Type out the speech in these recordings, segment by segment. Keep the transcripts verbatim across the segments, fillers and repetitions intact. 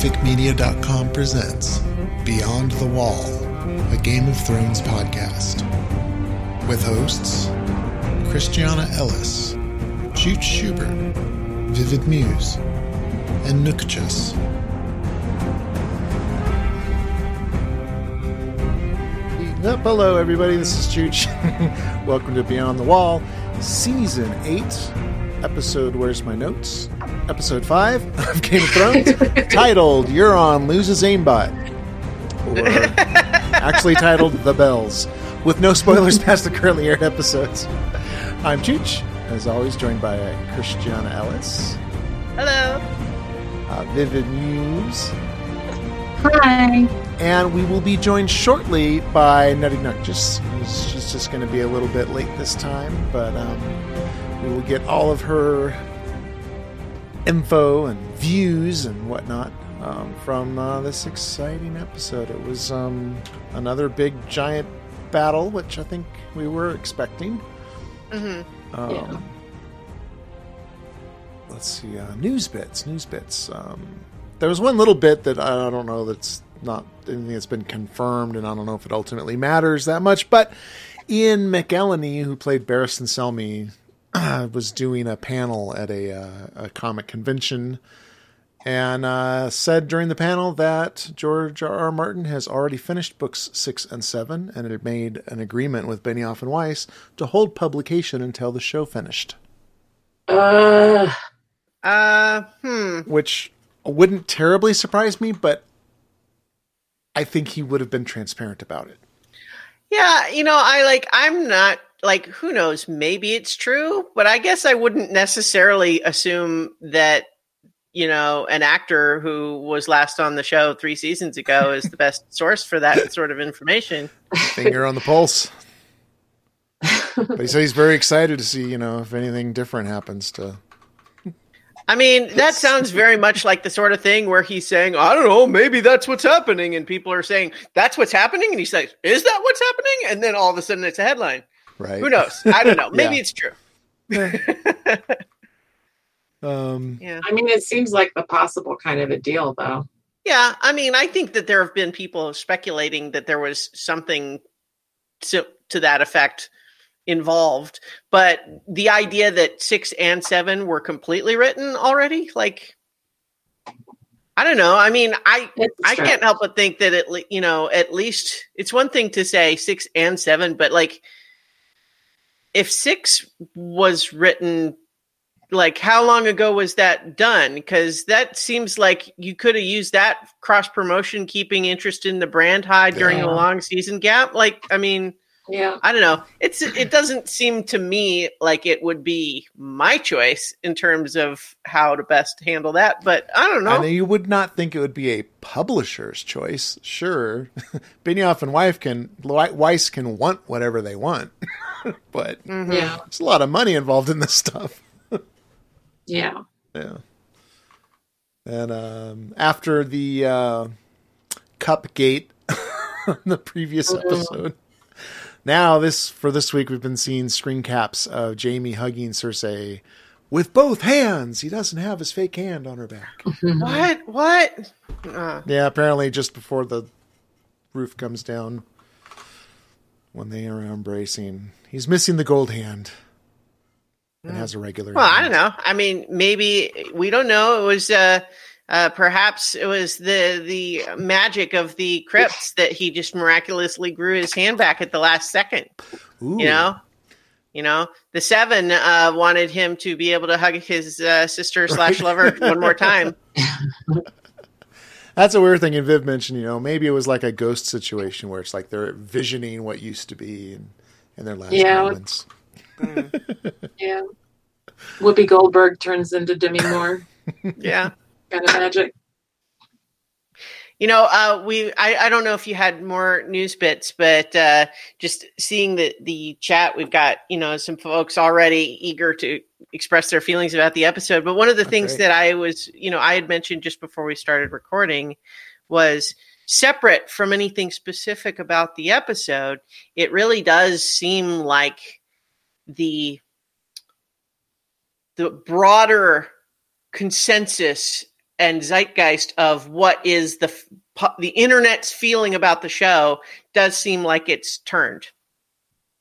Fic Media dot com presents Beyond the Wall, a Game of Thrones podcast. With hosts Christiana Ellis, Jute Schubert, Vivid Muse, and Nookchus. Hello everybody, this is Jute. Welcome to Beyond the Wall, Season eight, episode Where's My Notes? Episode five of Game of Thrones, titled Euron Loses Aimbot, or actually titled The Bells, with no spoilers past the currently aired episodes. I'm Chooch, as always, joined by Christiana Ellis. Hello. Uh, Vivid Muse. Hi. And we will be joined shortly by Nutty Nookchus. She's just going to be a little bit late this time, but um, we will get all of her info and views and whatnot um, from uh, this exciting episode. It was um, another big giant battle, which I think we were expecting. Mm-hmm. Um, yeah. Let's see. Uh, news bits. News bits. Um, there was one little bit that I don't know that's not anything that's been confirmed, and I don't know if it ultimately matters that much, but Ian McElhenney, who played Barristan Selmy, I was doing a panel at a, uh, a comic convention and uh, said during the panel that George R. R. Martin has already finished books six and seven and had made an agreement with Benioff and Weiss to hold publication until the show finished. Uh, uh, hmm. Which wouldn't terribly surprise me, but I think he would have been transparent about it. Yeah, you know, I like, I'm not. Like, who knows? Maybe it's true, but I guess I wouldn't necessarily assume that, you know, an actor who was last on the show three seasons ago is the best source for that sort of information. Finger on the pulse. But he said he's very excited to see, you know, if anything different happens to. I mean, that sounds very much like the sort of thing where he's saying, I don't know, maybe that's what's happening. And people are saying, that's what's happening. And he's like, is that what's happening? And then all of a sudden it's a headline. Right. Who knows? I don't know. Maybe yeah. It's true. um, yeah. I mean, it seems like the possible kind of a deal, though. Yeah. I mean, I think that there have been people speculating that there was something to, to that effect involved. But the idea that six and seven were completely written already, like, I don't know. I mean, I That's I true. can't help but think that, it, you know, at least it's one thing to say six and seven, but like, if six was written, like, how long ago was that done? Because that seems like you could have used that cross-promotion, keeping interest in the brand high during yeah. a long season gap. Like, I mean, yeah, I don't know. It's It doesn't seem to me like it would be my choice in terms of how to best handle that, but I don't know. And you would not think it would be a publisher's choice. Sure. Benioff and Weiss can, Weiss can want whatever they want. But mm-hmm. yeah. there's a lot of money involved in this stuff. yeah. Yeah. And um, after the uh, Cupgate on the previous mm-hmm. episode, now this for this week we've been seeing screen caps of Jaime hugging Cersei with both hands. He doesn't have his fake hand on her back. what? What? Uh. Yeah, apparently just before the roof comes down. When they are embracing, he's missing the gold hand and has a regular. Well, hand. I don't know. I mean, maybe we don't know. It was uh, uh, perhaps it was the the magic of the crypts that he just miraculously grew his hand back at the last second. Ooh. You know, you know, the seven uh, wanted him to be able to hug his uh, sister slash lover one more time. That's a weird thing. And Viv mentioned, you know, maybe it was like a ghost situation where it's like they're visioning what used to be in, in their last yeah. moments. Mm. yeah. Whoopi Goldberg turns into Demi Moore. yeah. Kind of magic. You know, uh, we I, I don't know if you had more news bits, but uh, just seeing the, the chat, we've got, you know, some folks already eager to express their feelings about the episode. But one of the okay. things that I was, you know, I had mentioned just before we started recording was separate from anything specific about the episode. It really does seem like the the broader consensus and zeitgeist of what is the the internet's feeling about the show does seem like it's turned.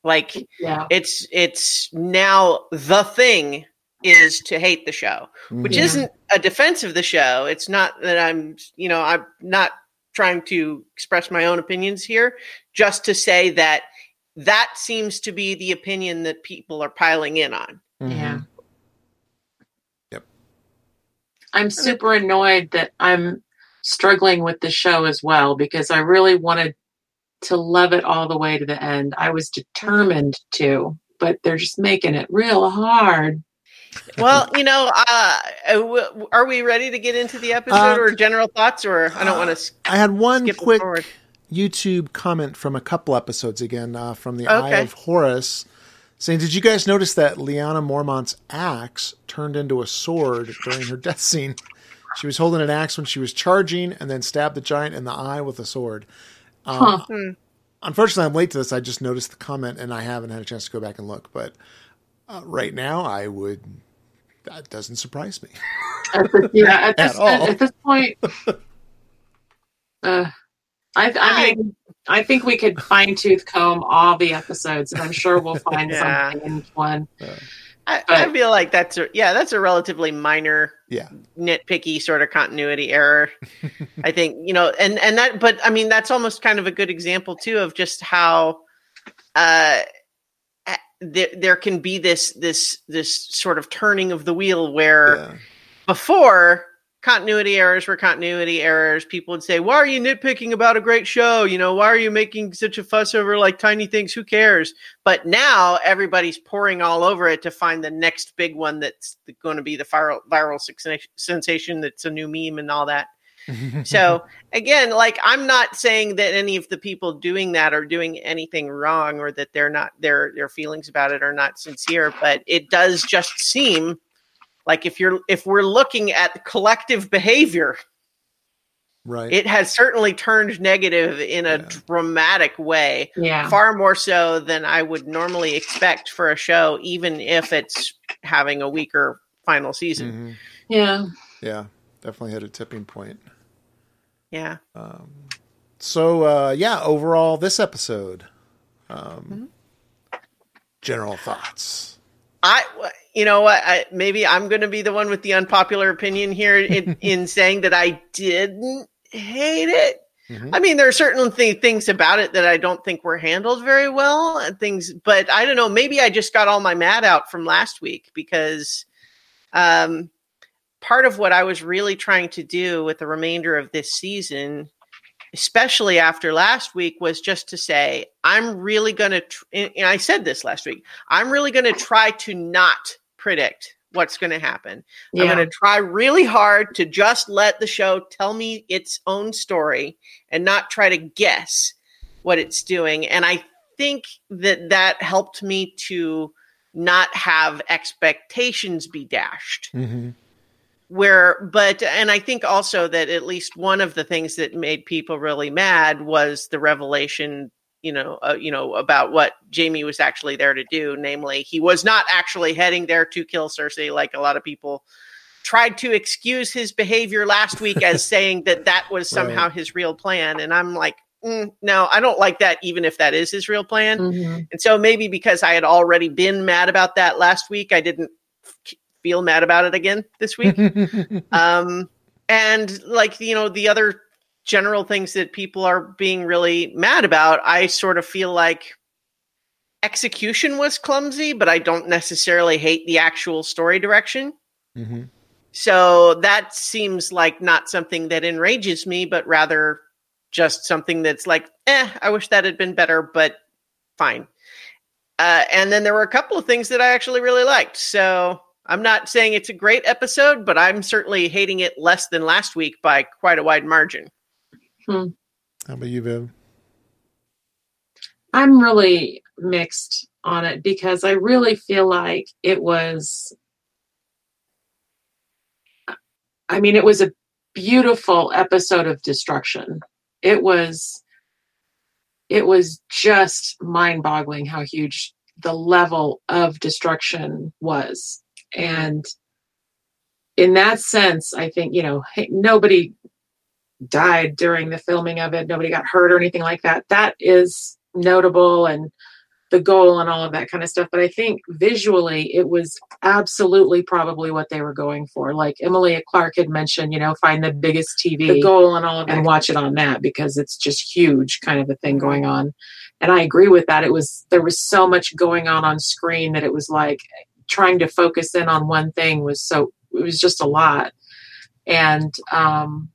Like yeah. it's it's now the thing is to hate the show, which yeah. isn't a defense of the show. It's not that I'm, you know, I'm not trying to express my own opinions here, just to say that that seems to be the opinion that people are piling in on. Mm-hmm. Yeah. Yep. I'm super annoyed that I'm struggling with the show as well, because I really wanted to love it all the way to the end. I was determined to, but they're just making it real hard. Well, you know, uh, are we ready to get into the episode uh, or general thoughts? Or I don't want to. I had one quick forward. YouTube comment from a couple episodes again uh, from the okay. Eye of Horus, saying, "Did you guys notice that Liana Mormont's axe turned into a sword during her death scene? She was holding an axe when she was charging, and then stabbed the giant in the eye with a sword." Um, huh. Unfortunately, I'm late to this. I just noticed the comment, and I haven't had a chance to go back and look, but. Uh, right now, I would. That doesn't surprise me. yeah, at this, at, at, at this point, uh, I, I mean, I think we could fine tooth comb all the episodes, and I'm sure we'll find yeah. something in each one. Yeah. I, I feel like that's a yeah, that's a relatively minor, yeah. nitpicky sort of continuity error. I think you know, and and that, but I mean, that's almost kind of a good example too of just how. Uh, There, there can be this this this sort of turning of the wheel where yeah. before continuity errors were continuity errors. People would say, "Why are you nitpicking about a great show? You know, why are you making such a fuss over like tiny things? Who cares?" But now everybody's pouring all over it to find the next big one that's going to be the viral viral sensation. That's a new meme and all that. So again, like I'm not saying that any of the people doing that are doing anything wrong, or that they're not their their feelings about it are not sincere, but it does just seem like if you're if we're looking at collective behavior, right, it has certainly turned negative in a yeah. dramatic way, yeah. far more so than I would normally expect for a show, even if it's having a weaker final season. Mm-hmm. Yeah, yeah, definitely hit a tipping point. Yeah. Um, so, uh, yeah, overall, this episode, um, mm-hmm. general thoughts. I, you know what, I, maybe I'm going to be the one with the unpopular opinion here in, in saying that I didn't hate it. Mm-hmm. I mean, there are certain th- things about it that I don't think were handled very well and things, but I don't know, maybe I just got all my mad out from last week because, um, part of what I was really trying to do with the remainder of this season, especially after last week, was just to say, I'm really going to, tr- and I said this last week, I'm really going to try to not predict what's going to happen. Yeah. I'm going to try really hard to just let the show tell me its own story and not try to guess what it's doing. And I think that that helped me to not have expectations be dashed. Mm-hmm. Where, but, and I think also that at least one of the things that made people really mad was the revelation, you know, uh, you know, about what Jaime was actually there to do. Namely, he was not actually heading there to kill Cersei, like a lot of people tried to excuse his behavior last week as saying that that was somehow right. his real plan. And I'm like, mm, no, I don't like that, even if that is his real plan. Mm-hmm. And so maybe because I had already been mad about that last week, I didn't feel mad about it again this week. um, and like, you know, the other general things that people are being really mad about, I sort of feel like execution was clumsy, but I don't necessarily hate the actual story direction. Mm-hmm. So that seems like not something that enrages me, but rather just something that's like, eh, I wish that had been better, but fine. Uh, and then there were a couple of things that I actually really liked. So I'm not saying it's a great episode, but I'm certainly hating it less than last week by quite a wide margin. Hmm. How about you, Viv? I'm really mixed on it because I really feel like it was, I mean, it was a beautiful episode of destruction. It was, it was just mind-boggling how huge the level of destruction was. And in that sense, I think, you know, nobody died during the filming of it. Nobody got hurt or anything like that. That is notable, and the goal and all of that kind of stuff. But I think visually it was absolutely probably what they were going for. Like Emilia Clarke had mentioned, you know, find the biggest T V, the goal and all of that, and watch it on that because it's just huge kind of a thing going on. And I agree with that. It was, there was so much going on on screen that it was like trying to focus in on one thing was so, it was just a lot. And, um,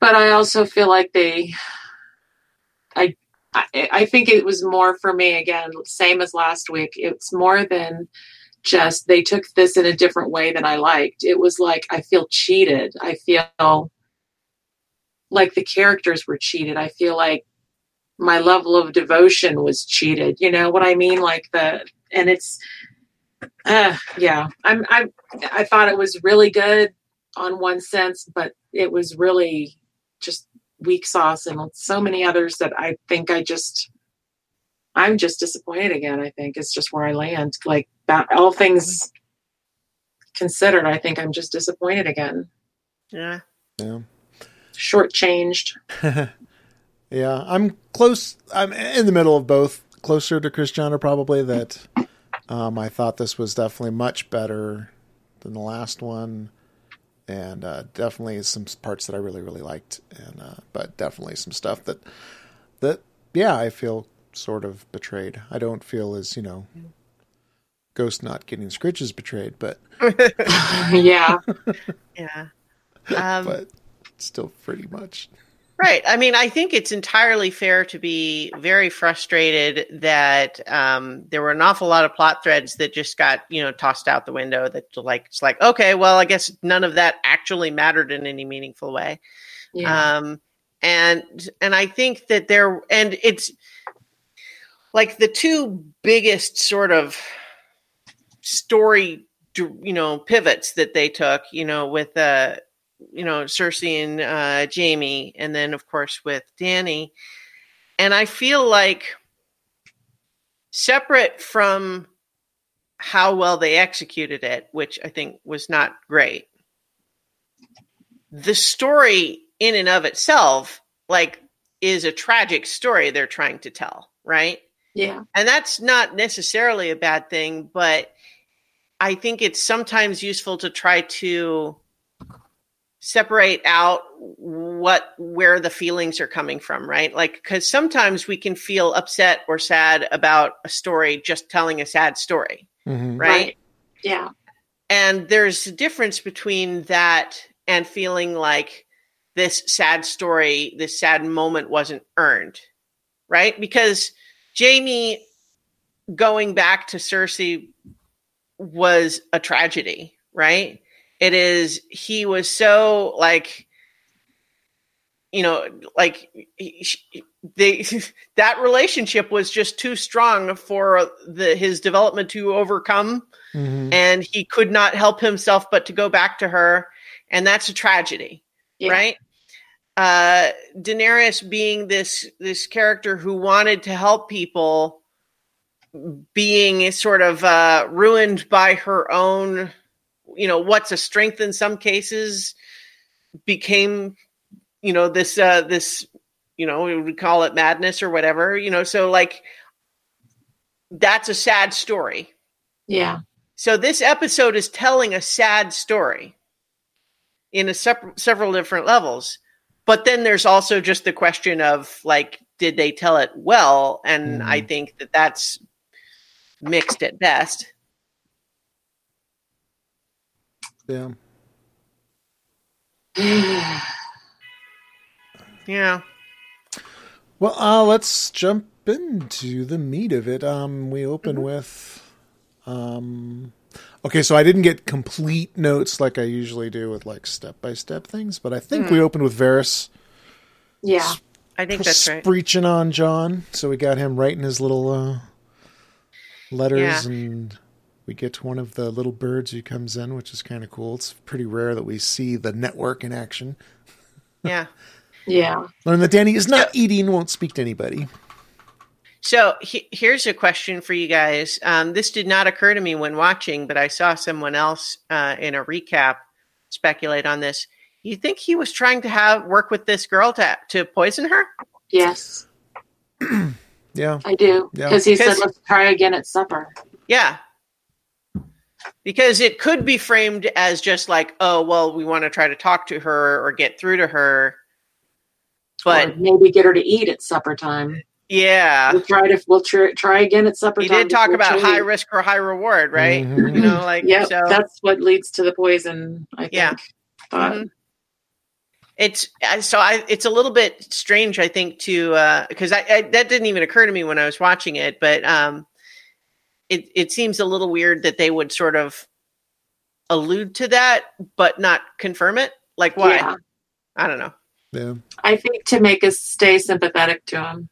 but I also feel like they, I, I, I think it was more for me, again, same as last week. It's more than just they took this in a different way than I liked. It was like, I feel cheated. I feel like the characters were cheated. I feel like my level of devotion was cheated. You know what I mean? Like the, and it's, uh, yeah, I'm, I, I thought it was really good on one sense, but it was really just weak sauce and so many others that I think I just, I'm just disappointed again. I think it's just where I land. Like that, all things considered, I think I'm just disappointed again. Yeah. Yeah. Shortchanged. Yeah. I'm close. I'm in the middle of both, closer to Christiana probably, that um, I thought this was definitely much better than the last one. And uh, definitely some parts that I really, really liked, and uh, but definitely some stuff that, that yeah, I feel sort of betrayed. I don't feel as, you know, Ghost not getting Scritch is betrayed, but yeah, yeah, um, but still pretty much right. I mean, I think it's entirely fair to be very frustrated that um, there were an awful lot of plot threads that just got, you know, tossed out the window, that like, it's like, okay, well, I guess none of that actually mattered in any meaningful way. Yeah. Um, and, and I think that there, and it's like the two biggest sort of story, you know, pivots that they took, you know, with, uh, you know, Cersei and uh, Jamie, and then of course with Dany. And I feel like, separate from how well they executed it, which I think was not great, the story in and of itself, like, is a tragic story they're trying to tell. Right. Yeah. And that's not necessarily a bad thing, but I think it's sometimes useful to try to separate out what, where the feelings are coming from, right? Like, cause sometimes we can feel upset or sad about a story, just telling a sad story. Mm-hmm. Right? Right. Yeah. And there's a difference between that and feeling like this sad story, this sad moment wasn't earned. Right. Because Jamie going back to Cersei was a tragedy, right? It is, he was so like, you know, like he, they, that relationship was just too strong for the, his development to overcome. Mm-hmm. And he could not help himself but to go back to her. And that's a tragedy, yeah. Right? Uh, Daenerys being this, this character who wanted to help people, being sort of uh, ruined by her own, you know, what's a strength in some cases became, you know, this, uh, this, you know, we would call it madness or whatever, you know, so like, that's a sad story. Yeah. So this episode is telling a sad story in a separ- several different levels, but then there's also just the question of like, did they tell it well? And mm. I think that that's mixed at best. Yeah. Yeah. Well, uh, let's jump into the meat of it. Um, we open mm-hmm. with, um, okay, so I didn't get complete notes like I usually do with like step-by-step things, but I think mm. we opened with Varys. Yeah, sp- I think that's right. Screeching on Jon. So we got him writing his little uh, letters, yeah. And we get to one of the little birds who comes in, which is kind of cool. It's pretty rare that we see the network in action. Yeah. Yeah. Learn that Dany is not eating, won't speak to anybody. So he, here's a question for you guys. Um, this did not occur to me when watching, but I saw someone else uh, in a recap speculate on this. You think he was trying to have work with this girl to to poison her? Yes. Yeah. I do. Because yeah. he said, let's try again at supper. Yeah. Because it could be framed as just like, oh, well, we want to try to talk to her or get through to her. But or maybe get her to eat at supper time. Yeah. We'll try to, we'll tr- try again at supper he time. He did talk about high eat. risk or high reward, right? Mm-hmm. You know, like, yeah, so. That's what leads to the poison, I think. Yeah. But. Mm-hmm. It's so I, it's a little bit strange, I think, to uh, because I, I that didn't even occur to me when I was watching it, but um, it it seems a little weird that they would sort of allude to that but not confirm it. Like why? Yeah. I don't know. Yeah, I think to make us stay sympathetic to him.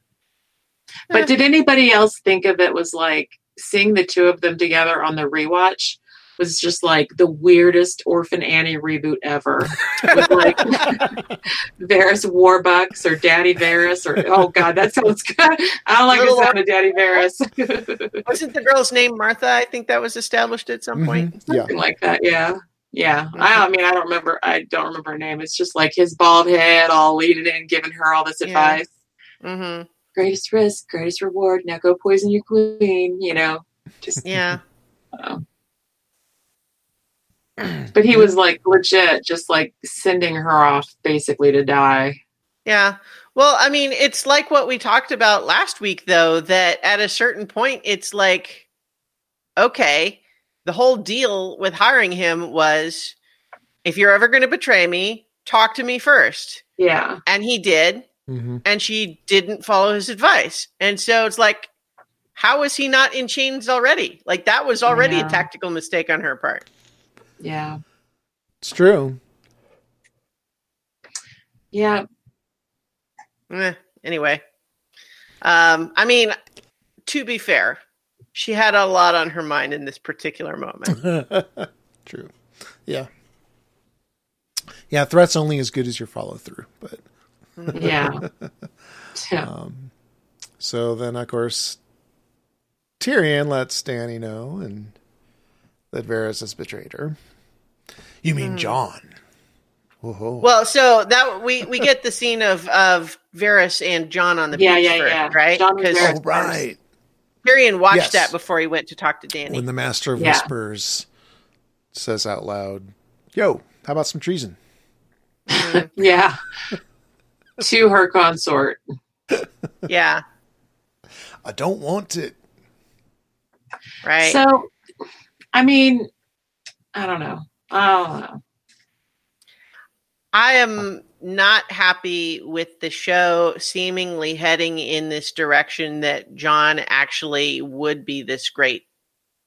But eh. did anybody else think of it was like seeing the two of them together on the rewatch? Was just like the weirdest Orphan Annie reboot ever. With like Varys Warbucks or Daddy Varys or oh god, that sounds good. I don't like Little the sound Orphan. Of Daddy Varys. Wasn't the girl's name Martha? I think that was established at some point. Mm-hmm. Yeah. Something like that. Yeah, yeah. Mm-hmm. I, I mean, I don't remember. I don't remember her name. It's just like his bald head all leading in, giving her all this yeah. advice. Mm-hmm. Greatest risk, greatest reward. Now go poison your queen. You know, just yeah. Um, But he was like legit, just like sending her off basically to die. Yeah. Well, I mean, it's like what we talked about last week, though, that at a certain point, it's like, okay, the whole deal with hiring him was if you're ever going to betray me, talk to me first. Yeah. And he did. Mm-hmm. And she didn't follow his advice. And so it's like, how is he not in chains already? Like that was already yeah. a tactical mistake on her part. Yeah. It's true. Yeah. Eh, anyway. Um, I mean, to be fair, she had a lot on her mind in this particular moment. True. Yeah. Yeah, threats only as good as your follow through, but yeah. yeah. Um, so then of course Tyrion lets Dany know and that Varys has betrayed her. You mean mm. Jon? Whoa. Well, so that we, we get the scene of, of Varys and Jon on the yeah, beach, yeah, first, yeah. right? Because oh, right. Tyrion watched yes. that before he went to talk to Dany. When the Master of yeah. Whispers says out loud, "Yo, how about some treason?" Mm. yeah, to her consort. yeah, I don't want it. Right. So. I mean, I don't know. I don't know. I am not happy with the show seemingly heading in this direction that Jon actually would be this great,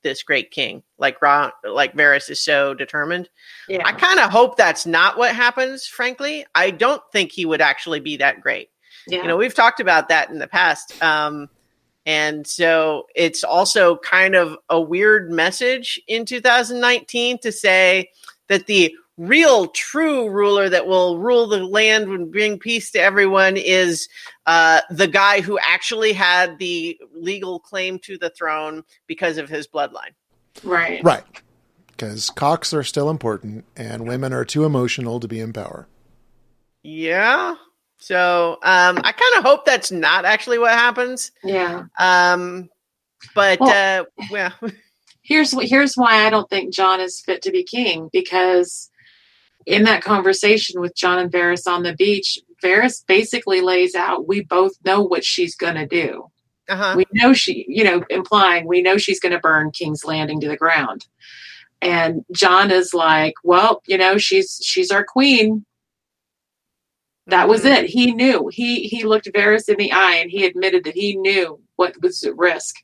this great king. Like Ron, like Varys is so determined. Yeah. I kind of hope that's not what happens. Frankly, I don't think he would actually be that great. Yeah. You know, we've talked about that in the past. Um, And so it's also kind of a weird message in two thousand nineteen to say that the real true ruler that will rule the land and bring peace to everyone is uh, the guy who actually had the legal claim to the throne because of his bloodline. Right. Right. Because cocks are still important and women are too emotional to be in power. Yeah. So um, I kind of hope that's not actually what happens. Yeah. Um, but well, uh, yeah. here's here's why I don't think Jon is fit to be king, because in that conversation with Jon and Varys on the beach, Varys basically lays out we both know what she's gonna do. Uh-huh. We know she, you know, implying we know she's gonna burn King's Landing to the ground. And Jon is like, well, you know, she's she's our queen. That was it. He knew. He he looked Varys in the eye and he admitted that he knew what was at risk.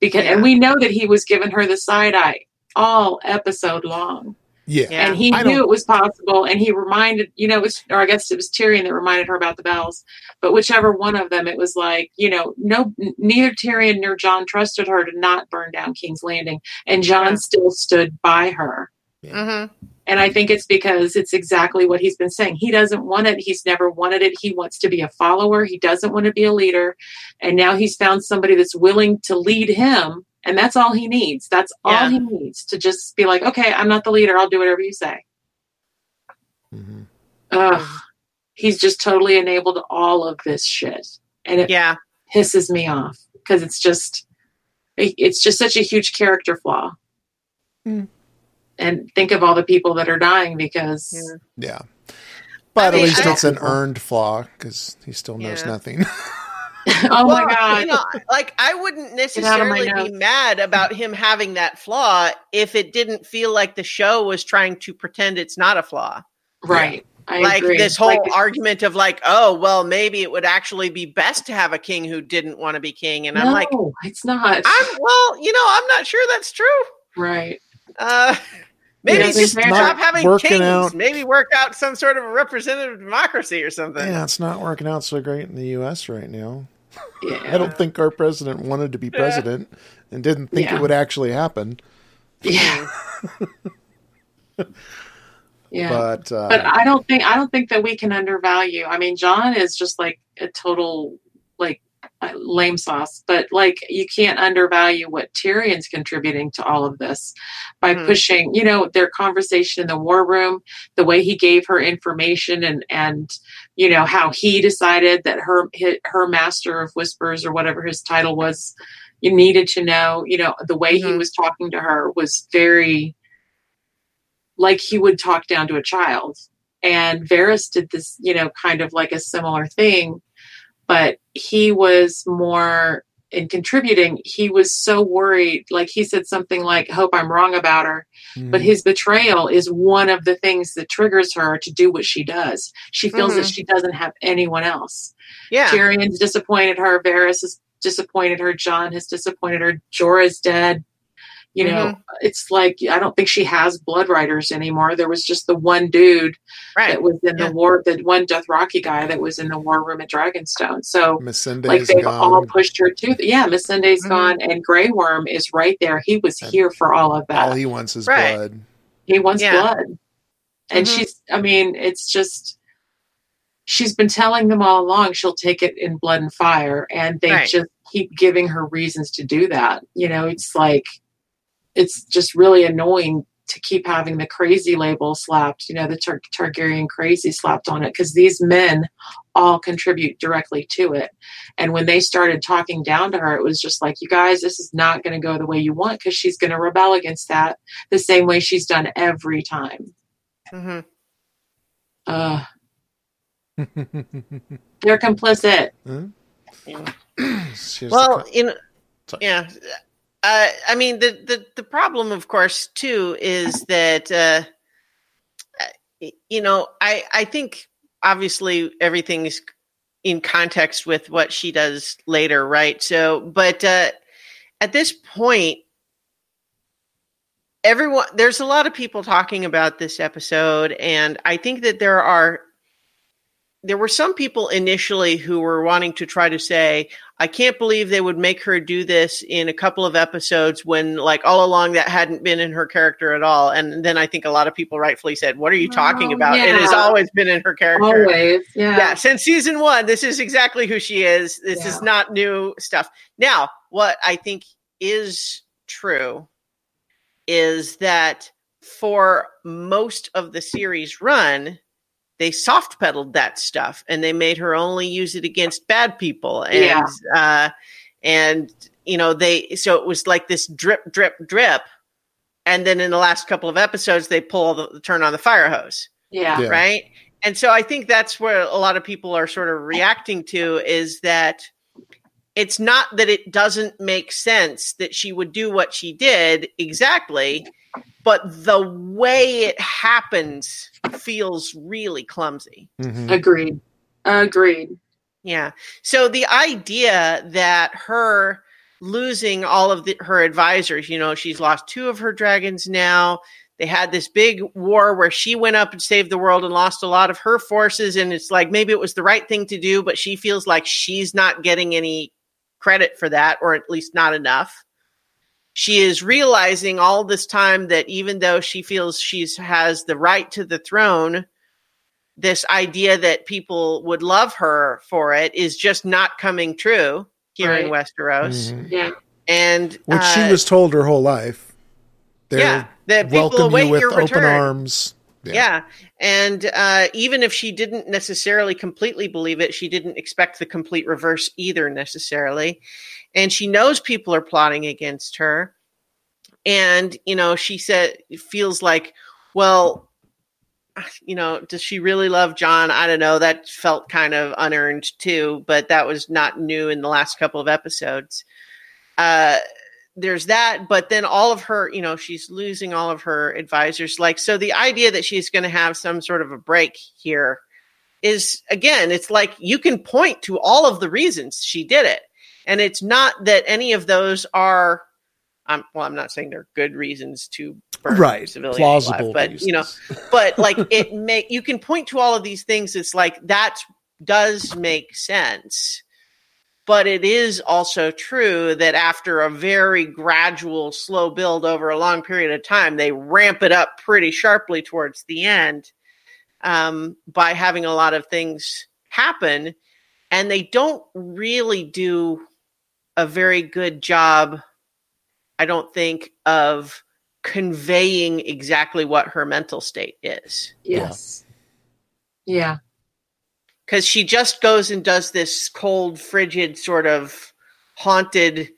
Because yeah. and we know that he was giving her the side eye all episode long. Yeah. And he I knew don't... it was possible, and he reminded, you know, it was, or I guess it was Tyrion that reminded her about the bells. But whichever one of them, it was like, you know, no neither Tyrion nor Jon trusted her to not burn down King's Landing, and Jon yeah. still stood by her. Yeah. Mm-hmm. And I think it's because it's exactly what he's been saying. He doesn't want it. He's never wanted it. He wants to be a follower. He doesn't want to be a leader. And now he's found somebody that's willing to lead him. And that's all he needs. That's yeah. all he needs to just be like, okay, I'm not the leader. I'll do whatever you say. Mm-hmm. Ugh, he's just totally enabled all of this shit. And it yeah. pisses me off because it's just, it's just such a huge character flaw. Mm. And think of all the people that are dying because... Yeah. yeah. But I mean, at least I, it's an earned flaw because he still knows yeah. nothing. Oh, well, my God. You know, like, I wouldn't necessarily be mad about him having that flaw if it didn't feel like the show was trying to pretend it's not a flaw. Right. Yeah. I like agree. This whole like, argument of like, oh, well, maybe it would actually be best to have a king who didn't want to be king. And no, I'm like... No, it's not. I'm, well, you know, I'm not sure that's true. Right. Uh, maybe yeah, just stop having kings. Out. Maybe work out some sort of a representative democracy or something. Yeah, it's not working out so great in the U S right now. Yeah. I don't think our president wanted to be president yeah. and didn't think yeah. it would actually happen. Yeah. yeah. But uh, but I don't think I don't think that we can undervalue. I mean, John is just like a total like lame sauce, but like you can't undervalue what Tyrion's contributing to all of this by mm-hmm. pushing, you know, their conversation in the war room, the way he gave her information and, and, you know, how he decided that her, her master of whispers or whatever his title was, you needed to know, you know, the way mm-hmm. he was talking to her was very like he would talk down to a child. And Varys did this, you know, kind of like a similar thing. But he was more in contributing. He was so worried. Like he said something like, hope I'm wrong about her. Mm-hmm. But his betrayal is one of the things that triggers her to do what she does. She feels mm-hmm. that she doesn't have anyone else. Yeah. Tyrion's disappointed her. Varys has disappointed her. Jon has disappointed her. Jorah's dead. You mm-hmm. know, it's like, I don't think she has blood riders anymore. There was just the one dude right. that was in yeah. the war, the one Dothraki guy that was in the war room at Dragonstone. So Missandei's like they've gone. all pushed her to, yeah, Missandei's mm-hmm. gone and Grey Worm is right there. He was and here for all of that. All he wants is right. blood. He wants yeah. blood. And mm-hmm. she's, I mean, it's just, she's been telling them all along, she'll take it in blood and fire. And they right. just keep giving her reasons to do that. You know, it's like, it's just really annoying to keep having the crazy label slapped, you know, the Tar- Targaryen crazy slapped on it, because these men all contribute directly to it. And when they started talking down to her, it was just like, you guys, this is not going to go the way you want, because she's going to rebel against that the same way she's done every time. Mm-hmm. Uh, they're complicit. Hmm? Yeah. Well, the... in, yeah. Uh, I mean, the, the, the problem, of course, too, is that, uh, you know, I, I think obviously everything is in context with what she does later, right? So, but uh, at this point, everyone, there's a lot of people talking about this episode. And I think that there are, there were some people initially who were wanting to try to say, I can't believe they would make her do this in a couple of episodes when, like, all along that hadn't been in her character at all. And then I think a lot of people rightfully said, what are you talking oh, about? Yeah. It has always been in her character. Always, yeah. yeah. Since season one, this is exactly who she is. This yeah. is not new stuff. Now, what I think is true is that for most of the series run, they soft pedaled that stuff and they made her only use it against bad people. And, yeah. uh, and you know, they, so it was like this drip, drip, drip. And then in the last couple of episodes, they pull the turn on the fire hose. Yeah. yeah. Right. And so I think that's where a lot of people are sort of reacting to, is that it's not that it doesn't make sense that she would do what she did exactly, but the way it happens feels really clumsy. Mm-hmm. Agreed. Agreed. Yeah. So the idea that her losing all of the, her advisors, you know, she's lost two of her dragons now. They had this big war where she went up and saved the world and lost a lot of her forces. And it's like, maybe it was the right thing to do, but she feels like she's not getting any credit for that, or at least not enough. she is realizing all this time that even though she feels she has the right to the throne, this idea that people would love her for it is just not coming true here right. in Westeros. Mm-hmm. Yeah. And which uh, she was told her whole life. They're yeah, that people welcome await you with your open return. Arms. Yeah. yeah. And uh, even if she didn't necessarily completely believe it, she didn't expect the complete reverse either necessarily. And she knows people are plotting against her. And, you know, she said, it feels like, well, you know, does she really love John? I don't know. That felt kind of unearned too, but that was not new in the last couple of episodes. Uh, there's that, but then all of her, you know, she's losing all of her advisors. Like, so the idea that she's going to have some sort of a break here is, again, it's like you can point to all of the reasons she did it. And it's not that any of those are, um, well, I'm not saying they're good reasons to burn right. civilians, plausible, alive, but reasons. You know, but like it may, you can point to all of these things. It's like, that does make sense. But it is also true that after a very gradual, slow build over a long period of time, they ramp it up pretty sharply towards the end um, by having a lot of things happen. And they don't really do a very good job, I don't think, of conveying exactly what her mental state is. Yes. Yeah. yeah. Because she just goes and does this cold, frigid, sort of haunted,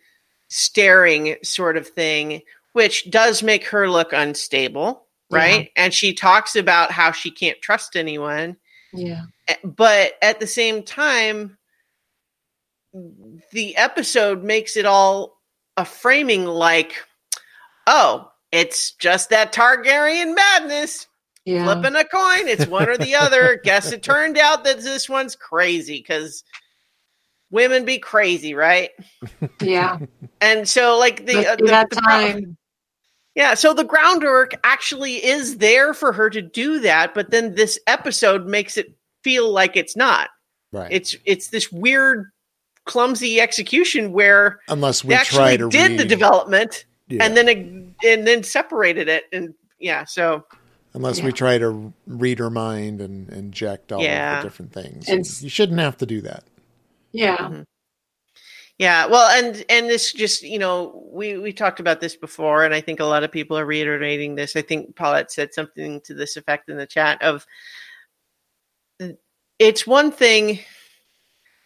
staring sort of thing, which does make her look unstable, right? Yeah. And she talks about how she can't trust anyone. Yeah. But at the same time, the episode makes it all a framing like, oh, it's just that Targaryen madness. Yeah. Flipping a coin, it's one or the other. Guess it turned out that this one's crazy because women be crazy, right? Yeah. And so, like the, uh, the, that the time, problem, yeah. So the groundwork actually is there for her to do that, but then this episode makes it feel like it's not. Right. It's it's this weird, clumsy execution where unless we try to did read. the development yeah. and then and then separated it and yeah, so. Unless yeah. we try to read her mind and inject all yeah. of the different things. And you shouldn't have to do that. Yeah. Mm-hmm. Yeah. Well, and, and this just, you know, we, we talked about this before, and I think a lot of people are reiterating this. I think Paulette said something to this effect in the chat of, it's one thing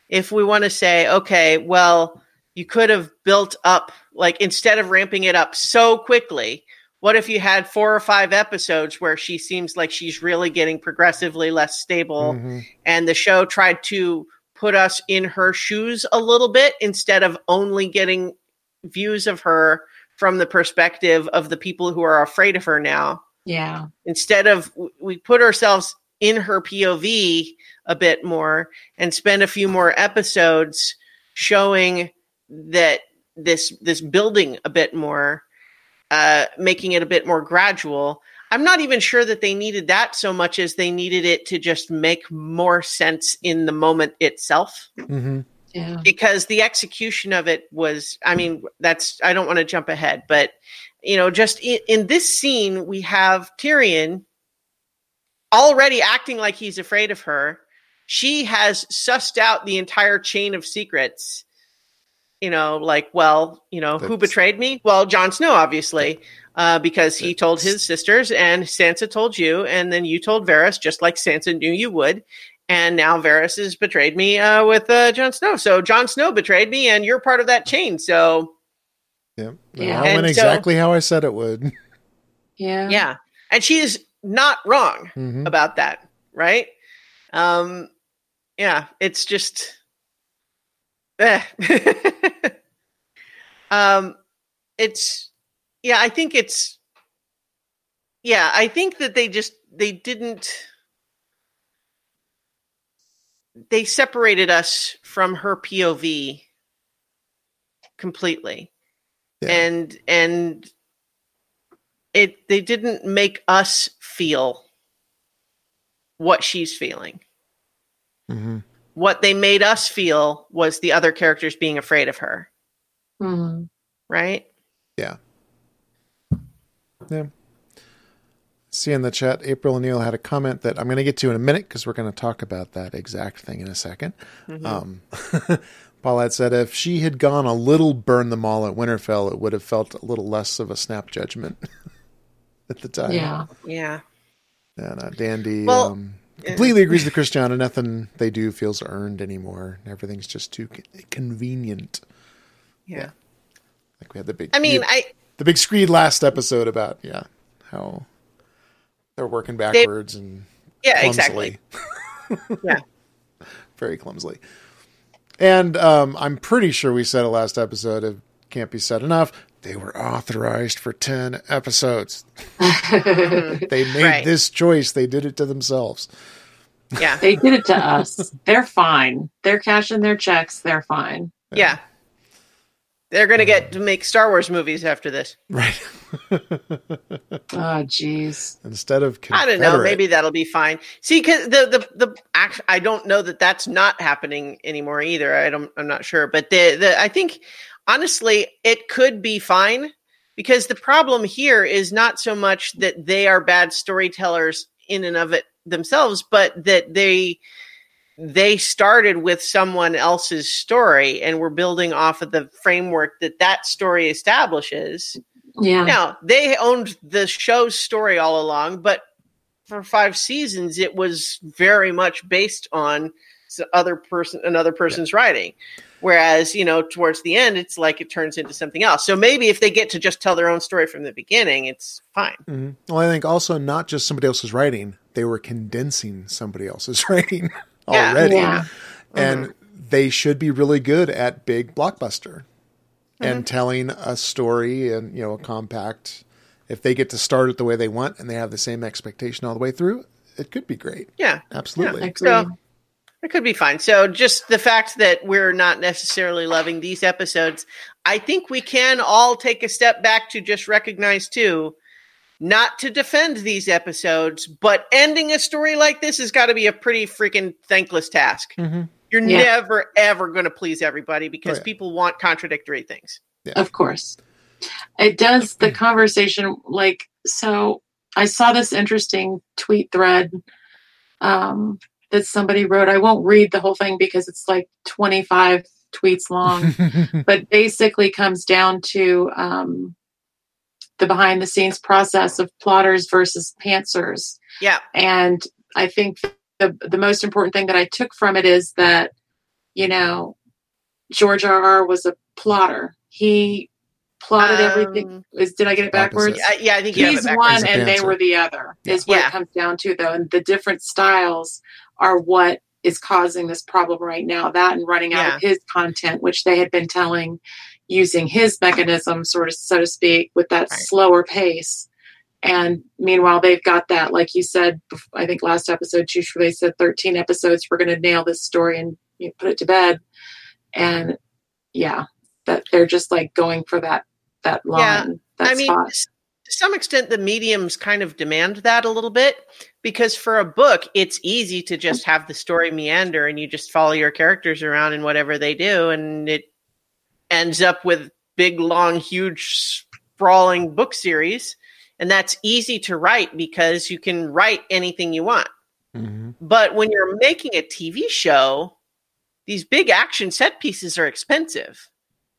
if we want to say, okay, well, you could have built up, like instead of ramping it up so quickly, what if you had four or five episodes where she seems like she's really getting progressively less stable mm-hmm. and the show tried to put us in her shoes a little bit instead of only getting views of her from the perspective of the people who are afraid of her now. Yeah. Instead of we put ourselves in her P O V a bit more and spend a few more episodes showing that this, this building a bit more. Uh, making it a bit more gradual. I'm not even sure that they needed that so much as they needed it to just make more sense in the moment itself. Mm-hmm. Yeah. Because the execution of it was, I mean, that's, I don't want to jump ahead, but you know, just in, in this scene, we have Tyrion already acting like he's afraid of her. She has sussed out the entire chain of secrets. You know, like, well, you know, that's, who betrayed me? Well, Jon Snow, obviously, uh, because he told his sisters and Sansa told you, and then you told Varys, just like Sansa knew you would. And now Varys has betrayed me uh, with uh, Jon Snow. So Jon Snow betrayed me, and you're part of that chain. So. Yeah. yeah. That went exactly so, how I said it would. Yeah. Yeah. And she is not wrong mm-hmm. about that, right? Um, yeah. It's just. um, it's, yeah, I think it's, yeah, I think that they just, they didn't, they separated us from her P O V completely. Yeah. And, and it, they didn't make us feel what she's feeling. Mm-hmm. What they made us feel was the other characters being afraid of her. Mm-hmm. Right? Yeah. Yeah. See in the chat, April O'Neil had a comment that I'm going to get to in a minute because we're going to talk about that exact thing in a second. Mm-hmm. Um, Paulette said, if she had gone a little burn them all at Winterfell, it would have felt a little less of a snap judgment at the time. Yeah. Yeah. Yeah, no, Dandy well, um, completely agrees with Christiana. Nothing they do feels earned anymore. Everything's just too convenient. Yeah. yeah. Like we had the big, I mean, the, I, the big screed last episode about, yeah, how they're working backwards they, and yeah, clumsily. Exactly. yeah. Very clumsily. And um, I'm pretty sure we said it last episode. It can't be said enough. They were authorized for ten episodes. They made right. this choice. They did it to themselves. Yeah. They did it to us. They're fine. They're cashing their checks. They're fine. Yeah. yeah. They're going to get to make Star Wars movies after this. Right. Oh, geez. Instead of I don't know. Maybe that'll be fine. See, because the, the, the, actually, I don't know that that's not happening anymore either. I don't, I'm not sure. But the, the, I think, honestly, it could be fine because the problem here is not so much that they are bad storytellers in and of it themselves, but that they... they started with someone else's story and we're building off of the framework that that story establishes. Yeah. Now they owned the show's story all along, but for five seasons, it was very much based on other person, another person's yeah. writing. Whereas, you know, towards the end, it's like it turns into something else. So maybe if they get to just tell their own story from the beginning, it's fine. Mm-hmm. Well, I think also not just somebody else's writing, they were condensing somebody else's writing. already yeah. and mm-hmm. they should be really good at big blockbuster mm-hmm. and telling a story and, you know, a compact. If they get to start it the way they want and they have the same expectation all the way through, it could be great. Yeah, absolutely. Yeah, so it could be fine. So just the fact that we're not necessarily loving these episodes, I think we can all take a step back to just recognize too, not to defend these episodes, but ending a story like this has got to be a pretty freaking thankless task. Mm-hmm. You're yeah. never, ever going to please everybody because oh, yeah. people want contradictory things. Yeah. Of course. It does the conversation, like, so I saw this interesting tweet thread um, that somebody wrote. I won't read the whole thing because it's like twenty-five tweets long, but basically comes down to... Um, the behind the scenes process of plotters versus pantsers. Yeah. And I think the the most important thing that I took from it is that, you know, George R R was a plotter. He plotted um, everything. Is did I get it backwards? Uh, yeah, I think you he's one and they were the other is yeah. what yeah. it comes down to though. And the different styles are what is causing this problem right now. That and running out yeah. of his content, which they had been telling using his mechanism, sort of, so to speak, with that right. slower pace. And meanwhile, they've got that, like you said, I think last episode, they said thirteen episodes, we're going to nail this story and you know, put it to bed. And yeah, that they're just like going for that, that line. Yeah. That I spot. mean, to some extent, the mediums kind of demand that a little bit because for a book, it's easy to just have the story meander and you just follow your characters around and whatever they do. And it, ends up with big, long, huge, sprawling book series. And that's easy to write because you can write anything you want. Mm-hmm. But when you're making a T V show, these big action set pieces are expensive.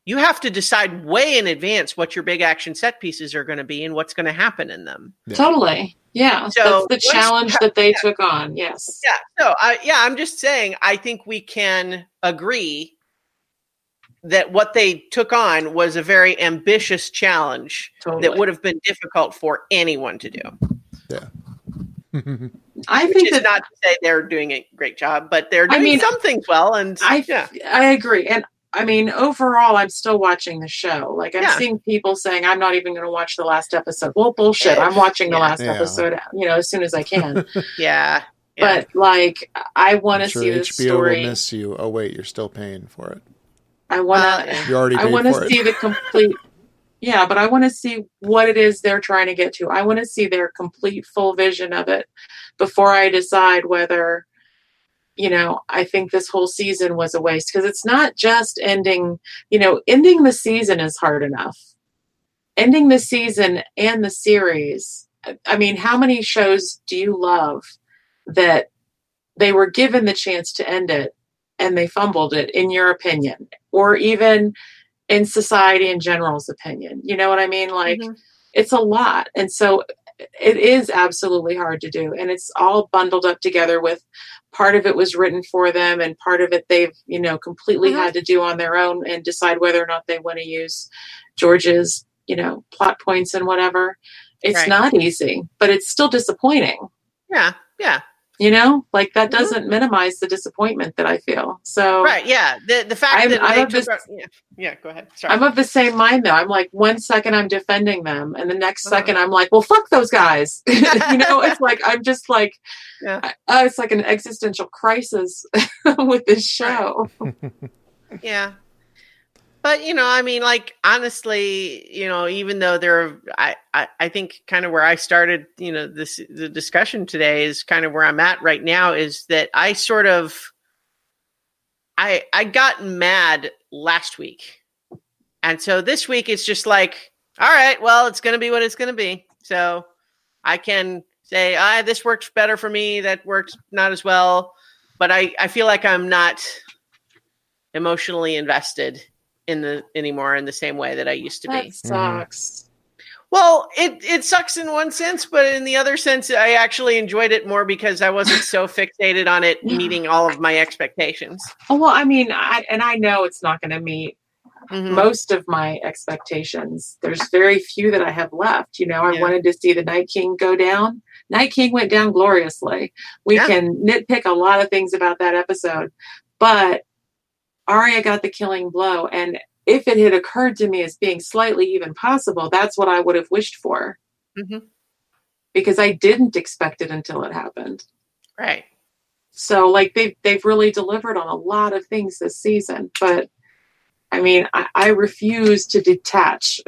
You have to decide way in advance what your big action set pieces are going to be and what's going to happen in them. Yeah. Totally. Yeah. So that's the challenge that they yeah. took on. Yes. Yeah. So, uh, yeah, I'm just saying, I think we can agree that what they took on was a very ambitious challenge totally. That would have been difficult for anyone to do. Yeah. I Which think is that, not to say they're doing a great job, but they're doing I mean, some things well. And I, yeah. I agree. And I mean, overall, I'm still watching the show. Like I'm yeah. seeing people saying, I'm not even going to watch the last episode. Well, bullshit. I'm watching the yeah. last yeah. episode, you know, as soon as I can. yeah. But yeah. like, I want to sure see this H B O story. H B O will miss you. Oh wait, you're still paying for it. I want to. Uh, I want to see it. the complete. Yeah, but I want to see what it is they're trying to get to. I want to see their complete full vision of it before I decide whether, you know, I think this whole season was a waste because it's not just ending. You know, ending the season is hard enough. ending the season and the series. I mean, how many shows do you love that they were given the chance to end it and they fumbled it, in your opinion, or even in society in general's opinion? You know what I mean? Like, mm-hmm. It's a lot. And so it is absolutely hard to do. And it's all bundled up together with part of it was written for them and part of it they've, you know, completely uh-huh. had to do on their own and decide whether or not they want to use George's, you know, plot points and whatever. It's right. Not easy, but it's still disappointing. Yeah. Yeah. You know, like that doesn't mm-hmm. minimize the disappointment that I feel. So right, yeah, the the fact I'm, that I'm they just the, yeah. yeah, go ahead. Sorry. I'm of the same mind though. I'm like, one second I'm defending them, and the next uh-huh. second I'm like, well, fuck those guys. You know, it's like I'm just like, yeah. I, oh, it's like an existential crisis with this show. Yeah, but you know, I mean, like honestly, you know, even though there, are, I, I I think kind of where I started, you know, this the discussion today is kind of where I'm at right now, is that I sort of, I I got mad last week, and so this week it's just like, all right, well, it's going to be what it's going to be, so I can say, ah, this works better for me, that works not as well, but I I feel like I'm not emotionally invested in the anymore in the same way that I used to be. That sucks. Well, it, it sucks in one sense, but in the other sense, I actually enjoyed it more because I wasn't so fixated on it meeting all of my expectations. Oh, well, I mean, I, and I know it's not going to meet mm-hmm. most of my expectations. There's very few that I have left. You know, I yeah. wanted to see the Night King go down. Night King went down gloriously. We yeah. can nitpick a lot of things about that episode, but Arya got the killing blow, and if it had occurred to me as being slightly even possible, that's what I would have wished for. Mm-hmm. Because I didn't expect it until it happened. Right. So, like, they've, they've really delivered on a lot of things this season, but, I mean, I, I refuse to detach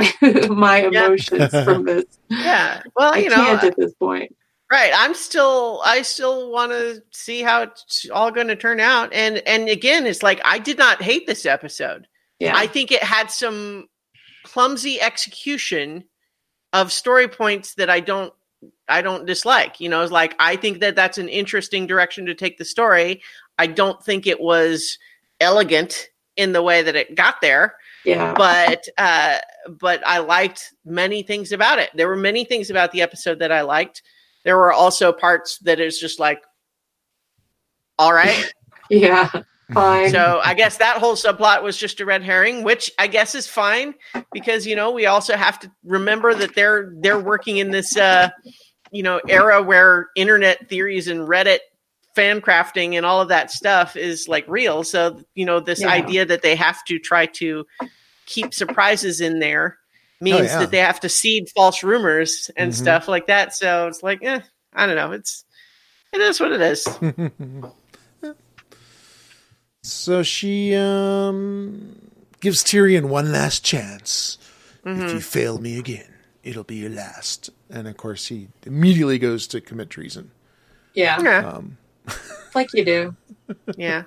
my emotions yeah. from this. Yeah. Well, you I know. I can't at this point. Right. I'm still, I still want to see how it's all going to turn out. And, and again, it's like, I did not hate this episode. Yeah. I think it had some clumsy execution of story points that I don't, I don't dislike, you know, it's like, I think that that's an interesting direction to take the story. I don't think it was elegant in the way that it got there. Yeah. But, uh, but I liked many things about it. There were many things about the episode that I liked. There were also parts that is just like, all right. Yeah. Fine. So I guess that whole subplot was just a red herring, which I guess is fine because, you know, we also have to remember that they're, they're working in this, uh, you know, era where internet theories and Reddit fan crafting and all of that stuff is like real. So, you know, this yeah. idea that they have to try to keep surprises in there means oh, yeah. that they have to seed false rumors and mm-hmm. stuff like that. So it's like, eh, I don't know. It's, it is what it is. So she um, gives Tyrion one last chance. Mm-hmm. If you fail me again, it'll be your last. And of course he immediately goes to commit treason. Yeah. yeah. Um, like you do. Yeah.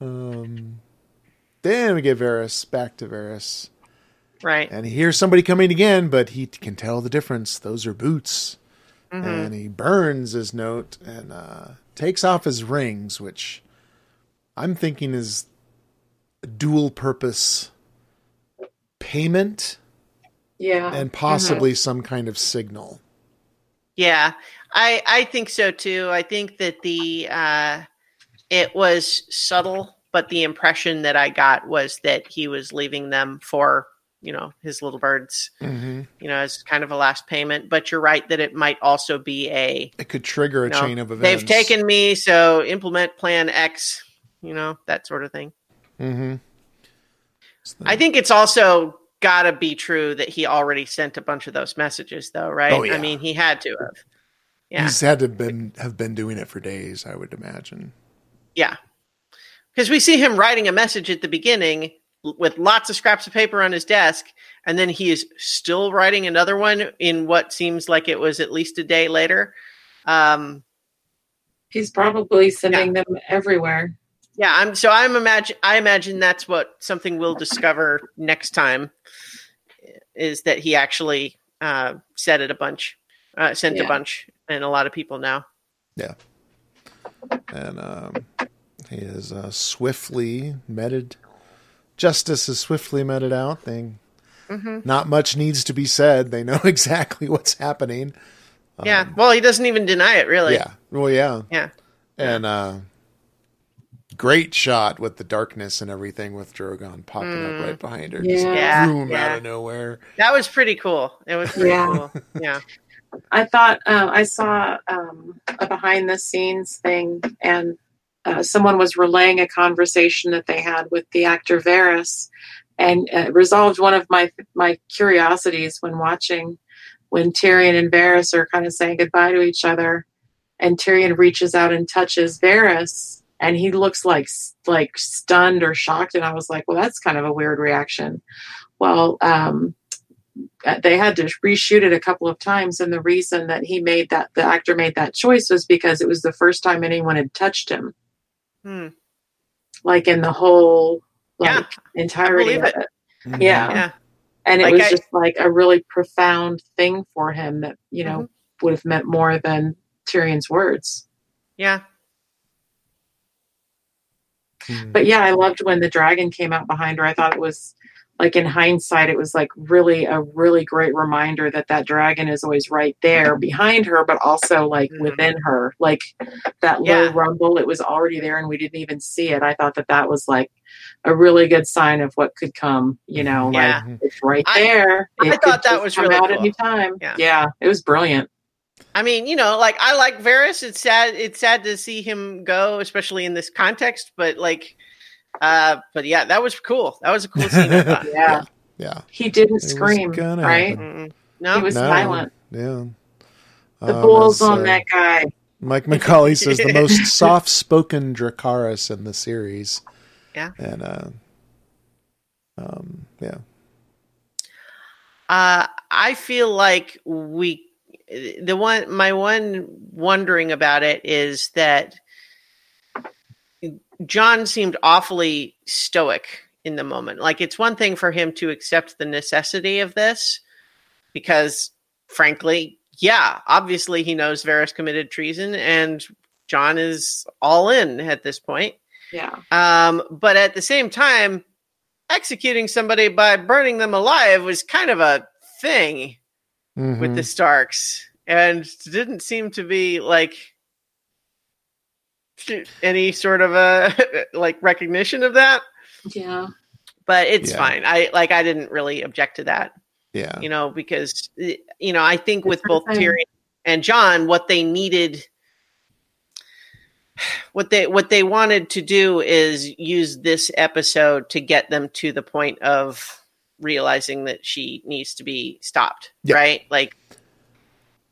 Um, then we get Varys, back to Varys. Right. And he hears somebody coming again, but he can tell the difference. Those are boots. Mm-hmm. And he burns his note and uh, takes off his rings, which I'm thinking is a dual purpose payment. Yeah. And possibly mm-hmm. some kind of signal. Yeah, I, I think so too. I think that the uh, it was subtle, but the impression that I got was that he was leaving them for, you know, his little birds, mm-hmm. you know, as kind of a last payment. But you're right that it might also be a, it could trigger a you know, chain of events. They've taken me, so implement plan X, you know, that sort of thing. Mm-hmm. So, I think it's also gotta be true that he already sent a bunch of those messages though. Right. Oh, yeah. I mean, he had to have, yeah. He's had to have been, have been doing it for days, I would imagine. Yeah. Cause we see him writing a message at the beginning with lots of scraps of paper on his desk. And then he is still writing another one in what seems like it was at least a day later. Um, He's probably sending yeah. them everywhere. Yeah. I'm so I'm imagine, I imagine that's what something we'll discover next time is that he actually uh, said it a bunch, uh, sent yeah. a bunch, and a lot of people now. Yeah. And um, he is uh, swiftly meted. Justice is swiftly meted out. Thing. Mm-hmm. Not much needs to be said. They know exactly what's happening. Yeah. Um, well, he doesn't even deny it, really. Yeah. Well, yeah. Yeah. And uh, great shot with the darkness and everything with Drogon popping mm. up right behind her. Yeah. Just yeah. boom yeah. out of nowhere. That was pretty cool. It was pretty yeah. cool. Yeah. I thought uh, I saw um, a behind the scenes thing, and uh, someone was relaying a conversation that they had with the actor Varys, and uh, resolved one of my my curiosities when watching, when Tyrion and Varys are kind of saying goodbye to each other, and Tyrion reaches out and touches Varys, and he looks like like stunned or shocked, and I was like, well, that's kind of a weird reaction. Well, um, they had to reshoot it a couple of times, and the reason that he made that the actor made that choice was because it was the first time anyone had touched him, hmm. like in the whole like yeah. entirety of it. it. Mm-hmm. Yeah. yeah, and it like was I, just like a really profound thing for him that you know mm-hmm. would have meant more than Tyrion's words. Yeah. Hmm. But yeah, I loved when the dragon came out behind her. I thought it was. Like in hindsight, it was like really a really great reminder that that dragon is always right there behind her, but also like mm. within her, like that low yeah. rumble. It was already there and we didn't even see it. I thought that that was like a really good sign of what could come, you know, yeah. like it's right I, there. I, it I thought that was really cool. Any time. Yeah. yeah, it was brilliant. I mean, you know, like I like Varys. It's sad. It's sad to see him go, especially in this context, but like, Uh, but yeah, that was cool. That was a cool scene. I thought. yeah. Yeah. He didn't it scream, right? Mm-mm. No, he was no. silent. Yeah. The um, bulls on uh, that guy. Mike McCauley says the most soft-spoken Dracarys in the series. Yeah. And, uh, um, yeah. Uh, I feel like we, the one, my one wondering about it is that John seemed awfully stoic in the moment. Like it's one thing for him to accept the necessity of this because frankly, yeah, obviously he knows Varys committed treason and John is all in at this point. Yeah. Um, but at the same time, executing somebody by burning them alive was kind of a thing mm-hmm. with the Starks and didn't seem to be like, any sort of a like recognition of that. Yeah. But it's yeah. fine. I like, I didn't really object to that. Yeah. You know, because, you know, I think with both Tyrion and Jon, what they needed, what they, what they wanted to do is use this episode to get them to the point of realizing that she needs to be stopped. Yeah. Right. Like,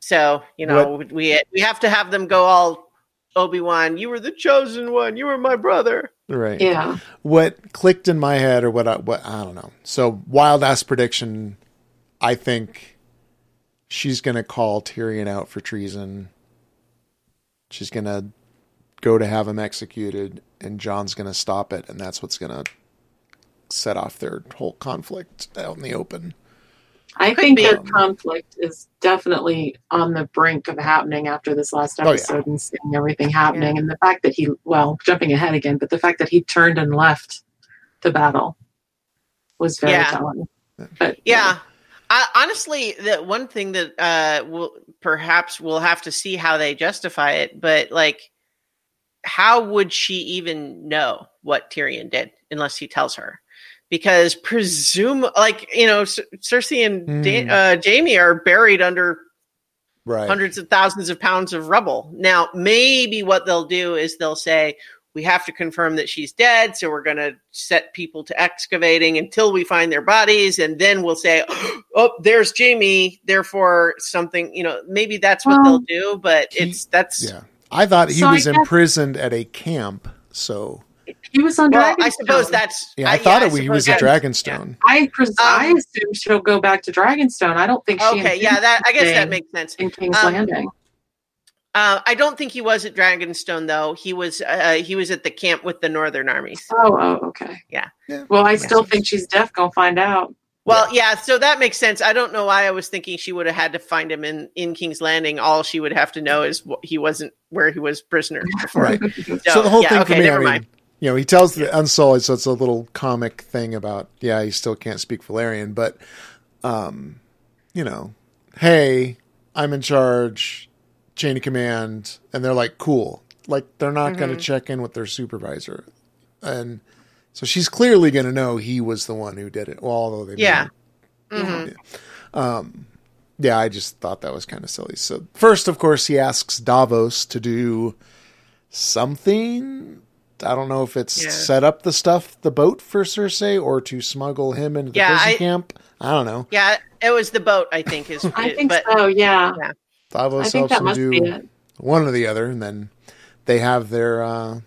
so, you know, what? we, we have to have them go all, Obi-Wan, you were the chosen one. You were my brother. Right. Yeah. What clicked in my head or what I, what, I don't know. So wild ass prediction. I think she's going to call Tyrion out for treason. She's going to go to have him executed and Jon's going to stop it. And that's what's going to set off their whole conflict out in the open. I think be, that um, conflict is definitely on the brink of happening after this last episode oh, yeah. and seeing everything happening. Yeah. And the fact that he, well, jumping ahead again, but the fact that he turned and left the battle was very yeah. telling. But, yeah. yeah. I, honestly, the one thing that uh, we'll, perhaps we'll have to see how they justify it, but like, how would she even know what Tyrion did unless he tells her? Because presume, like, you know, Cer- Cersei and mm. da- uh, Jaime are buried under right. hundreds of thousands of pounds of rubble. Now, maybe what they'll do is they'll say, we have to confirm that she's dead. So we're going to set people to excavating until we find their bodies. And then we'll say, oh, there's Jaime. Therefore, something, you know, maybe that's what well, they'll do. But he, it's that's. Yeah. I thought he so was guess- imprisoned at a camp. So. He was on well, Dragonstone. I suppose that's... Yeah, I, I thought yeah, it I he was at Dragonstone. Yeah. I pres- um, I assume she'll go back to Dragonstone. I don't think she... Okay, yeah, that, I guess that makes sense. In King's um, Landing. Uh, I don't think he was at Dragonstone, though. He was uh, he was at the camp with the Northern armies. Oh, oh okay. Yeah. yeah well, I still sense. think she's deaf. Go find out. Well, yeah. yeah, so that makes sense. I don't know why I was thinking she would have had to find him in, in King's Landing. All she would have to know is what, he wasn't where he was prisoner before. Right. So, so the whole yeah, thing okay, for me, never I mean, mind. You know, he tells the Unsullied, so it's a little comic thing about, yeah, he still can't speak Valerian, but, um, you know, hey, I'm in charge, chain of command, and they're like, cool. Like, they're not mm-hmm. going to check in with their supervisor. And so she's clearly going to know he was the one who did it. Well, although they yeah. Mm-hmm. yeah. Um, yeah, I just thought that was kind of silly. So first, of course, he asks Davos to do something. I don't know if it's yeah. set up the stuff, the boat for Cersei, or to smuggle him into the yeah, prison I, camp. I don't know. Yeah, it was the boat, I think. Is, I think but, so, yeah. yeah. Davos helps him do one or the other, and then they have their uh,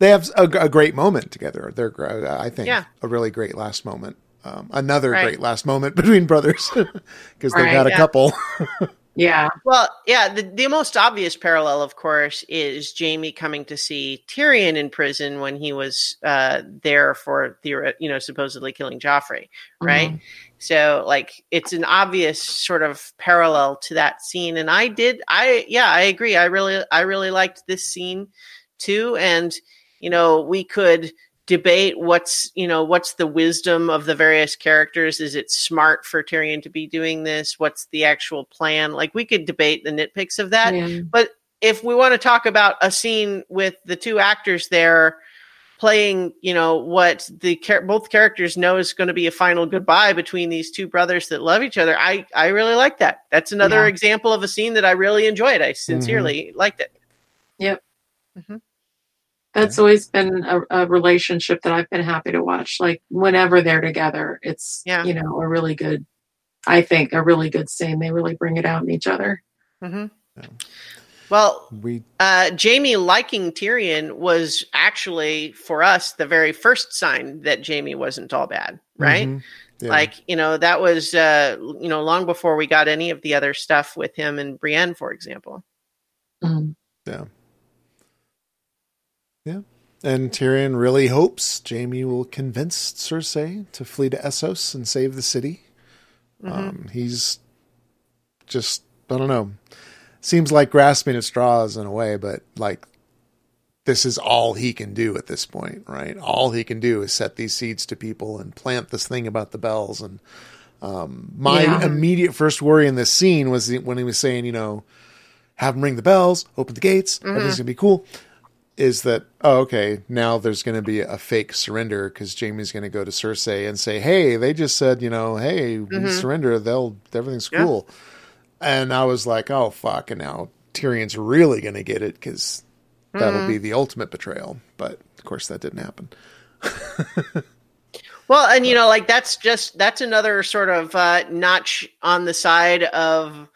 they have a, a great moment together. They're, I think, yeah. a really great last moment. Um, another right. great last moment between brothers, because they've right, had a yeah. couple. Yeah. Well, yeah, the, the most obvious parallel, of course, is Jaime coming to see Tyrion in prison when he was uh, there for, the, you know, supposedly killing Joffrey, right? Mm-hmm. So, like, it's an obvious sort of parallel to that scene. And I did, I, yeah, I agree. I really, I really liked this scene, too. And, you know, we could debate what's, you know, what's the wisdom of the various characters. Is it smart for Tyrion to be doing this? What's the actual plan? Like, we could debate the nitpicks of that, yeah. but if we want to talk about a scene with the two actors there playing, you know, what the both characters know is going to be a final goodbye between these two brothers that love each other. I, I really like that. That's another yeah. example of a scene that I really enjoyed. I sincerely mm-hmm. liked it. Yep. Mm-hmm. That's yeah. always been a, a relationship that I've been happy to watch. Like, whenever they're together, it's, yeah. you know, a really good, I think, a really good scene. They really bring it out in each other. Mm-hmm. Yeah. Well, we... uh, Jaime liking Tyrion was actually, for us, the very first sign that Jaime wasn't all bad, right? Mm-hmm. Yeah. Like, you know, that was, uh, you know, long before we got any of the other stuff with him and Brienne, for example. Mm-hmm. Yeah. Yeah, and Tyrion really hopes Jaime will convince Cersei to flee to Essos and save the city. Mm-hmm. Um, he's just, I don't know, seems like grasping at straws in a way, but like this is all he can do at this point, right? All he can do is set these seeds to people and plant this thing about the bells. And um, my yeah. immediate first worry in this scene was when he was saying, you know, have him ring the bells, open the gates, mm-hmm. everything's going to be cool. Is that, oh, okay, now there's going to be a fake surrender because Jaime's going to go to Cersei and say, hey, they just said, you know, hey, mm-hmm. we surrender, they'll, everything's yeah. cool. And I was like, oh, fuck, and now Tyrion's really going to get it because mm-hmm. that'll be the ultimate betrayal. But, of course, that didn't happen. Well, and, you know, like, that's just, that's another sort of uh, notch on the side of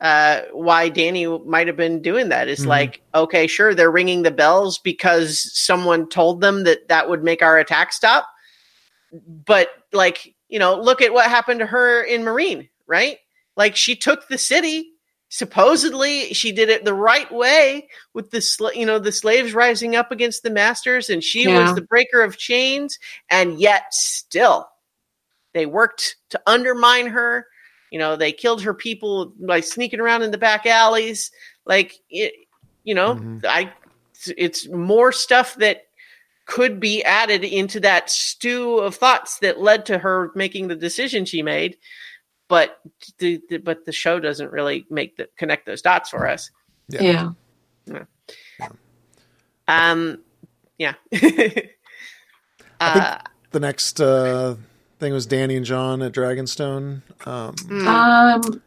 uh why Danny might have been doing that is mm-hmm. like, okay, sure, they're ringing the bells because someone told them that that would make our attack stop, but like, you know, look at what happened to her in Meereen, right? Like, she took the city, supposedly she did it the right way with the sl- you know the slaves rising up against the masters, and she yeah. was the breaker of chains, and yet still they worked to undermine her. You know, they killed her people by sneaking around in the back alleys. Like, it, you know, mm-hmm. I, it's more stuff that could be added into that stew of thoughts that led to her making the decision she made. But the, the but the show doesn't really make the connect those dots for us. Yeah. yeah. yeah. yeah. Um. Yeah. uh, the next. Uh... thing was Danny and John at Dragonstone. Um, um,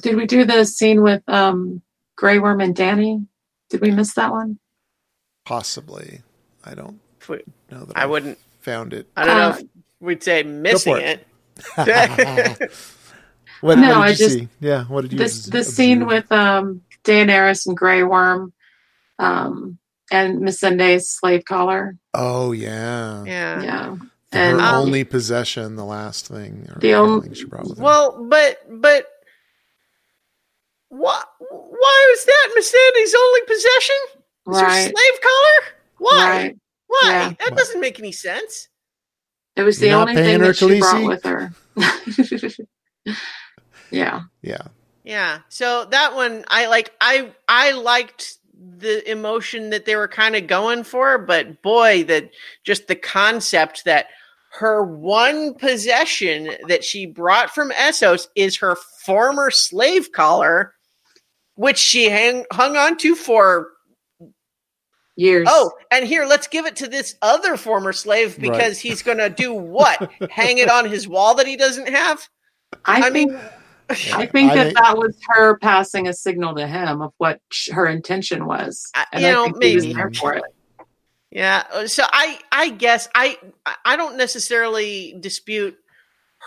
did we do the scene with um, Grey Worm and Danny? Did we miss that one? Possibly. I don't know that I, I wouldn't found it. I don't uh, know if we'd say missing it. it. what, no, what did you I just, see? Yeah, what did you see? The scene with um, Daenerys and Grey Worm um, and Missandei's slave collar. Oh, yeah. Yeah. Yeah. And her um, only possession, the last thing. Or the only thing she brought with her. Well, but but why why was that Missandei's only possession? Is right. her slave collar? Why? Right. Why? Yeah. That doesn't make any sense. It was the only thing that she brought with her. Yeah. Yeah. Yeah. So that one, I like, I, I liked the emotion that they were kind of going for, but boy, that just the concept that her one possession that she brought from Essos is her former slave collar, which she hang, hung on to for years. Oh, and here, let's give it to this other former slave because right. he's going to do what? Hang it on his wall that he doesn't have? I, I think, mean, yeah, I think I that think, that was her passing a signal to him of what sh- her intention was. And you I know, think maybe. He was there for it. Yeah. So I, I guess I, I don't necessarily dispute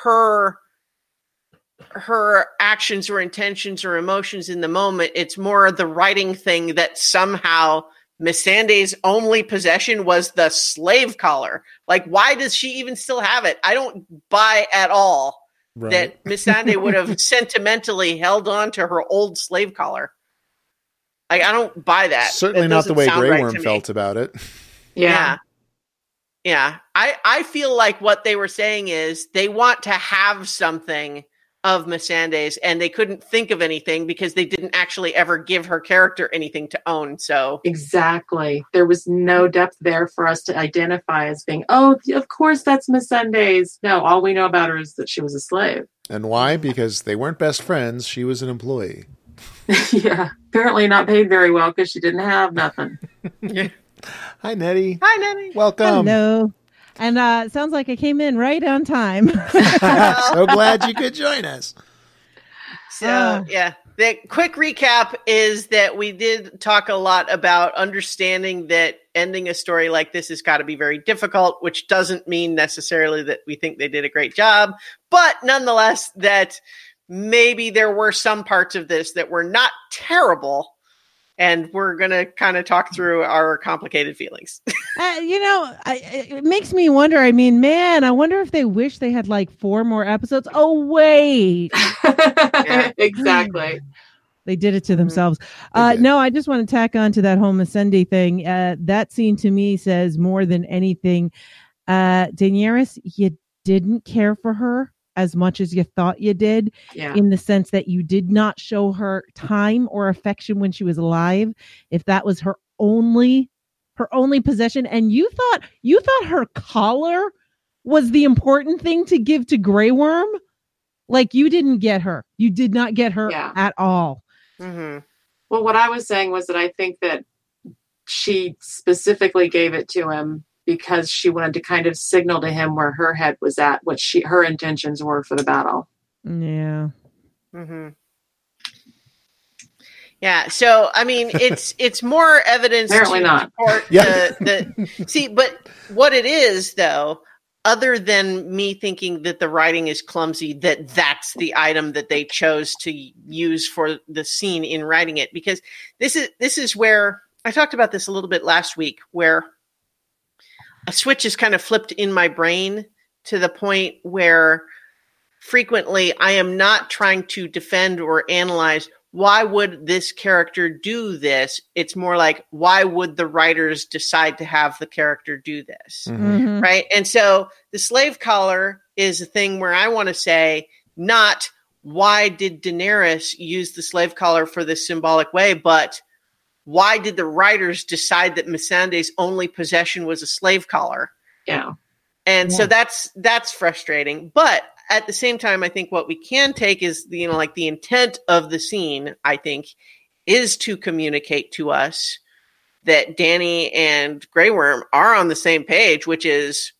her, her actions or intentions or emotions in the moment. It's more the writing thing that somehow Miss Sande's only possession was the slave collar. Like, why does she even still have it? I don't buy at all right. that Miss Sande would have sentimentally held on to her old slave collar. Like, I don't buy that. Certainly that not the way Grey right Worm felt about it. Yeah. yeah. Yeah. I, I feel like what they were saying is they want to have something of Miss Sande's and they couldn't think of anything because they didn't actually ever give her character anything to own. So exactly. There was no depth there for us to identify as being, oh, of course that's Miss Sande's. No, all we know about her is that she was a slave. And why? Because they weren't best friends. She was an employee. Yeah. Apparently not paid very well because she didn't have nothing. Yeah. Hi, Nettie. Hi, Nettie. Welcome. Hello. And uh sounds like I came in right on time. So glad you could join us. So, uh, yeah. The quick recap is that we did talk a lot about understanding that ending a story like this has got to be very difficult, which doesn't mean necessarily that we think they did a great job, but nonetheless that maybe there were some parts of this that were not terrible. And we're going to kind of talk through our complicated feelings. uh, you know, I, it makes me wonder. I mean, man, I wonder if they wish they had like four more episodes. Oh, wait. Yeah, exactly. They did it to themselves. Mm-hmm. Uh, no, I just want to tack on to that whole Miss Sande thing. Uh, that scene to me says more than anything. Uh, Daenerys, you didn't care for her as much as you thought you did, yeah. in the sense that you did not show her time or affection when she was alive. If that was her only, her only possession, and you thought you thought her collar was the important thing to give to Grey Worm, like you didn't get her. You did not get her yeah. at all. Mm-hmm. Well, what I was saying was that I think that she specifically gave it to him because she wanted to kind of signal to him where her head was at, what she, her intentions were for the battle. Yeah. Mm-hmm. Yeah. So, I mean, it's, it's more evidence. Apparently not. Yeah. The, the, see, but what it is though, other than me thinking that the writing is clumsy, that that's the item that they chose to use for the scene in writing it, because this is, this is where I talked about this a little bit last week, where a switch is kind of flipped in my brain to the point where frequently I am not trying to defend or analyze why would this character do this? It's more like, why would the writers decide to have the character do this? Mm-hmm. Right. And so the slave collar is a thing where I want to say, not why did Daenerys use the slave collar for this symbolic way, but why did the writers decide that Miss Sande's only possession was a slave collar? Yeah. And yeah. so that's, that's frustrating. But at the same time, I think what we can take is, you know, like the intent of the scene, I think, is to communicate to us that Dany and Grey Worm are on the same page, which is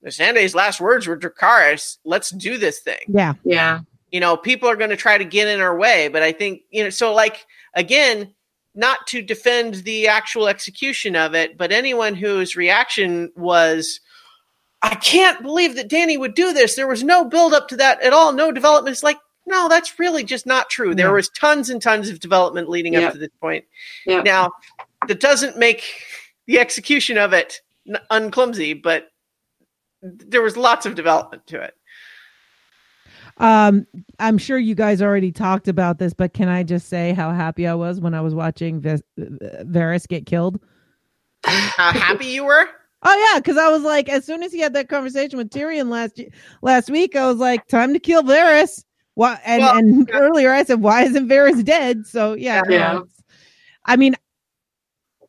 Miss Sande's last words were Dracarys. Let's do this thing. Yeah. Yeah. You know, people are going to try to get in our way, but I think, you know, so like, again, not to defend the actual execution of it, but anyone whose reaction was, I can't believe that Dany would do this. There was no build up to that at all. No development. It's like, no, that's really just not true. There was tons and tons of development leading yep. up to this point. Yep. Now, that doesn't make the execution of it unclumsy, but there was lots of development to it. Um, I'm sure you guys already talked about this, but can I just say how happy I was when I was watching Vis- Varys get killed? How happy you were? Oh yeah, because I was like, as soon as he had that conversation with Tyrion last last week, I was like, time to kill Varys. Why? And, well, and yeah. earlier I said, why isn't Varys dead? So yeah, yeah. You know, I mean,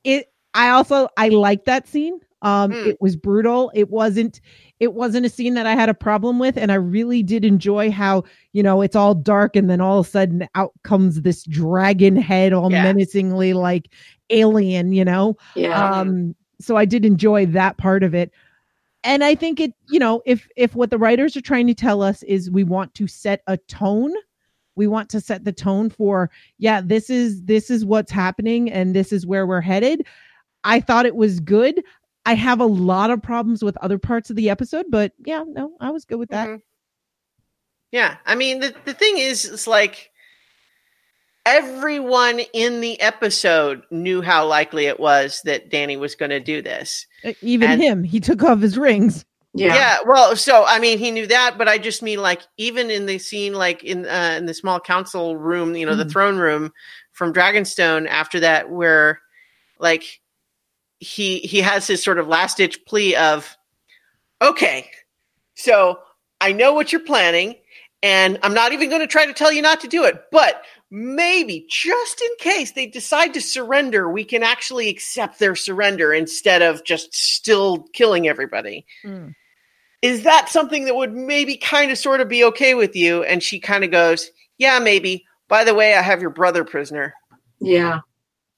it. I also I like that scene. Um, mm. It was brutal. It wasn't. It wasn't a scene that I had a problem with, and I really did enjoy how, you know, it's all dark and then all of a sudden out comes this dragon head, all yeah. menacingly like alien, you know. Yeah. Um, so I did enjoy that part of it. And I think it, you know, if if what the writers are trying to tell us is we want to set a tone, we want to set the tone for, yeah, this is this is what's happening and this is where we're headed. I thought it was good. I have a lot of problems with other parts of the episode, but yeah, no, I was good with that. Mm-hmm. Yeah. I mean, the, the thing is, it's like everyone in the episode knew how likely it was that Danny was going to do this. Even and, him, he took off his rings. Yeah. Yeah. Well, so, I mean, he knew that, but I just mean like, even in the scene, like in, uh, in the small council room, you know, mm-hmm. the throne room from Dragonstone after that, where like, he he has his sort of last ditch plea of, okay, so I know what you're planning and I'm not even going to try to tell you not to do it, but maybe just in case they decide to surrender, we can actually accept their surrender instead of just still killing everybody. Mm. Is that something that would maybe kind of sort of be okay with you? And she kind of goes, yeah, maybe. By the way, I have your brother prisoner. Yeah.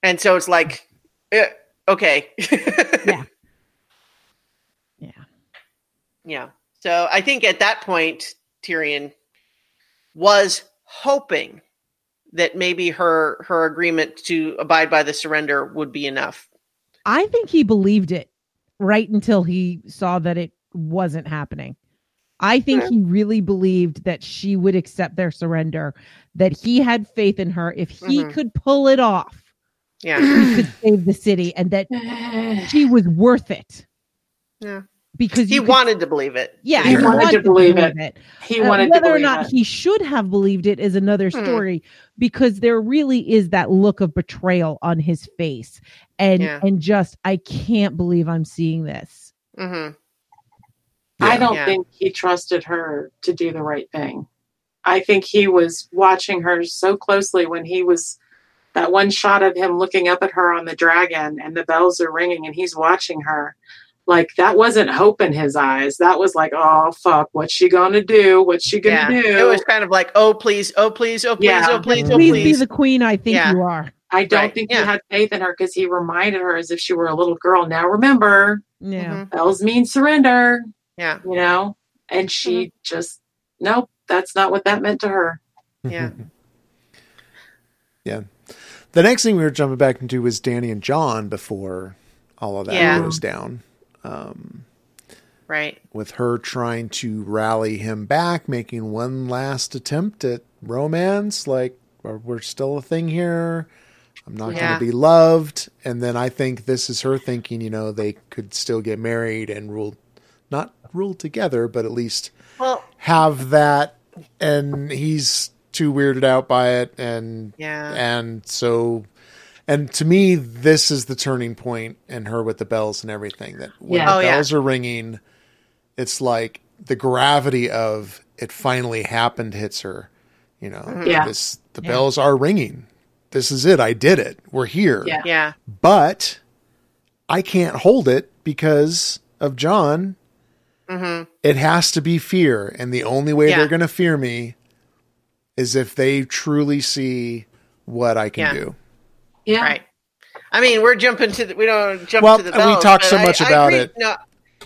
And so it's like, eh, okay. yeah. Yeah. Yeah. So I think at that point, Tyrion was hoping that maybe her, her agreement to abide by the surrender would be enough. I think he believed it right until he saw that it wasn't happening. I think he really believed that she would accept their surrender, that he had faith in her. If he mm-hmm. could pull it off, yeah, he could save the city, and that she was worth it. Yeah, because he could, wanted to believe it. Yeah, he, he wanted, wanted to believe, believe it. it. He uh, wanted whether to believe or not it. He should have believed it is another story, hmm. because there really is that look of betrayal on his face, and yeah. and just I can't believe I'm seeing this. Mm-hmm. Yeah, I don't yeah. think he trusted her to do the right thing. I think he was watching her so closely when he was. That one shot of him looking up at her on the dragon and the bells are ringing and he's watching her. Like, that wasn't hope in his eyes. That was like, oh, fuck, what's she going to do? What's she going to yeah. do? It was kind of like, oh, please, oh, please, oh, please, yeah. oh, please, oh, please. Please be the queen I think yeah. you are. I don't right. think yeah. he had faith in her because he reminded her as if she were a little girl. Now, remember, yeah. bells mean surrender. Yeah. You know? And she mm-hmm. just, nope, that's not what that meant to her. Yeah. yeah. The next thing we were jumping back into was Danny and John before all of that yeah. goes down. Um, right. With her trying to rally him back, making one last attempt at romance. Like, we're still a thing here. I'm not yeah. going to be loved. And then I think this is her thinking, you know, they could still get married and rule, not rule together, but at least well, have that. And he's too weirded out by it. And, yeah. and so, and to me, this is the turning point in her with the bells and everything that when yeah. the oh, bells yeah. are ringing, it's like the gravity of it finally happened hits her, you know, yeah. this, the yeah. bells are ringing. This is it. I did it. We're here. Yeah. yeah. But I can't hold it because of John. Mm-hmm. It has to be fear. And the only way yeah. they're going to fear me is if they truly see what I can yeah. do. Yeah. Right. I mean, we're jumping to the, we don't jump well, to the bells. Well, we talked so much I, about I it. No,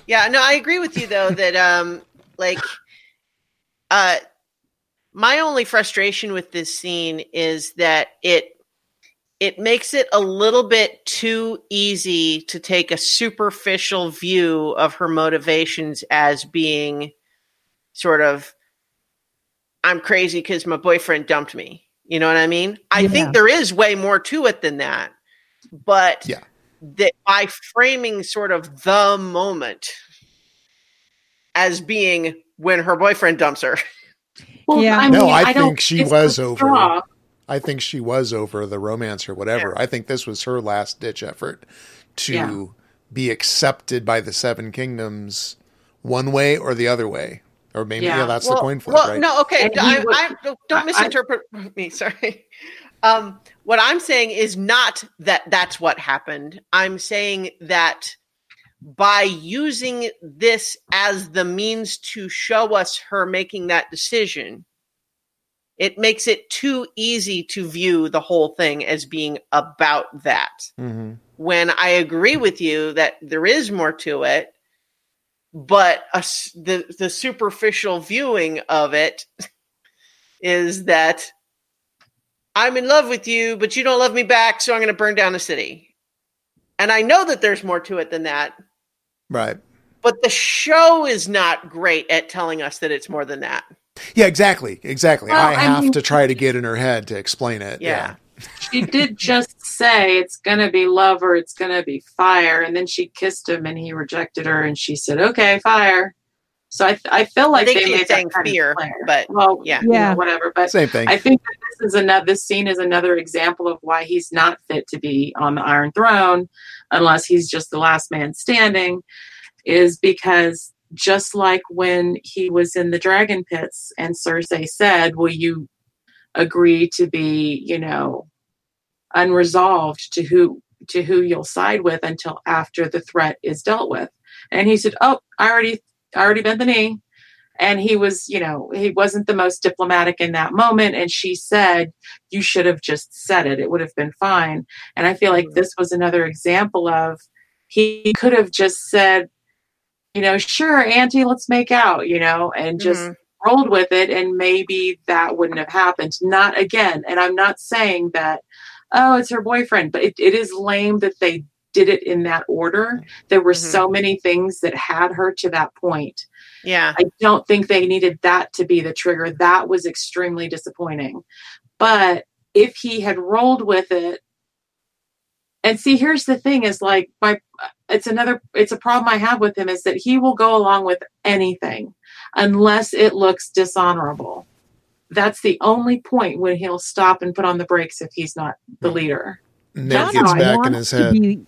yeah, no, I agree with you though, that um, like, uh, my only frustration with this scene is that it, it makes it a little bit too easy to take a superficial view of her motivations as being sort of, I'm crazy because my boyfriend dumped me. You know what I mean? I yeah. think there is way more to it than that. But yeah. that by framing sort of the moment as being when her boyfriend dumps her. Well, yeah. I mean, no, I, I think she was over. Straw. I think she was over the romance or whatever. Yeah. I think this was her last ditch effort to yeah. be accepted by the Seven Kingdoms one way or the other way. Or maybe yeah. Yeah, that's well, the coin flip, well, right? No, okay. I, would, I, I, don't misinterpret I, me. Sorry. Um, what I'm saying is not that that's what happened. I'm saying that by using this as the means to show us her making that decision, it makes it too easy to view the whole thing as being about that. Mm-hmm. When I agree with you that there is more to it, but a, the, the superficial viewing of it is that I'm in love with you, but you don't love me back, so I'm going to burn down a city. And I know that there's more to it than that. Right. But the show is not great at telling us that it's more than that. Yeah, exactly. Exactly. Well, I have I mean, to try to get in her head to explain it. Yeah. yeah. She did just say it's going to be love or it's going to be fire. And then she kissed him and he rejected her and she said, okay, fire. So I th- I feel like I think they made that kind fear, of clear. But well, yeah, yeah. You know, whatever. But same thing. I think that this is another. This scene is another example of why he's not fit to be on the Iron Throne, unless he's just the last man standing. Is because just like when he was in the dragon pits, and Cersei said, "Will you agree to be, you know, unresolved to who to who you'll side with until after the threat is dealt with?" And he said, "Oh, I already." I already bent the knee," and he was, you know, he wasn't the most diplomatic in that moment. And she said, "You should have just said it. It would have been fine." And I feel like this was another example of he could have just said, you know, "Sure, Auntie, let's make out," you know, and just mm-hmm. rolled with it. And maybe that wouldn't have happened. Not again. And I'm not saying that, oh, it's her boyfriend, but it, it is lame that they did it in that order. There were mm-hmm. so many things that had her to that point. Yeah. I don't think they needed that to be the trigger. That was extremely disappointing. But if he had rolled with it, and see, here's the thing is like, my, it's another, it's a problem I have with him is that he will go along with anything unless it looks dishonorable. That's the only point when he'll stop and put on the brakes if he's not the leader. And then gets back in his head.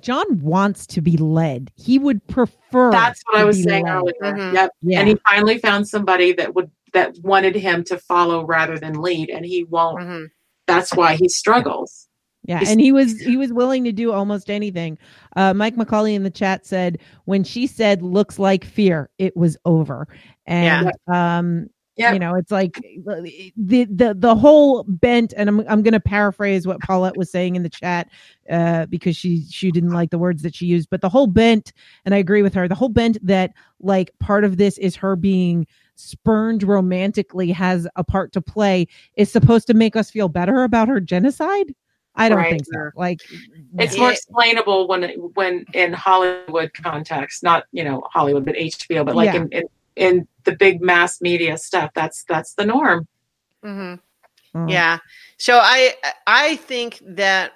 John wants to be led. He would prefer. That's what I was saying earlier. Mm-hmm. Yep. Yeah. And he finally found somebody that would that wanted him to follow rather than lead, and he won't. Mm-hmm. That's why he struggles. Yeah, He's- and he was he was willing to do almost anything. Uh, Mike McCauley in the chat said when she said "looks like fear," it was over. And yeah. um. Yep. You know, it's like the the the whole bent, and I'm I'm going to paraphrase what Paulette was saying in the chat uh, because she she didn't like the words that she used, but the whole bent, and I agree with her, the whole bent that like part of this is her being spurned romantically has a part to play is supposed to make us feel better about her genocide. I don't right. think so. Like it's yeah. more explainable when when in Hollywood context, not you know Hollywood, but H B O, but like yeah. in, in in the big mass media stuff. That's, that's the norm. Mm-hmm. Mm. Yeah. So I, I think that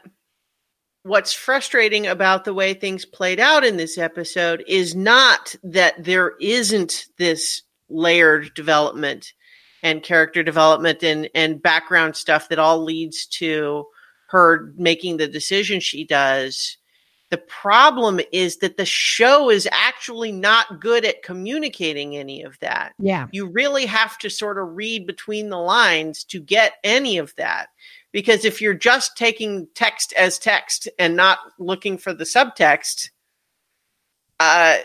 what's frustrating about the way things played out in this episode is not that there isn't this layered development and character development and, and background stuff that all leads to her making the decision she does. The problem is that the show is actually not good at communicating any of that. Yeah. You really have to sort of read between the lines to get any of that. Because if you're just taking text as text and not looking for the subtext, uh,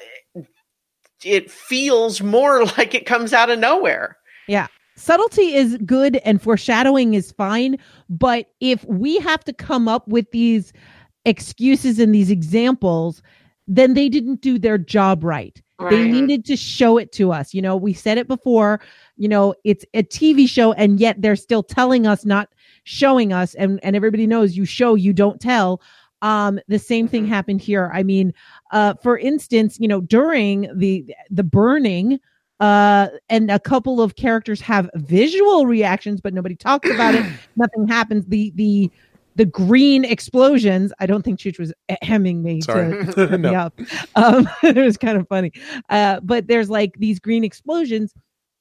it feels more like it comes out of nowhere. Yeah. Subtlety is good and foreshadowing is fine. But if we have to come up with these excuses in these examples, then they didn't do their job right. right. They needed to show it to us. You know, we said it before, you know, it's a T V show and yet they're still telling us, not showing us. And, and everybody knows you show, you don't tell. Um, the same thing happened here. I mean, uh, for instance, you know, during the, the burning, Uh, and a couple of characters have visual reactions, but nobody talks about it. Nothing happens. The, the, The green explosions. I don't think Chooch was hemming me Sorry. to hit no. me up. Um, it was kind of funny. Uh, but there's like these green explosions,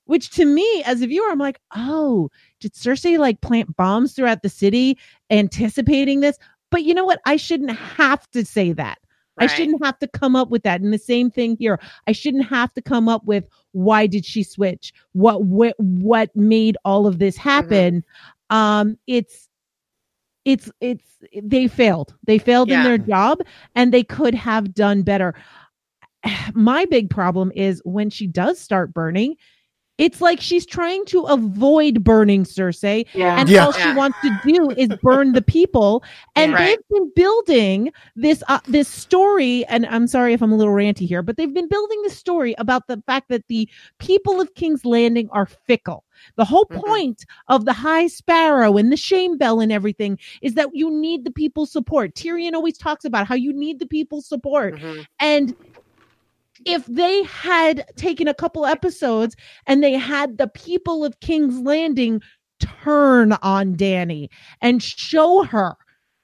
which to me as a viewer, I'm like, oh, did Cersei like plant bombs throughout the city anticipating this? But you know what? I shouldn't have to say that. Right. I shouldn't have to come up with that. And the same thing here. I shouldn't have to come up with, why did she switch? What, what, what made all of this happen? Mm-hmm. Um, it's, it's, it's, they failed. They failed yeah. in their job, and they could have done better. My big problem is when she does start burning, it's like she's trying to avoid burning Cersei. Yeah. And yeah. all yeah. she wants to do is burn the people. And right. they've been building this uh, this story. And I'm sorry if I'm a little ranty here, but they've been building this story about the fact that the people of King's Landing are fickle. The whole point mm-hmm. of the High Sparrow and the Shame Bell and everything is that you need the people's support. Tyrion always talks about how you need the people's support. Mm-hmm. And if they had taken a couple episodes and they had the people of King's Landing turn on Dany and show her,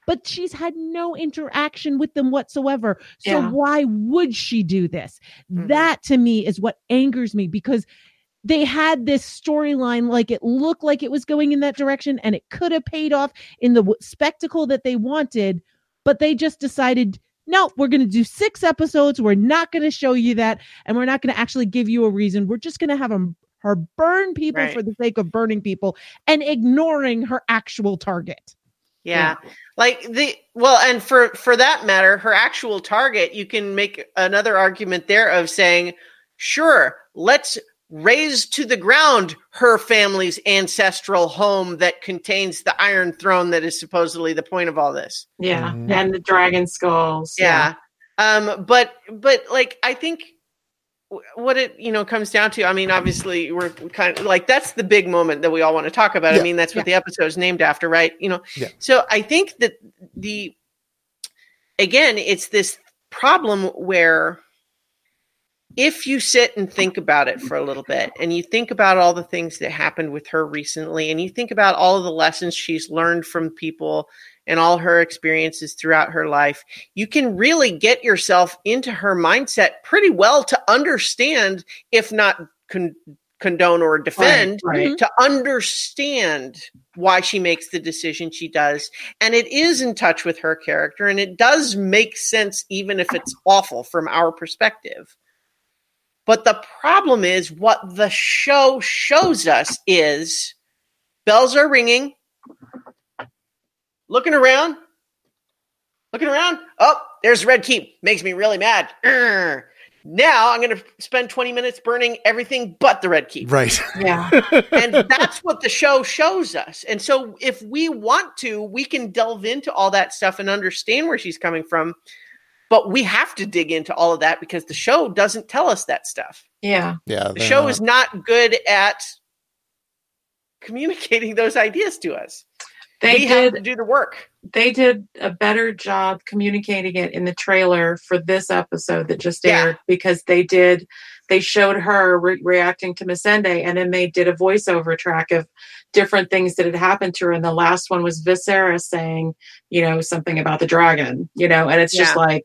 but she's had no interaction with them whatsoever. So yeah. why would she do this? Mm-hmm. That to me is what angers me, because they had this storyline, like it looked like it was going in that direction and it could have paid off in the w- spectacle that they wanted, but they just decided, no, we're going to do six episodes. We're not going to show you that. And we're not going to actually give you a reason. We're just going to have a, her burn people right. for the sake of burning people and ignoring her actual target. Yeah. yeah. Like the, well, and for, for that matter, her actual target, you can make another argument there of saying, sure, let's raise to the ground her family's ancestral home that contains the Iron Throne that is supposedly the point of all this. Yeah. Mm-hmm. And the dragon skulls. Yeah. yeah. Um, but, but like, I think what it, you know, comes down to, I mean, obviously we're kind of like, that's the big moment that we all want to talk about. Yeah. I mean, that's what yeah. the episode's named after, right? You know? Yeah. So I think that the, again, it's this problem where, if you sit and think about it for a little bit, and you think about all the things that happened with her recently, and you think about all of the lessons she's learned from people and all her experiences throughout her life, you can really get yourself into her mindset pretty well to understand, if not con- condone or defend, right, right. to understand why she makes the decision she does. And it is in touch with her character, and it does make sense, even if it's awful from our perspective. But the problem is what the show shows us is bells are ringing, looking around, looking around. Oh, there's the Red Keep. Makes me really mad. Urgh. Now I'm going to spend twenty minutes burning everything but the Red Keep. Right. Yeah. And that's what the show shows us. And so if we want to, we can delve into all that stuff and understand where she's coming from. But we have to dig into all of that because the show doesn't tell us that stuff. Yeah. Yeah. The show not. is not good at communicating those ideas to us. They we did, have to do the work. They did a better job communicating it in the trailer for this episode that just aired yeah. because they did, they showed her re- reacting to Missandei, and then they did a voiceover track of different things that had happened to her. And the last one was Viserys saying, you know, something about the dragon, you know, and it's yeah. just like,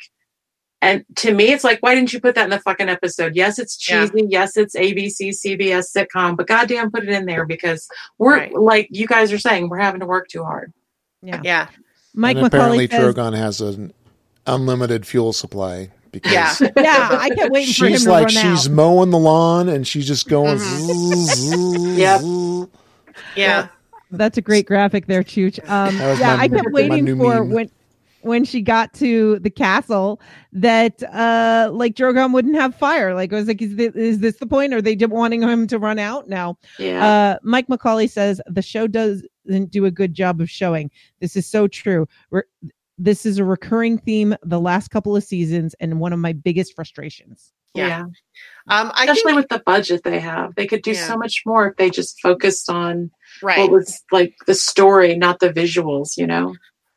and to me, it's like, why didn't you put that in the fucking episode? Yes, it's cheesy. Yeah. Yes, it's A B C, C B S sitcom, but goddamn, put it in there because we're right. like you guys are saying, we're having to work too hard. Yeah, yeah. Mike and apparently, says, Drogon has an unlimited fuel supply. Because yeah, yeah. I kept waiting for him to like, run out. She's like, she's mowing the lawn, and she's just going. Mm-hmm. yep. Yeah. yeah, that's a great graphic there, Chooch. Um, yeah, my, I kept waiting for meme. when. when she got to the castle that uh like Drogon wouldn't have fire. Like I was like, is this, is this the point? Are they just wanting him to run out now? Yeah. Uh, Mike McCauley says the show doesn't do a good job of showing. This is so true. We're, this is a recurring theme the last couple of seasons and one of my biggest frustrations. Yeah. yeah. Um, I Especially think, with the budget they have, they could do yeah. so much more if they just focused on right. what was like the story, not the visuals, you know?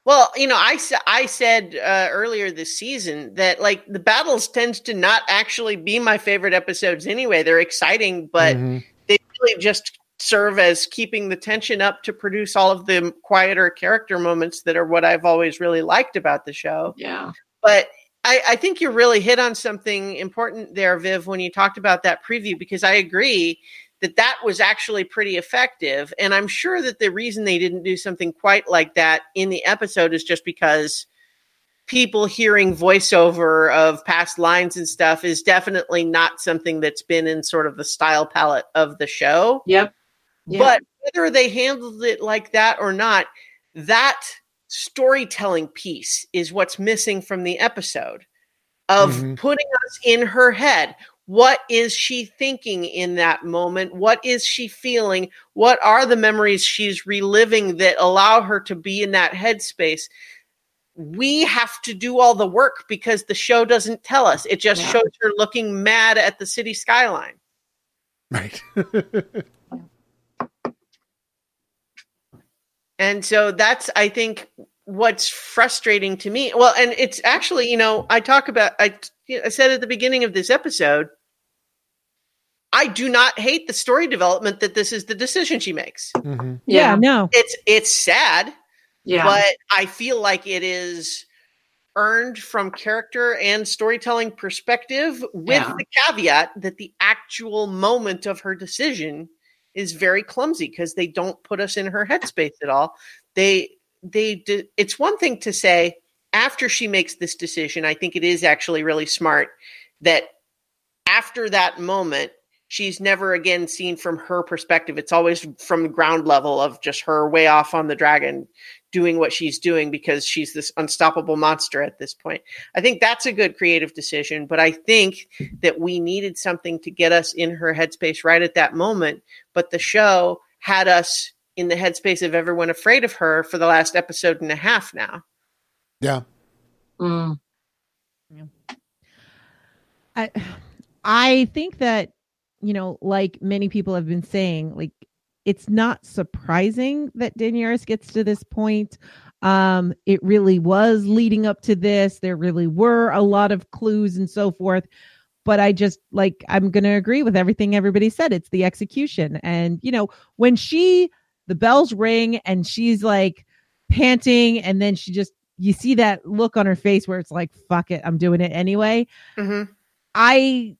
Well, you know, I, I said uh, earlier this season that, like, the battles tends to not actually be my favorite episodes anyway. They're exciting, but mm-hmm. they really just serve as keeping the tension up to produce all of the quieter character moments that are what I've always really liked about the show. Yeah. But I, I think you really hit on something important there, Viv, when you talked about that preview, because I agree that that was actually pretty effective. And I'm sure that the reason they didn't do something quite like that in the episode is just because people hearing voiceover of past lines and stuff is definitely not something that's been in sort of the style palette of the show. Yep. Yeah. But whether they handled it like that or not, that storytelling piece is what's missing from the episode of mm-hmm. putting us in her head. What is she thinking in that moment? What is she feeling? What are the memories she's reliving that allow her to be in that headspace? We have to do all the work because the show doesn't tell us. It just yeah. shows her looking mad at the city skyline. Right. And so that's, I think, what's frustrating to me. Well, and it's actually, you know, I talk about, I, I said at the beginning of this episode, I do not hate the story development that this is the decision she makes. Mm-hmm. Yeah, yeah, no. It's, it's sad. Yeah. But I feel like it is earned from character and storytelling perspective with yeah. the caveat that the actual moment of her decision is very clumsy because they don't put us in her headspace at all. They, they do. It's one thing to say after she makes this decision, I think it is actually really smart that after that moment, she's never again seen from her perspective. It's always from ground level of just her way off on the dragon doing what she's doing because she's this unstoppable monster at this point. I think that's a good creative decision, but I think that we needed something to get us in her headspace right at that moment. But the show had us in the headspace of everyone afraid of her for the last episode and a half now. Yeah. Mm. Yeah. I, I think that, you know, like many people have been saying, like, it's not surprising that Daenerys gets to this point. Um, it really was leading up to this. There really were a lot of clues and so forth. But I just, like, I'm going to agree with everything everybody said. It's the execution. And, you know, when she, the bells ring and she's like panting and then she just, you see that look on her face where it's like, fuck it, I'm doing it anyway. Mm-hmm. I...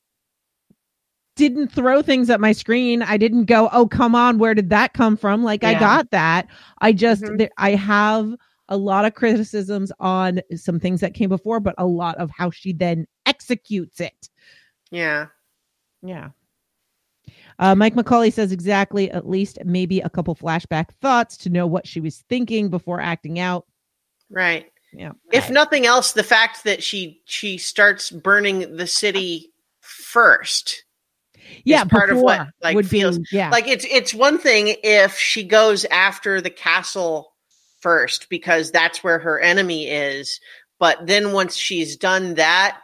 didn't throw things at my screen. I didn't go, oh, come on, where did that come from? Like, yeah. I got that. I just, mm-hmm. th- I have a lot of criticisms on some things that came before, but a lot of how she then executes it. Yeah. Yeah. Uh, Mike McCauley says exactly, at least maybe a couple flashback thoughts to know what she was thinking before acting out. Right. Yeah. If right. nothing else, the fact that she, she starts burning the city first. Yeah, part of what like would feels be, yeah. like it's it's one thing if she goes after the castle first because that's where her enemy is, but then once she's done that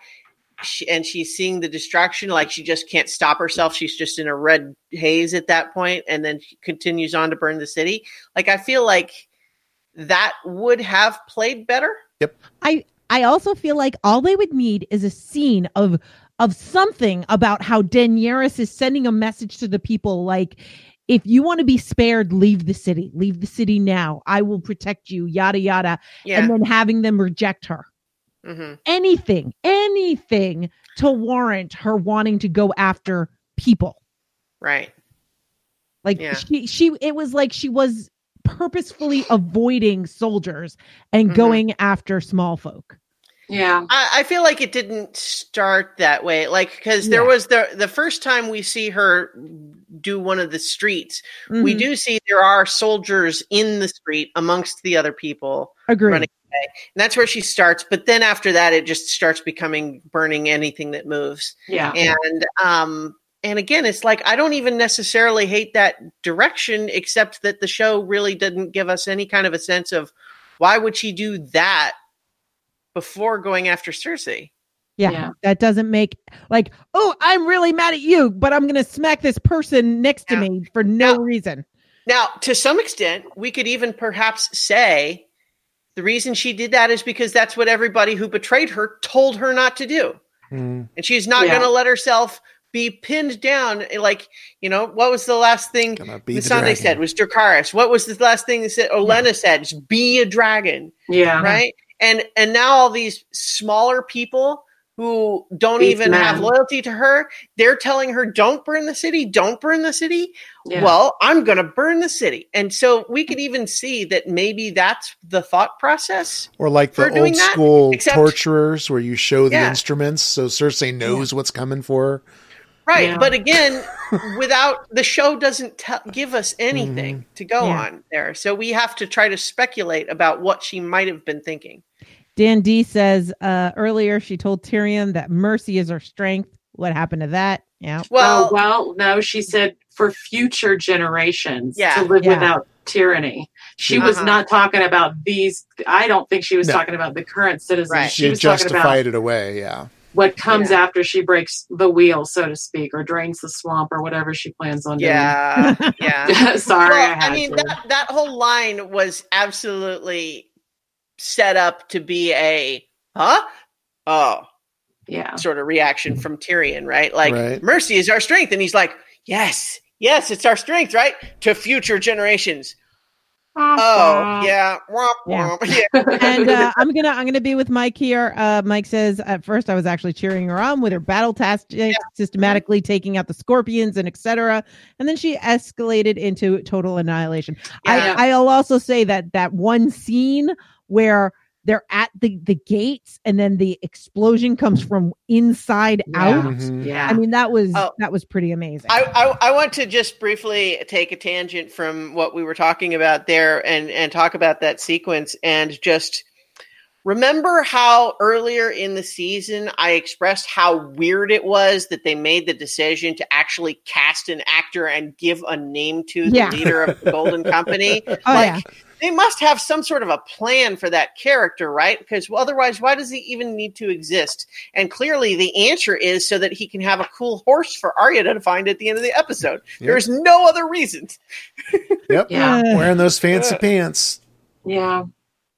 she, and she's seeing the destruction, like she just can't stop herself. She's just in a red haze at that point, and then she continues on to burn the city. Like I feel like that would have played better. Yep. I I also feel like all they would need is a scene of. of something about how Daenerys is sending a message to the people. Like, if you want to be spared, leave the city, leave the city now. I will protect you, yada, yada. Yeah. And then having them reject her. Mm-hmm. Anything, anything to warrant her wanting to go after people. Right. Like yeah. she, she, it was like she was purposefully avoiding soldiers and mm-hmm. going after small folk. Yeah, I, I feel like it didn't start that way. Like, because there yeah. was the the first time we see her do one of the streets, mm-hmm. we do see there are soldiers in the street amongst the other people Agreed. running away, and that's where she starts. But then after that, it just starts becoming burning anything that moves. Yeah, and um, and again, it's like I don't even necessarily hate that direction, except that the show really didn't give us any kind of a sense of why would she do that. Before going after Cersei. Yeah, yeah. That doesn't make like, oh, I'm really mad at you, but I'm going to smack this person next yeah. to me for no now, reason. Now, to some extent, we could even perhaps say the reason she did that is because that's what everybody who betrayed her told her not to do. Mm. And she's not yeah. going to let herself be pinned down. Like, you know, what was the last thing Missandei said was Dracarys. What was the last thing that said Olenna yeah. said? Just be a dragon. Yeah. Right. And and now all these smaller people who don't These even men. have loyalty to her. They're telling her, don't burn the city, don't burn the city. Yeah. Well, I'm going to burn the city. And so we could even see that maybe that's the thought process. Or like the old school that, except, torturers where you show the yeah. instruments. So Cersei knows yeah. what's coming for her. Right. Yeah. But again, without the show doesn't te- give us anything mm-hmm. to go yeah. on there. So we have to try to speculate about what she might have been thinking. Dan D says uh, earlier she told Tyrion that mercy is her strength. What happened to that? Yeah. Well, oh, well, no, she said for future generations yeah, to live yeah. without tyranny. She uh-huh. was not talking about these. I don't think she was no. talking about the current citizens. Right. She, she was justified talking about it away. Yeah. What comes yeah. after she breaks the wheel, so to speak, or drains the swamp or whatever she plans on yeah, doing. Yeah. Yeah. Sorry. Well, I, had I mean, to. That, that whole line was absolutely set up to be a, huh? Oh, yeah. Sort of reaction from Tyrion, right? Like, right. mercy is our strength. And he's like, yes, yes, it's our strength, right? To future generations. Oh yeah, womp, womp. yeah. yeah. And uh, I'm gonna I'm gonna be with Mike here. Uh, Mike says at first I was actually cheering her on with her battle tactics, yeah. systematically taking out the scorpions and et cetera. And then she escalated into total annihilation. Yeah. I, I'll also say that that one scene where they're at the, the gates and then the explosion comes from inside yeah. out. Mm-hmm. Yeah, I mean that was oh, that was pretty amazing. I, I I want to just briefly take a tangent from what we were talking about there and and talk about that sequence and just remember how earlier in the season I expressed how weird it was that they made the decision to actually cast an actor and give a name to the yeah. leader of the Golden Company. Oh, like, yeah. They must have some sort of a plan for that character, right? Because well, otherwise, why does he even need to exist? And clearly the answer is so that he can have a cool horse for Arya to find at the end of the episode. Yep. There's no other reason. Yep. Yeah. Wearing those fancy uh, pants. Yeah.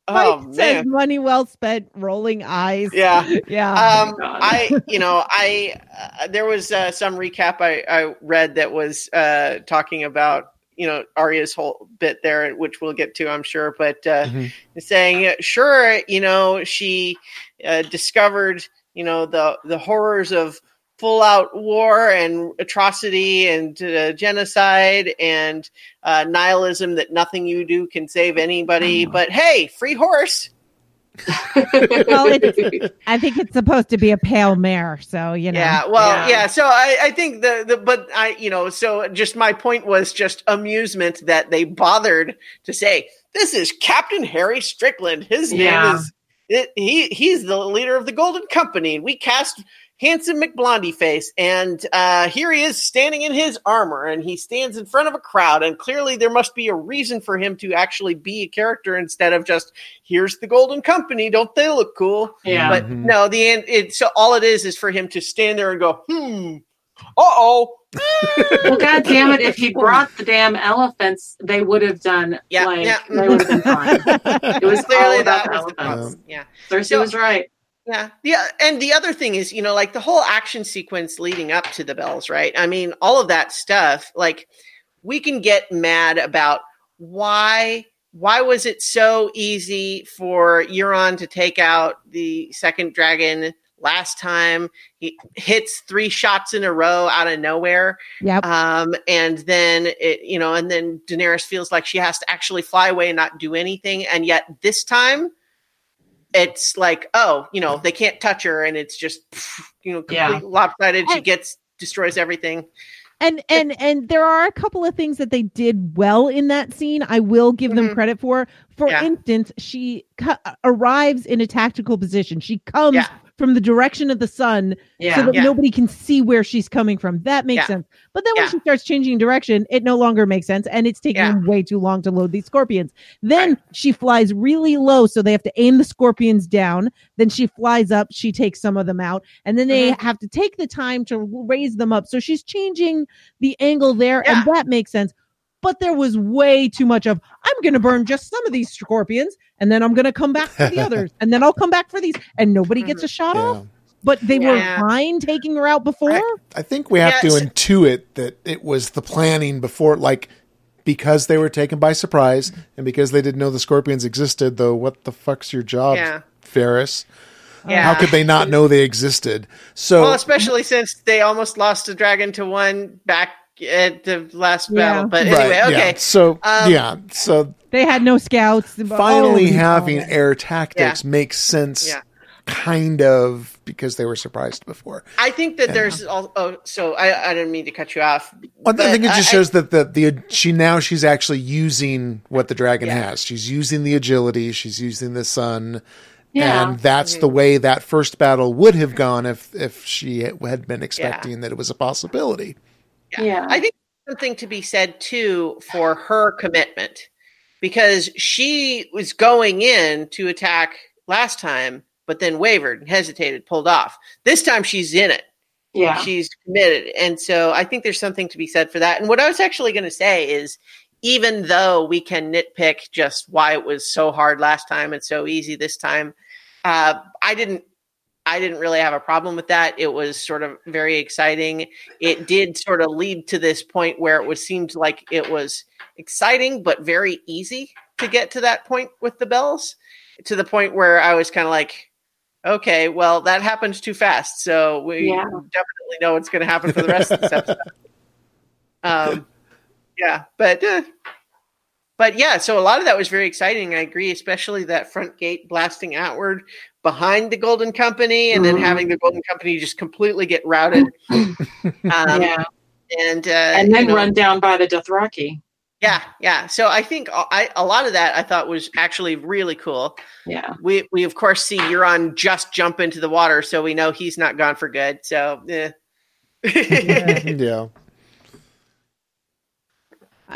Oh, Mike man. Says money well spent, rolling eyes. Yeah. Yeah. Um, I, you know, I, uh, there was uh, some recap I, I read that was uh, talking about, you know, Arya's whole bit there, which we'll get to, I'm sure, but uh, mm-hmm. saying, sure, you know, she uh, discovered, you know, the, the horrors of full out war and atrocity and uh, genocide and uh, nihilism that nothing you do can save anybody. But hey, free horse. Well, it's, I think it's supposed to be a pale mare, so you know. Yeah, well, yeah. yeah so I, I think the the but I you know so just my point was just amusement that they bothered to say this is Captain Harry Strickland. His yeah. name is it, he he's the leader of the Golden Company. We cast handsome McBlondie face, and uh, here he is standing in his armor, and he stands in front of a crowd. And clearly, there must be a reason for him to actually be a character instead of just here's the Golden Company. Don't they look cool? Yeah. But mm-hmm. no, the end. It, so all it is is for him to stand there and go, hmm. Uh oh. Well, God damn it! If he brought the damn elephants, they would have done. Yeah, like, yeah. They would have been fine. It was clearly all about that was elephants. Um, yeah, Cersei so, was right. Yeah. Yeah. And the other thing is, you know, like the whole action sequence leading up to the bells, right? I mean, all of that stuff, like we can get mad about why, why was it so easy for Euron to take out the second dragon last time? He hits three shots in a row out of nowhere. Yep. Um, and then, it, you know, and then Daenerys feels like she has to actually fly away and not do anything. And yet this time, it's like, oh, you know, they can't touch her, and it's just, you know, completely yeah. lopsided. She gets destroys everything. And and and there are a couple of things that they did well in that scene. I will give mm-hmm. them credit for. For yeah. instance, she co- arrives in a tactical position. She comes yeah. from the direction of the sun, yeah. so that yeah. nobody can see where she's coming from. That makes yeah. sense. But then when yeah. she starts changing direction, it no longer makes sense, and it's taking yeah. them way too long to load these scorpions. Then right. she flies really low, so they have to aim the scorpions down. Then she flies up, she takes some of them out, and then they mm-hmm. have to take the time to raise them up. So she's changing the angle there, yeah. and that makes sense. But there was way too much of, I'm going to burn just some of these scorpions, and then I'm going to come back for the others, and then I'll come back for these, and nobody gets a shot yeah. off. But they yeah. were fine taking her out before. I, I think we have yes. to intuit that it was the planning before, like, because they were taken by surprise, and because they didn't know the scorpions existed, though, what the fuck's your job, yeah. Ferris? Yeah. How could they not know they existed? So, well, especially since they almost lost a dragon to one back at the last yeah. battle. But anyway, right, okay. Yeah. So um, yeah, so they had no scouts. Finally, oh, having oh. air tactics yeah. makes sense. Yeah. Kind of, because they were surprised before. I think that yeah. there's all, oh, so I, I didn't mean to cut you off. Well, I think it just I, shows I, that the, the she now she's actually using what the dragon yeah. has. She's using the agility. She's using the sun. Yeah. And that's mm-hmm. the way that first battle would have gone if if she had been expecting yeah. that it was a possibility. Yeah. yeah, I think there's something to be said too for her commitment, because she was going in to attack last time, but then wavered and hesitated, pulled off. This time she's in it. Yeah. She's committed. And so I think there's something to be said for that. And what I was actually going to say is, even though we can nitpick just why it was so hard last time and so easy this time, uh, I didn't I didn't really have a problem with that. It was sort of very exciting. It did sort of lead to this point where it was seemed like it was exciting, but very easy to get to that point with the bells, to the point where I was kind of like, okay, well, that happened too fast. So we yeah. definitely know what's going to happen for the rest of this episode. Um, yeah, but, uh, but yeah, so a lot of that was very exciting. I agree, especially that front gate blasting outward behind the Golden Company, and mm-hmm. then having the Golden Company just completely get routed. um, yeah. And, uh, and then you know, run down by the Dothraki. Yeah, yeah. So I think I, a lot of that I thought was actually really cool. Yeah. We, we of course, see Euron just jump into the water, so we know he's not gone for good. So, eh. yeah. yeah.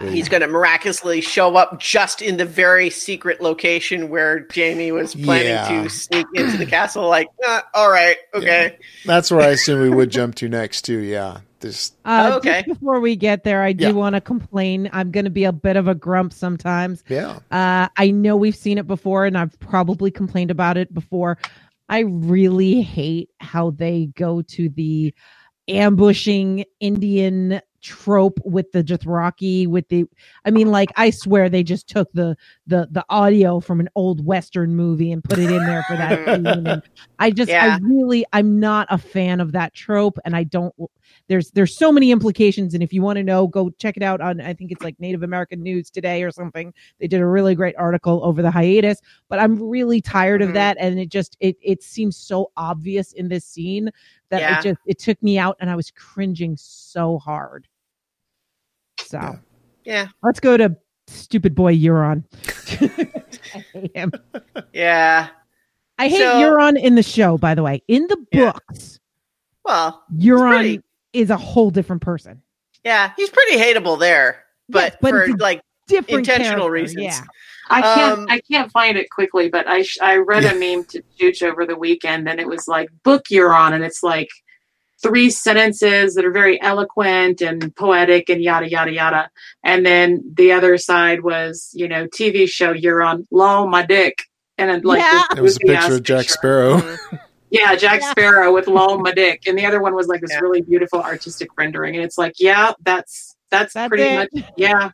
He's going to miraculously show up just in the very secret location where Jamie was planning yeah. to sneak into the castle. Like, ah, all right, okay. Yeah. That's where I assume we would jump to next, too, yeah. This. Uh, oh, okay. Just before we get there, I do yeah. want to complain. I'm going to be a bit of a grump sometimes. Yeah. Uh, I know we've seen it before, and I've probably complained about it before. I really hate how they go to the ambushing Indian trope with the Dothraki. With the, I mean, like, I swear they just took the the the audio from an old Western movie and put it in there for that reason. I just, yeah. I really, I'm not a fan of that trope, and I don't. There's there's so many implications, and if you want to know, go check it out on, I think it's like Native American News Today or something. They did a really great article over the hiatus, but I'm really tired mm-hmm. of that, and it just it it seems so obvious in this scene that yeah. it just it took me out, and I was cringing so hard. So, yeah. yeah. Let's go to stupid boy Euron. I hate him. Yeah. I hate so, Euron in the show, by the way. In the books, yeah. well, Euron pretty, is a whole different person. Yeah, he's pretty hateable there, but, yes, but for like different intentional reasons. Yeah. I can't um, I can't find it quickly, but I sh- I read yeah. a meme to Jooch over the weekend, and it was like, book Euron, and it's like three sentences that are very eloquent and poetic and yada, yada, yada. And then the other side was, you know, T V show Euron, lol, my dick. And I'd like, yeah. it was a picture of Jack picture. Sparrow. yeah, Jack yeah. Sparrow with lol, my dick. And the other one was like this yeah. really beautiful artistic rendering. And it's like, yeah, that's, that's, that's pretty it. much, yeah.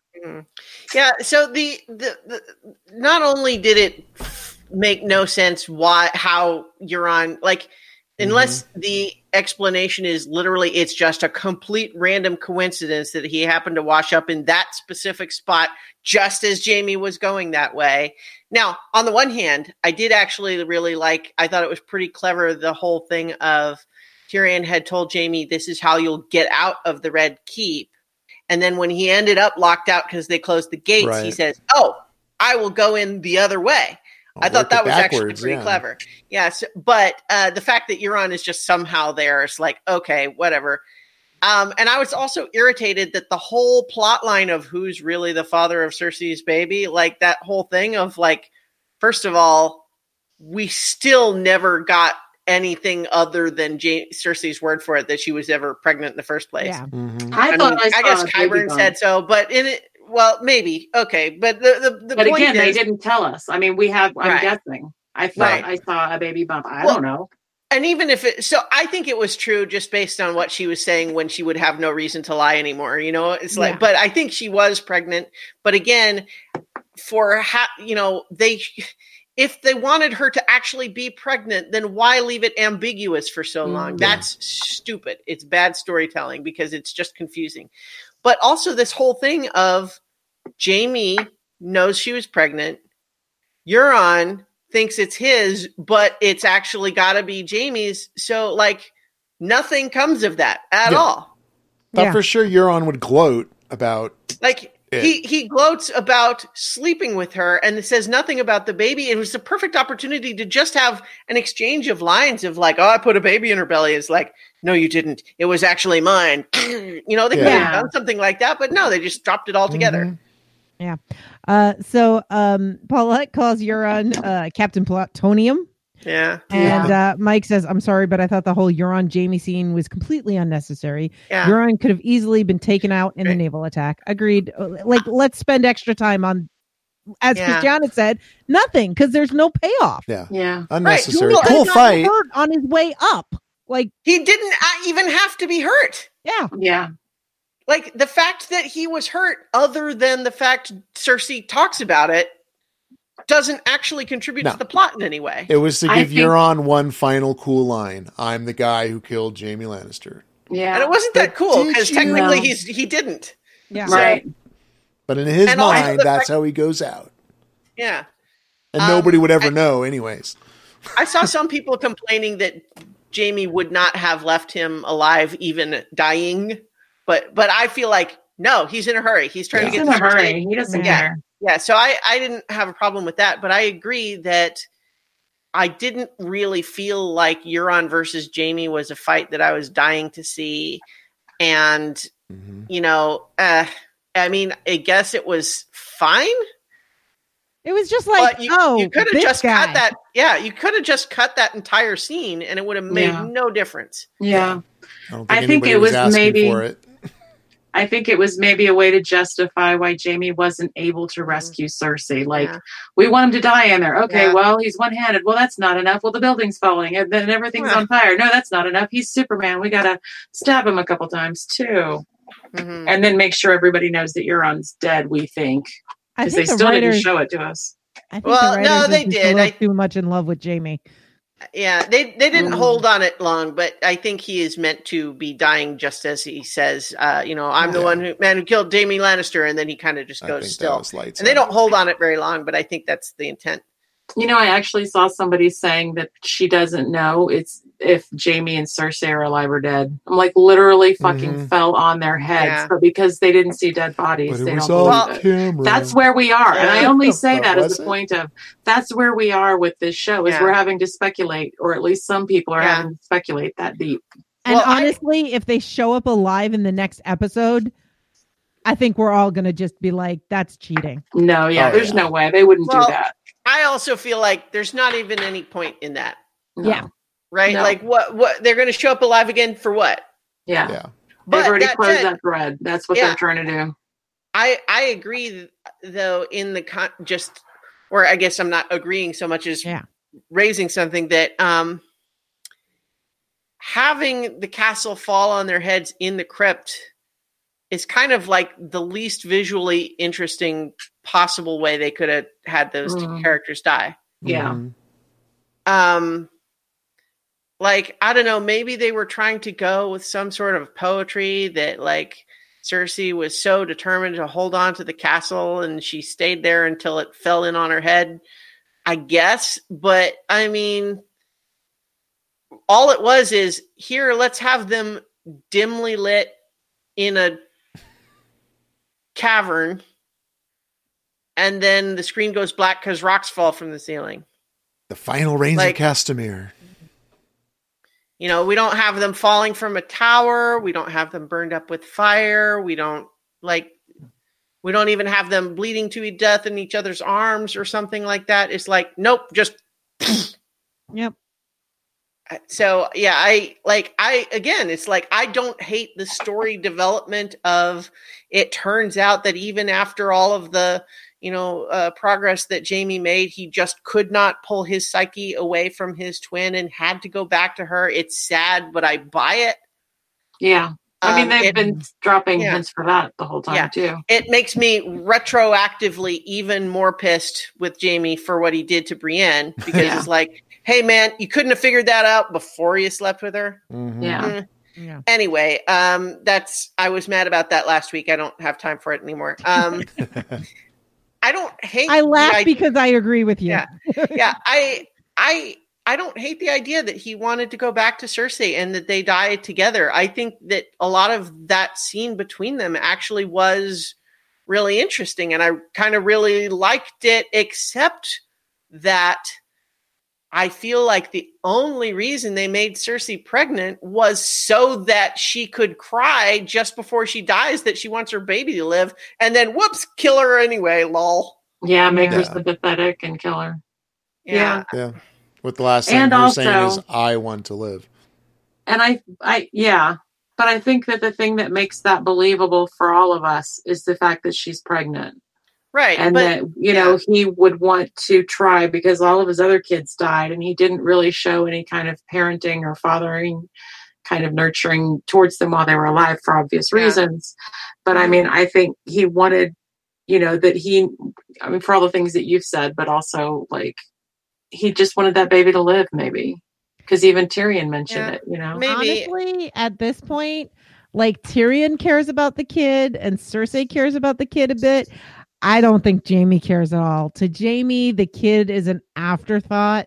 Yeah. So the, the, the, not only did it make no sense why, how Euron, like, unless mm-hmm. the explanation is literally it's just a complete random coincidence that he happened to wash up in that specific spot just as Jamie was going that way. Now, on the one hand, I did actually really like, I thought it was pretty clever, the whole thing of Tyrion had told Jamie, this is how you'll get out of the Red Keep. And then when he ended up locked out because they closed the gates, right. he says, oh, I will go in the other way. I'll I thought that was actually pretty yeah. clever. Yes. But uh, the fact that Euron is just somehow there is like, okay, whatever. Um, and I was also irritated that the whole plot line of who's really the father of Cersei's baby, like that whole thing of like, first of all, we still never got anything other than Jane- Cersei's word for it, that she was ever pregnant in the first place. Yeah. Mm-hmm. I, I thought mean, I, I guess Qyburn said so, but in it, well, maybe. Okay. But the, the, the but point again, is, they didn't tell us. I mean, we have, I'm right. guessing. I thought right. I saw a baby bump. I well, don't know. And even if it, so I think it was true just based on what she was saying when she would have no reason to lie anymore. You know, it's like, yeah. but I think she was pregnant. But again, for how, you know, they, If they wanted her to actually be pregnant, then why leave it ambiguous for so long? Yeah. That's stupid. It's bad storytelling because it's just confusing. But also this whole thing of Jamie knows she was pregnant. Euron thinks it's his, but it's actually got to be Jamie's. So like nothing comes of that at yeah. all. But yeah. for sure Euron would gloat about like it. He he gloats about sleeping with her and says nothing about the baby. It was the perfect opportunity to just have an exchange of lines of like, oh, I put a baby in her belly. It's like, no, you didn't. It was actually mine. You know, they yeah. could have done something like that, but no, they just dropped it all together. Mm-hmm. Yeah. Uh, so um, Paulette calls Euron uh, Captain Plutonium. Yeah. And yeah. Uh, Mike says, I'm sorry, but I thought the whole Euron Jamie scene was completely unnecessary. Yeah. Euron could have easily been taken out in right. the naval attack. Agreed. Like, let's spend extra time on, as yeah. Christiana said, nothing, because there's no payoff. Yeah. Yeah. Unnecessary. Right. Cool fight. Hurt on his way up. Like, he didn't even have to be hurt. Yeah. Yeah. Like, the fact that he was hurt, other than the fact Cersei talks about it, doesn't actually contribute no. to the plot in any way. It was to give think, Euron one final cool line. I'm the guy who killed Jaime Lannister. Yeah. And it wasn't but that cool because technically know? he's he didn't. Yeah. So, right. But in his and mind, that's fact- how he goes out. Yeah. And um, nobody would ever I, know anyways. I saw some people complaining that Jaime would not have left him alive, even dying. But but I feel like, no, he's in a hurry. He's trying yeah. to get he's in a hurry. He doesn't yeah. care. Yeah, so I, I didn't have a problem with that, but I agree that I didn't really feel like Euron versus Jaime was a fight that I was dying to see. And, mm-hmm. you know, uh, I mean, I guess it was fine. It was just like, you, oh, you could have just guy. cut that. Yeah, you could have just cut that entire scene and it would have made yeah. no difference. Yeah. I, think, I think it was, was maybe. For it. I think it was maybe a way to justify why Jaime wasn't able to rescue Cersei. Like, yeah. we want him to die in there. Okay, yeah. well, he's one-handed. Well, that's not enough. Well, the building's falling, and then everything's yeah. on fire. No, that's not enough. He's Superman. We gotta stab him a couple times, too. Mm-hmm. And then make sure everybody knows that Euron's dead, we think. Because they the still writers, didn't show it to us. I think well, the no, they did. I too much in love with Jaime. Yeah, they they didn't mm. hold on it long, but I think he is meant to be dying, just as he says, uh, you know, I'm yeah. the one who man who killed Jaime Lannister, and then he kind of just goes still. And they don't hold on it very long, but I think that's the intent. You know, I actually saw somebody saying that she doesn't know it's if Jaime and Cersei are alive or dead. I'm like, literally fucking mm-hmm. fell on their heads, yeah. but because they didn't see dead bodies, but they don't believe it. That's where we are. Yeah. And I only say that as a point of, that's where we are with this show, is yeah. we're having to speculate, or at least some people are yeah. having to speculate that deep. And well, honestly, I, if they show up alive in the next episode, I think we're all going to just be like, that's cheating. No, yeah, oh, there's yeah. no way. They wouldn't well, do that. I also feel like there's not even any point in that. No. Yeah. Right? No. Like what what they're gonna show up alive again for what? Yeah. yeah. But they've already that closed said, that thread. That's what yeah. they're trying to do. I, I agree though in the con- just or I guess I'm not agreeing so much as yeah. raising something that um having the castle fall on their heads in the crypt is kind of like the least visually interesting possible way they could have had those mm. two characters die. Yeah. Mm. Um, like, I don't know, maybe they were trying to go with some sort of poetry that like Cersei was so determined to hold on to the castle and she stayed there until it fell in on her head, I guess. But I mean, all it was is here, let's have them dimly lit in a cavern, and then the screen goes black because rocks fall from the ceiling. The final rains like, of Castamere. You know, we don't have them falling from a tower. We don't have them burned up with fire. We don't like. We don't even have them bleeding to death in each other's arms or something like that. It's like, nope, just. Yep. So yeah, I like I again, it's like I don't hate the story development of it turns out that even after all of the, you know, uh, progress that Jaime made, he just could not pull his psyche away from his twin and had to go back to her. It's sad, but I buy it. Yeah. I mean, they've um, it, been dropping yeah. hints for that the whole time, yeah. too. It makes me retroactively even more pissed with Jamie for what he did to Brienne, because yeah. it's like, hey, man, you couldn't have figured that out before you slept with her. Mm-hmm. Yeah. Mm-hmm. yeah. Anyway, um, that's I was mad about that last week. I don't have time for it anymore. Um, I don't hate. I laugh idea. because I agree with you. Yeah. yeah I, I, I don't hate the idea that he wanted to go back to Cersei and that they died together. I think that a lot of that scene between them actually was really interesting, and I kind of really liked it, except that I feel like the only reason they made Cersei pregnant was so that she could cry just before she dies that she wants her baby to live, and then, whoops, kill her anyway, lol. Yeah, make yeah. her sympathetic and kill her. Yeah. Yeah. yeah. With the last thing you're saying is, I want to live. And I, I, yeah. But I think that the thing that makes that believable for all of us is the fact that she's pregnant. Right. And but, that, you yeah. know, he would want to try because all of his other kids died and he didn't really show any kind of parenting or fathering, kind of nurturing towards them while they were alive for obvious yeah. reasons. But I mean, I think he wanted, you know, that he, I mean, for all the things that you've said, but also like, he just wanted that baby to live, maybe, because even Tyrion mentioned yeah, it, you know. Maybe. Honestly, at this point, like Tyrion cares about the kid and Cersei cares about the kid a bit. I don't think Jaime cares at all. To Jaime, the kid is an afterthought.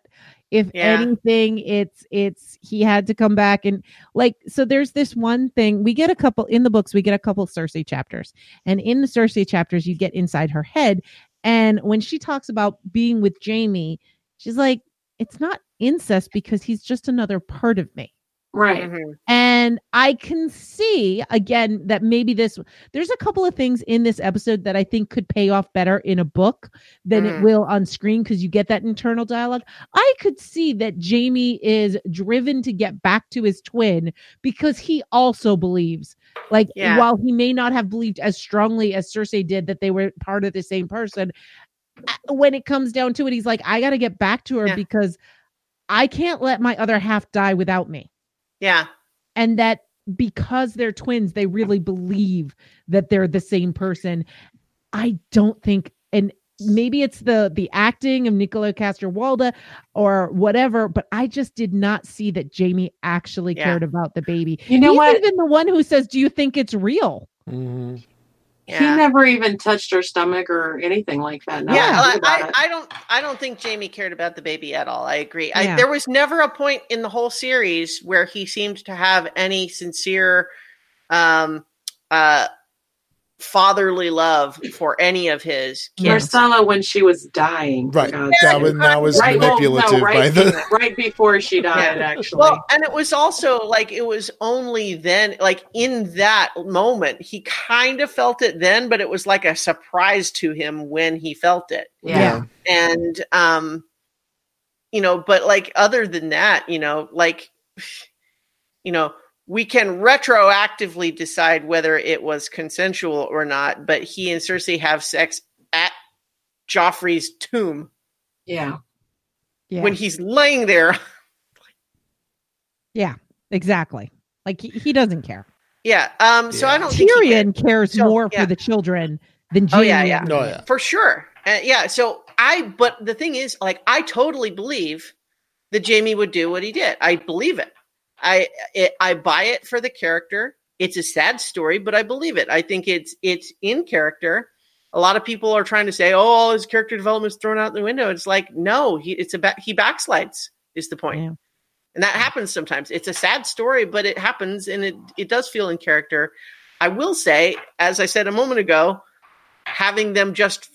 If yeah. anything, it's it's he had to come back and like so. There's this one thing we get a couple in the books. We get a couple Cersei chapters, and in the Cersei chapters, you get inside her head. And when she talks about being with Jaime, she's like, it's not incest because he's just another part of me. Right. Mm-hmm. And I can see, again, that maybe this, there's a couple of things in this episode that I think could pay off better in a book than mm. it will on screen because you get that internal dialogue. I could see that Jaime is driven to get back to his twin because he also believes, like, yeah. while he may not have believed as strongly as Cersei did that they were part of the same person, when it comes down to it, he's like, I got to get back to her yeah. because I can't let my other half die without me. Yeah. And that because they're twins, they really believe that they're the same person. I don't think, and maybe it's the, the acting of Nicola Castor-Waldau or whatever, but I just did not see that Jaime actually yeah. cared about the baby. You know, he's what? Even the one who says, do you think it's real? Mm-hmm. Yeah. He never even touched her stomach or anything like that. No, yeah, I, I, I don't. I don't think Jaime cared about the baby at all. I agree. Yeah. I, there was never a point in the whole series where he seemed to have any sincere, um, uh, fatherly love for any of his kids. Marcella, when she was dying, right? That, that was, that was right, manipulative. Well, no, right, by the... right before she died, yeah. actually. Well, and it was also like it was only then, like in that moment, he kind of felt it then, but it was like a surprise to him when he felt it. Yeah, yeah. And um, you know, but like other than that, you know, like you know. We can retroactively decide whether it was consensual or not, but he and Cersei have sex at Joffrey's tomb. Yeah. yeah. When he's laying there. Yeah, exactly. Like he, he doesn't care. Yeah. Um, yeah. So I don't Tyrion think Tyrion cares so, more yeah. for the children than Jaime. Oh, yeah, yeah. No, yeah. For sure. Uh, yeah. So I, but the thing is, like, I totally believe that Jaime would do what he did. I believe it. I it, I buy it for the character. It's a sad story, but I believe it. I think it's it's in character. A lot of people are trying to say, "Oh, all his character development is thrown out the window." It's like, no, he it's about he backslides is the point, yeah. and that happens sometimes. It's a sad story, but it happens, and it it does feel in character. I will say, as I said a moment ago, having them just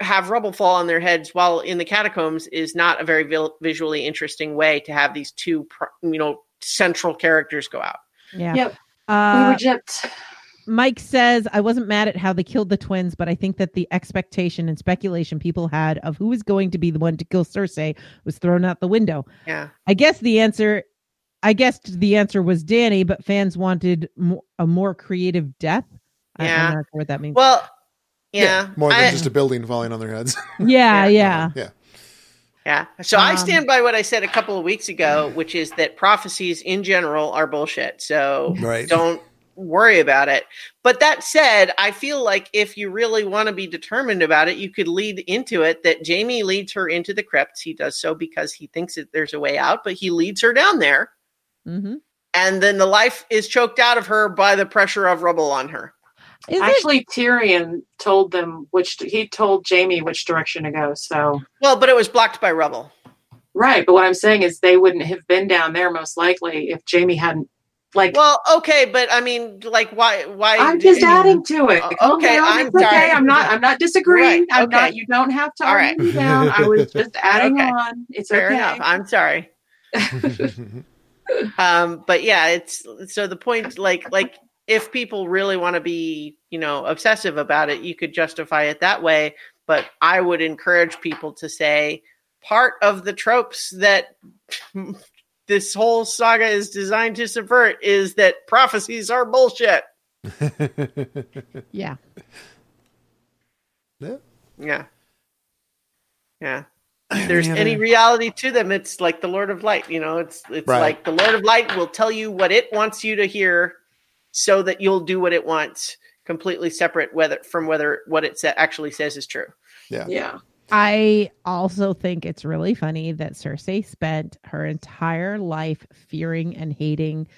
have rubble fall on their heads while in the catacombs is not a very vi- visually interesting way to have these two, pr- you know. central characters go out. Yeah. Yep. Uh, we were gypped. Mike says, I wasn't mad at how they killed the twins, but I think that the expectation and speculation people had of who was going to be the one to kill Cersei was thrown out the window. Yeah. I guess the answer, I guess the answer was Danny, but fans wanted mo- a more creative death. Yeah. I don't know what that means. Well, yeah. yeah. More than I, just a building falling on their heads. Yeah. yeah. Yeah. yeah. Yeah. So um, I stand by what I said a couple of weeks ago, which is that prophecies in general are bullshit. So right. don't worry about it. But that said, I feel like if you really want to be determined about it, you could lead into it that Jamie leads her into the crypts. He does so because he thinks that there's a way out, but he leads her down there. Mm-hmm. And then the life is choked out of her by the pressure of rubble on her. Is Actually, it? Tyrion told them which he told Jamie which direction to go. So well, but it was blocked by rubble. Right, but what I'm saying is they wouldn't have been down there most likely if Jamie hadn't. Like, well, okay, but I mean, like, why? Why? I'm just you, adding to it. Okay, okay I'm sorry. Okay. I'm not. I'm not disagreeing. Right. I'm okay. not. You don't have to. All right. Me down. I was just adding okay. on. It's fair okay. enough. I'm sorry. um, but yeah, it's so the point, like, like. If people really want to be, you know, obsessive about it, you could justify it that way. But I would encourage people to say part of the tropes that this whole saga is designed to subvert is that prophecies are bullshit. Yeah. Yeah. Yeah. Yeah. If there's any reality to them, it's like the Lord of Light, you know, it's, it's right. like the Lord of Light will tell you what it wants you to hear, so that you'll do what it wants, completely separate whether from whether what it sa- actually says is true. Yeah. Yeah. I also think it's really funny that Cersei spent her entire life fearing and hating.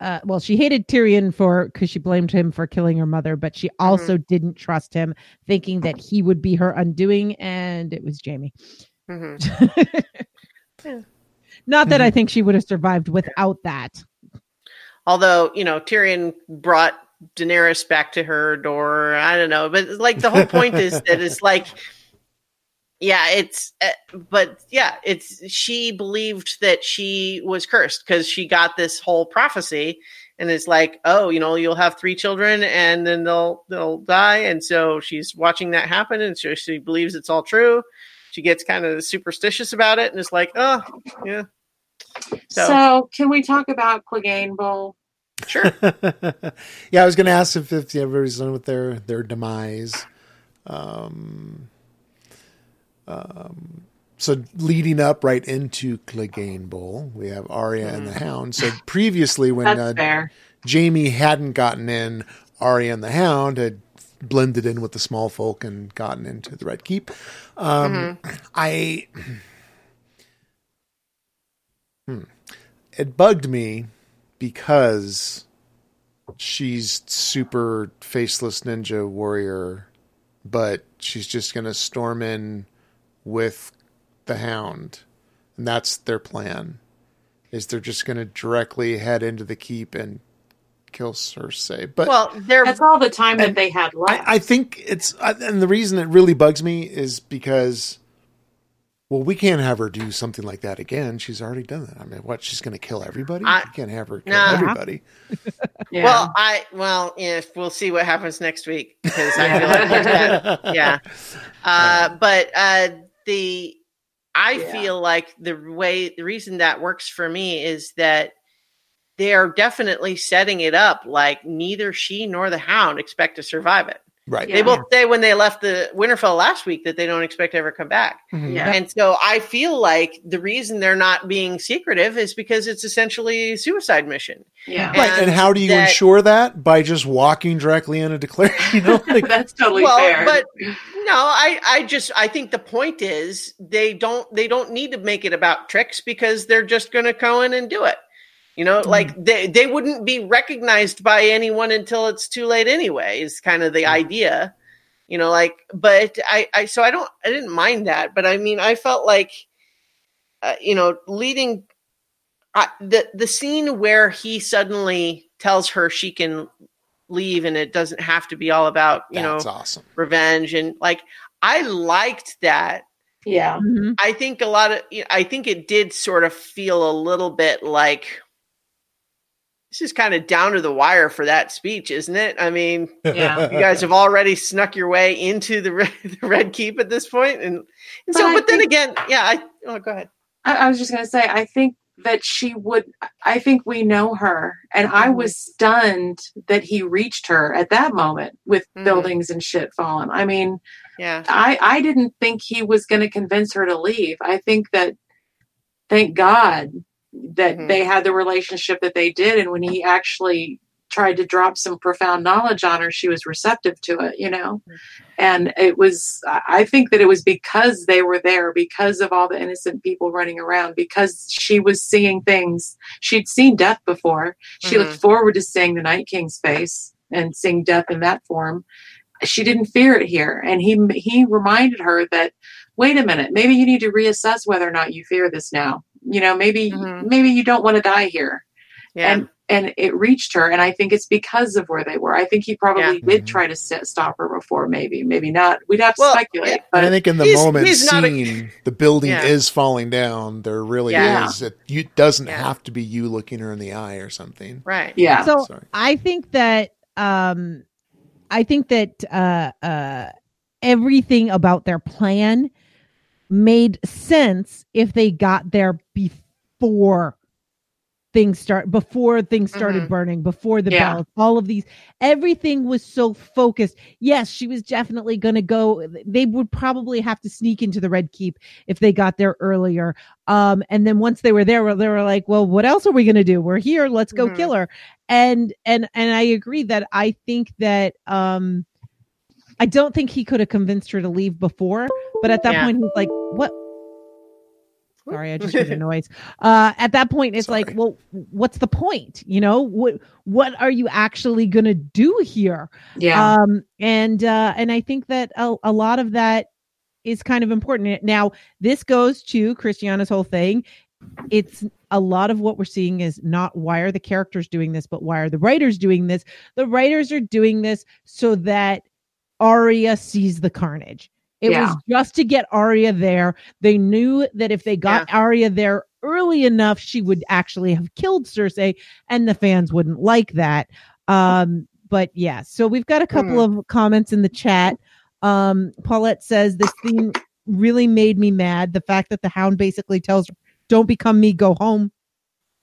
Uh, well, she hated Tyrion for because she blamed him for killing her mother, but she also mm-hmm. didn't trust him, thinking that he would be her undoing. And it was Jamie. Mm-hmm. yeah. Not that mm-hmm. I think she would have survived without that. Although, you know, Tyrion brought Daenerys back to her door. I don't know. But, like, the whole point is that it's like, yeah, it's, uh, but, yeah, it's, she believed that she was cursed because she got this whole prophecy. And it's like, oh, you know, you'll have three children and then they'll, they'll die. And so she's watching that happen. And so she believes it's all true. She gets kind of superstitious about it. And it's like, oh, yeah. So. so can we talk about Clegane Bowl? Sure. yeah, I was going to ask if, if everybody's done with their, their demise. Um, um, so leading up right into Clegane Bowl, we have Arya mm. and the Hound. So previously when uh, Jamie hadn't gotten in, Arya and the Hound had blended in with the small folk and gotten into the Red Keep. Um, mm-hmm. I... Hmm. It bugged me because she's super faceless ninja warrior, but she's just going to storm in with the Hound. And that's their plan, is they're just going to directly head into the keep and kill Cersei. But well, that's all the time that they had left. I, I think it's, and the reason it really bugs me is because... Well, we can't have her do something like that again. She's already done that. I mean, what? She's going to kill everybody? I, we can't have her kill nah. everybody. yeah. Well, I well, if we'll see what happens next week because I feel like that. Yeah. Uh, but uh, the I yeah. feel like the way the reason that works for me is that they are definitely setting it up like neither she nor the Hound expect to survive it. Right. Yeah. They both say when they left the Winterfell last week that they don't expect to ever come back. Mm-hmm. Yeah. And so I feel like the reason they're not being secretive is because it's essentially a suicide mission. Yeah. And, right. and how do you that, ensure that? By just walking directly in and declaring, you know, like, that's totally well, fair. But no, I, I just, I think the point is they don't, they don't need to make it about tricks because they're just going to go in and do it. You know, like they, they wouldn't be recognized by anyone until it's too late anyway, is kind of the idea, you know, like, but I, I so I don't, I didn't mind that. But I mean, I felt like, uh, you know, leading uh, the, the scene where he suddenly tells her she can leave and it doesn't have to be all about, you That's know, awesome. revenge. And like, I liked that. Yeah. Mm-hmm. I think a lot of, you know, I think it did sort of feel a little bit like, this is kind of down to the wire for that speech, isn't it? I mean, yeah. you guys have already snuck your way into the Red, the Red Keep at this point. And, and but so, I but think, then again, yeah, I, oh, go ahead. I, I was just going to say, I think that she would, I think we know her. And mm-hmm. I was stunned that he reached her at that moment with mm-hmm. buildings and shit falling. I mean, yeah, I, I didn't think he was going to convince her to leave. I think that, thank God, that mm-hmm. they had the relationship that they did. And when he actually tried to drop some profound knowledge on her, she was receptive to it, you know? And it was, I think that it was because they were there, because of all the innocent people running around, because she was seeing things. She'd seen death before. She mm-hmm. looked forward to seeing the Night King's face and seeing death in that form. She didn't fear it here. And he, he reminded her that, wait a minute, maybe you need to reassess whether or not you fear this now. You know, maybe, mm-hmm. maybe you don't want to die here. Yeah. And, and it reached her. And I think it's because of where they were. I think he probably yeah. did try to sit, stop her before. Maybe, maybe not. We'd have to well, speculate. But I think in the he's, moment he's seeing a, the building yeah. is falling down. There really yeah. is. It you, doesn't yeah. have to be you looking her in the eye or something. Right. Yeah. So Sorry. I think that, um, I think that, uh, uh, everything about their plan made sense if they got there before things start, before things started mm-hmm. burning, before the yeah. bells, all of these, everything was so focused. Yes, she was definitely going to go. They would probably have to sneak into the Red Keep if they got there earlier. Um, and then once they were there, they were like, well, what else are we going to do? We're here. Let's go mm-hmm. kill her. And, and, and I agree that I think that, um, I don't think he could have convinced her to leave before, but at that yeah. point, he's like, what? Sorry, I just heard a noise. Uh, at that point, it's Sorry. like, well, what's the point? You know, what what are you actually going to do here? Yeah. Um, and uh, and I think that a, a lot of that is kind of important. Now, this goes to Christiana's whole thing. It's a lot of what we're seeing is not why are the characters doing this, but why are the writers doing this? The writers are doing this so that Arya sees the carnage. It yeah. was just to get Arya there. They knew that if they got yeah. Arya there early enough, she would actually have killed Cersei, and the fans wouldn't like that. Um, but yeah, so we've got a couple mm. of comments in the chat. Um, Paulette says, this scene really made me mad. The fact that the Hound basically tells her, don't become me, go home.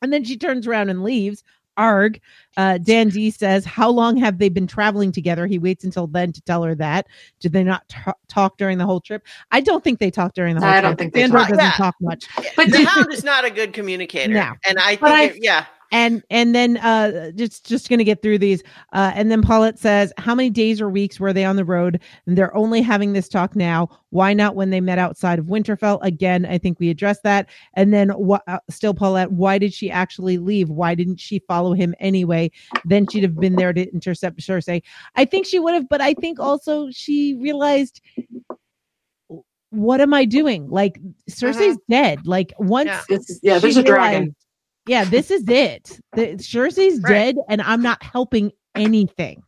And then she turns around and leaves. Arg. Uh, Dan D says, how long have they been traveling together? He waits until then to tell her that. Did they not t- talk during the whole trip? I don't think they talked during the whole I trip. I don't think Sandra they talk. doesn't yeah. talk much. But the Hound is not a good communicator. No. And I think, I, it, yeah. And and then uh, just, just going to get through these. Uh, and then Paulette says, how many days or weeks were they on the road? And they're only having this talk now. Why not when they met outside of Winterfell? Again, I think we addressed that. And then wh- uh, still Paulette, why did she actually leave? Why didn't she follow him anyway? Then she'd have been there to intercept Cersei. I think she would have, but I think also she realized, what am I doing? Like, Cersei's uh-huh. dead. Like, once. Yeah, yeah there's a dragon. Yeah, this is it. The, Cersei's right. dead, and I'm not helping anything.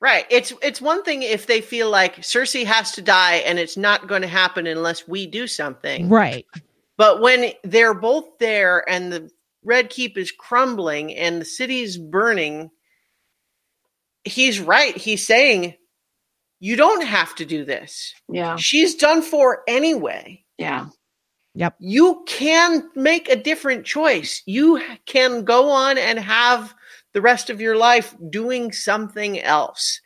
Right. It's it's one thing if they feel like Cersei has to die, and it's not going to happen unless we do something. Right. But when they're both there, and the Red Keep is crumbling, and the city's burning, he's right. He's saying, you don't have to do this. Yeah. She's done for anyway. Yeah. Yep. You can make a different choice. You can go on and have the rest of your life doing something else.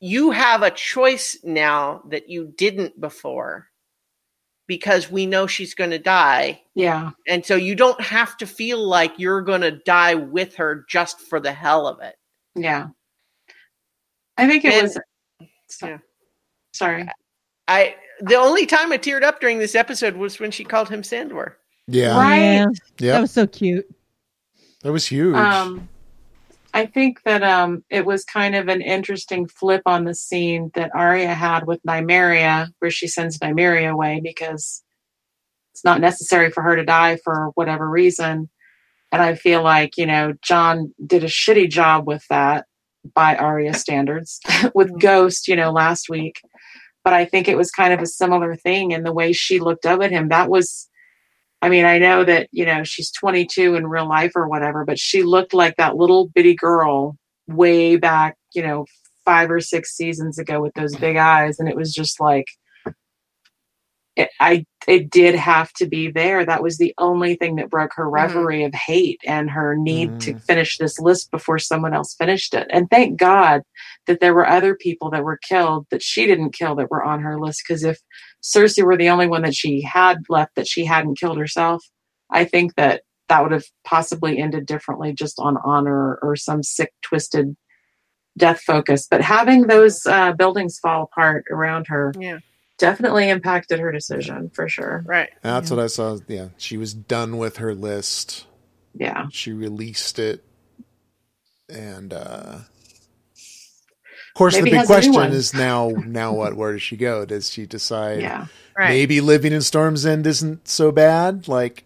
You have a choice now that you didn't before, because we know she's going to die. Yeah. And so you don't have to feel like you're going to die with her just for the hell of it. Yeah. I think it and, was. So, yeah. Sorry. I. The only time I teared up during this episode was when she called him Sandor. Yeah. Right. Yeah. That was so cute. That was huge. Um, I think that um, it was kind of an interesting flip on the scene that Arya had with Nymeria, where she sends Nymeria away because it's not necessary for her to die for whatever reason. And I feel like, you know, Jon did a shitty job with that by Arya standards with Ghost, you know, last week. But I think it was kind of a similar thing in the way she looked up at him. That was, I mean, I know that, you know, she's twenty-two in real life or whatever, but she looked like that little bitty girl way back, you know, five or six seasons ago with those big eyes. And it was just like, it, I, it did have to be there. That was the only thing that broke her reverie mm. of hate and her need mm. to finish this list before someone else finished it. And thank God that there were other people that were killed that she didn't kill that were on her list. Because if Cersei were the only one that she had left that she hadn't killed herself, I think that that would have possibly ended differently just on honor or some sick, twisted death focus. But having those uh, buildings fall apart around her yeah. definitely impacted her decision for sure. Right. That's yeah. what I saw. Yeah. She was done with her list. Yeah. She released it. And, uh, of course, maybe the big question is now, now what, where does she go? Does she decide yeah, right. maybe living in Storm's End isn't so bad? Like,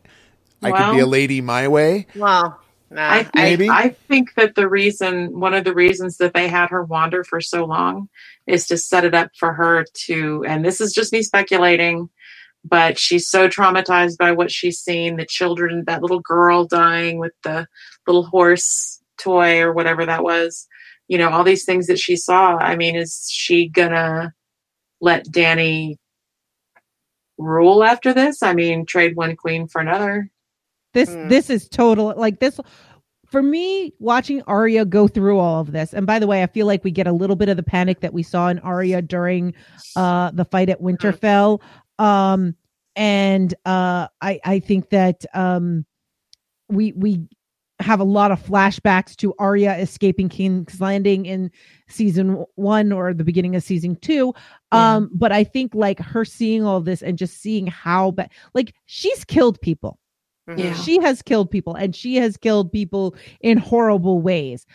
I well, could be a lady my way. Well, nah, I, think, maybe. I think that the reason, one of the reasons that they had her wander for so long is to set it up for her to, and this is just me speculating, but she's so traumatized by what she's seen, the children, that little girl dying with the little horse toy or whatever that was, you know, all these things that she saw. I mean, is she gonna let Dany rule after this? I mean, trade one queen for another. This, mm. this is total, like this, for me, watching Arya go through all of this. And by the way, I feel like we get a little bit of the panic that we saw in Arya during uh, the fight at Winterfell. Um, and uh, I, I think that um, we, we, have a lot of flashbacks to Arya escaping King's Landing in season one or the beginning of season two. Yeah. Um, but I think like her seeing all this and just seeing how bad, like she's killed people. Yeah. She has killed people and she has killed people in horrible ways,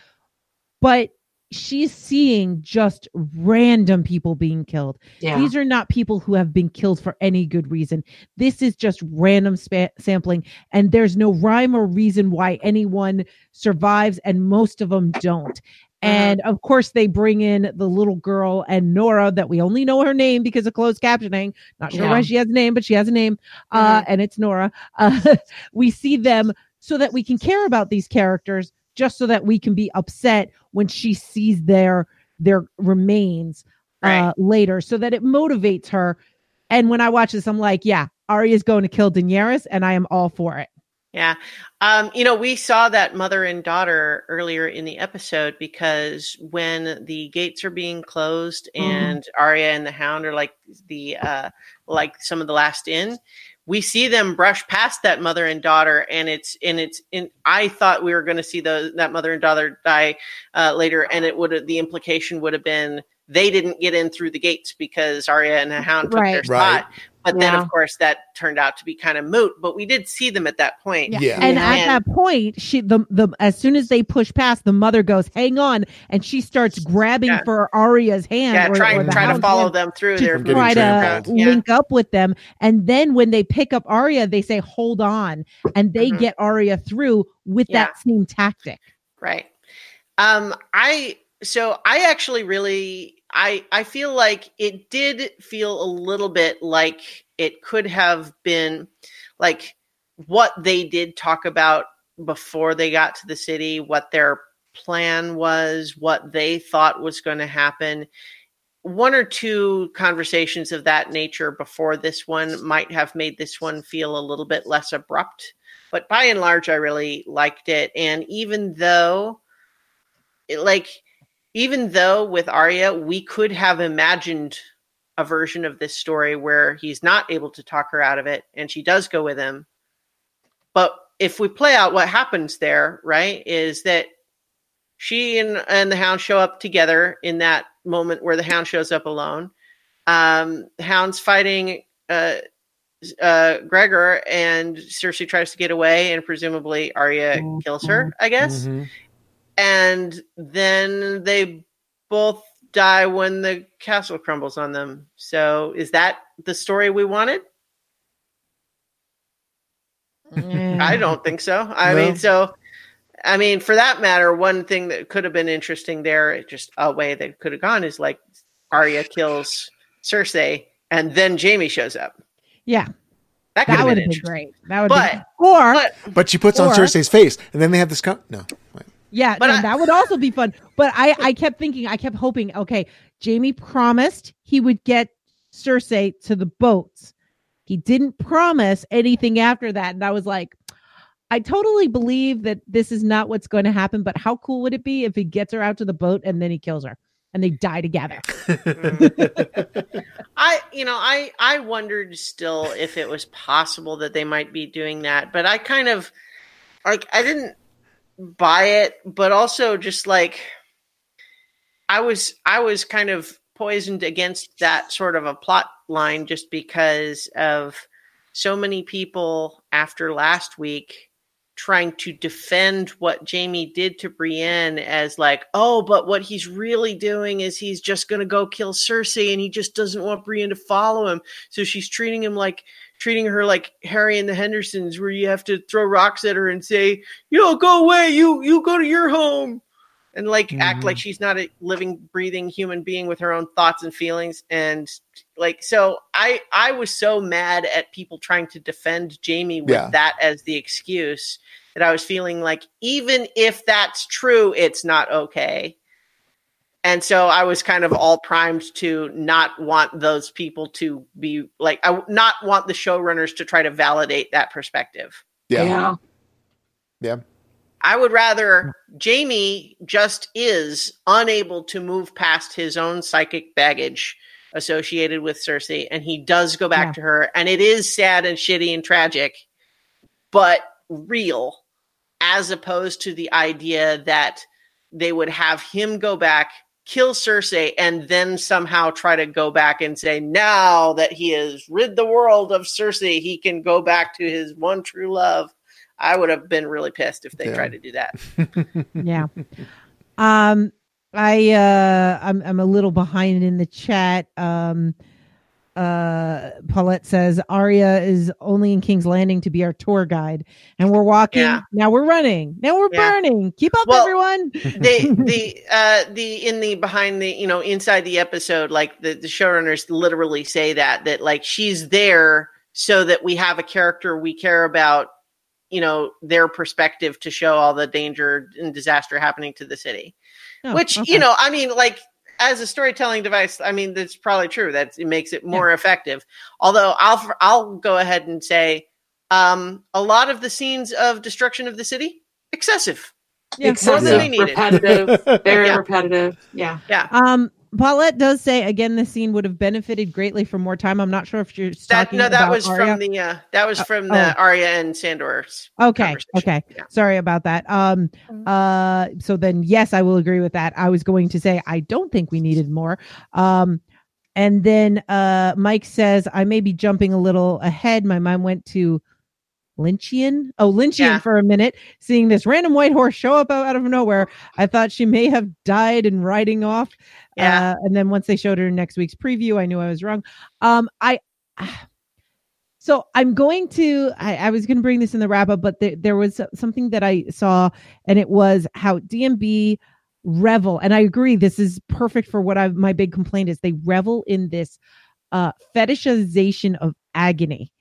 but she's seeing just random people being killed. Yeah. These are not people who have been killed for any good reason. This is just random spa- sampling, and there's no rhyme or reason why anyone survives, and most of them don't. And of course, they bring in the little girl and Nora, that we only know her name because of closed captioning. Not sure yeah. why she has a name, but she has a name, uh, mm-hmm. and it's Nora. Uh, we see them so that we can care about these characters, just so that we can be upset when she sees their their remains uh, right. later, so that it motivates her. And when I watch this, I'm like, yeah, Arya's going to kill Daenerys, and I am all for it. Yeah. Um, you know, we saw that mother and daughter earlier in the episode, because when the gates are being closed mm-hmm. and Arya and the Hound are like the uh, like some of the last in, we see them brush past that mother and daughter, and it's and it's in. I thought we were going to see those that mother and daughter die uh, later, and it would the implication would have been they didn't get in through the gates because Arya and the Hound took right. their spot. Right. But yeah. then, of course, that turned out to be kind of moot. But we did see them at that point. Yeah. yeah. And yeah. at that point, she the the as soon as they push past, the mother goes, "Hang on!" and she starts grabbing yeah. for Arya's hand. Yeah, or, try, or the try to follow them through. To try to yeah. link up with them. And then when they pick up Arya, they say, "Hold on," and they mm-hmm. get Arya through with yeah. that same tactic. Right. Um. I so I actually really. I, I feel like it did feel a little bit like it could have been like what they did talk about before they got to the city, what their plan was, what they thought was going to happen. One or two conversations of that nature before this one might have made this one feel a little bit less abrupt, but by and large, I really liked it. And even though it like, Even though with Arya, we could have imagined a version of this story where he's not able to talk her out of it and she does go with him. But if we play out what happens there, right, is that she and, and the Hound show up together in that moment where the Hound shows up alone. Um, Hound's fighting uh, uh, Gregor, and Cersei tries to get away, and presumably Arya mm-hmm. kills her, I guess. Mm-hmm. And then they both die when the castle crumbles on them. So is that the story we wanted? Mm. I don't think so. I no. mean, so, I mean, for that matter, one thing that could have been interesting there, just a way that could have gone, is like Arya kills Cersei and then Jaime shows up. Yeah. That, that would have been, been great. That would but, be, or, but, but she puts or, on Cersei's face and then they have this, com- no, wait. Yeah, no, I, that would also be fun. But I, I kept thinking, I kept hoping, okay, Jaime promised he would get Cersei to the boats. He didn't promise anything after that. And I was like, I totally believe that this is not what's going to happen, but how cool would it be if he gets her out to the boat and then he kills her and they die together? I, you know, I, I wondered still if it was possible that they might be doing that, but I kind of, like, I didn't buy it, but also just like I was I was kind of poisoned against that sort of a plot line just because of so many people after last week trying to defend what Jamie did to Brienne as like, oh, but what he's really doing is he's just going to go kill Cersei and he just doesn't want Brienne to follow him. So she's treating him like, treating her like Harry and the Hendersons, where you have to throw rocks at her and say, you know, go away, you, you go to your home. And like, mm-hmm. act like she's not a living, breathing human being with her own thoughts and feelings. And like, so I, I was so mad at people trying to defend Jamie with yeah. that as the excuse that I was feeling like, even if that's true, it's not okay. And so I was kind of all primed to not want those people to be like, I not want the showrunners to try to validate that perspective. Yeah. Yeah. yeah. I would rather Jamie just is unable to move past his own psychic baggage associated with Cersei, and he does go back yeah. to her, and it is sad and shitty and tragic, but real, as opposed to the idea that they would have him go back, kill Cersei, and then somehow try to go back and say, now that he has rid the world of Cersei, he can go back to his one true love. I would have been really pissed if they yeah. tried to do that. yeah. Um, I, uh, I'm, I'm a little behind in the chat. Um, uh, Paulette says, Arya is only in King's Landing to be our tour guide. And we're walking. Yeah. Now we're running. Now we're yeah. burning. Keep up, well, everyone. they, the, uh, the, in the behind the, you know, inside the episode, like the, the showrunners literally say that, that like, she's there so that we have a character we care about, you know, their perspective to show all the danger and disaster happening to the city, oh, which, okay. you know, I mean, like as a storytelling device, I mean, that's probably true. That it makes it more yeah. effective. Although I'll, I'll go ahead and say um, a lot of the scenes of destruction of the city, excessive, yeah. excessive, yeah. repetitive, very yeah. repetitive. Yeah. Yeah. Um, Paulette does say again, the scene would have benefited greatly from more time. I'm not sure if you're talking that, no, that about was Arya. From the uh, that was from uh, the oh. Arya and Sandor's. Okay, okay, yeah. sorry about that. Um, uh, so then yes, I will agree with that. I was going to say I don't think we needed more. Um, and then uh, Mike says I may be jumping a little ahead. My mind went to Lynchian. Oh, Lynchian yeah. for a minute, seeing this random white horse show up out of nowhere. I thought she may have died and riding off. Yeah. Uh, and then once they showed her in next week's preview, I knew I was wrong. Um, I, so I'm going to, I, I was going to bring this in the wrap up, but th- there was something that I saw, and it was how D and B revel. And I agree. This is perfect for what I've, my big complaint is they revel in this uh, fetishization of agony.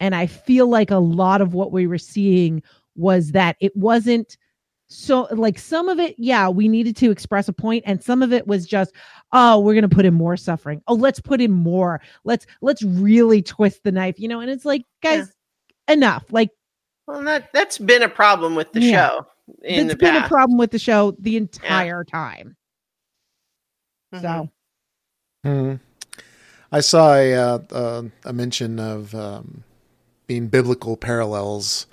And I feel like a lot of what we were seeing was that it wasn't so like some of it. Yeah, we needed to express a point, and some of it was just, oh, we're going to put in more suffering. Oh, let's put in more. Let's let's really twist the knife, you know, and it's like, guys, yeah. enough. Like, well, that that's been a problem with the yeah. show. In it's the been past. a problem with the show the entire yeah. time. Mm-hmm. So. Mm-hmm. I saw a, uh, uh, a mention of, um, being biblical parallels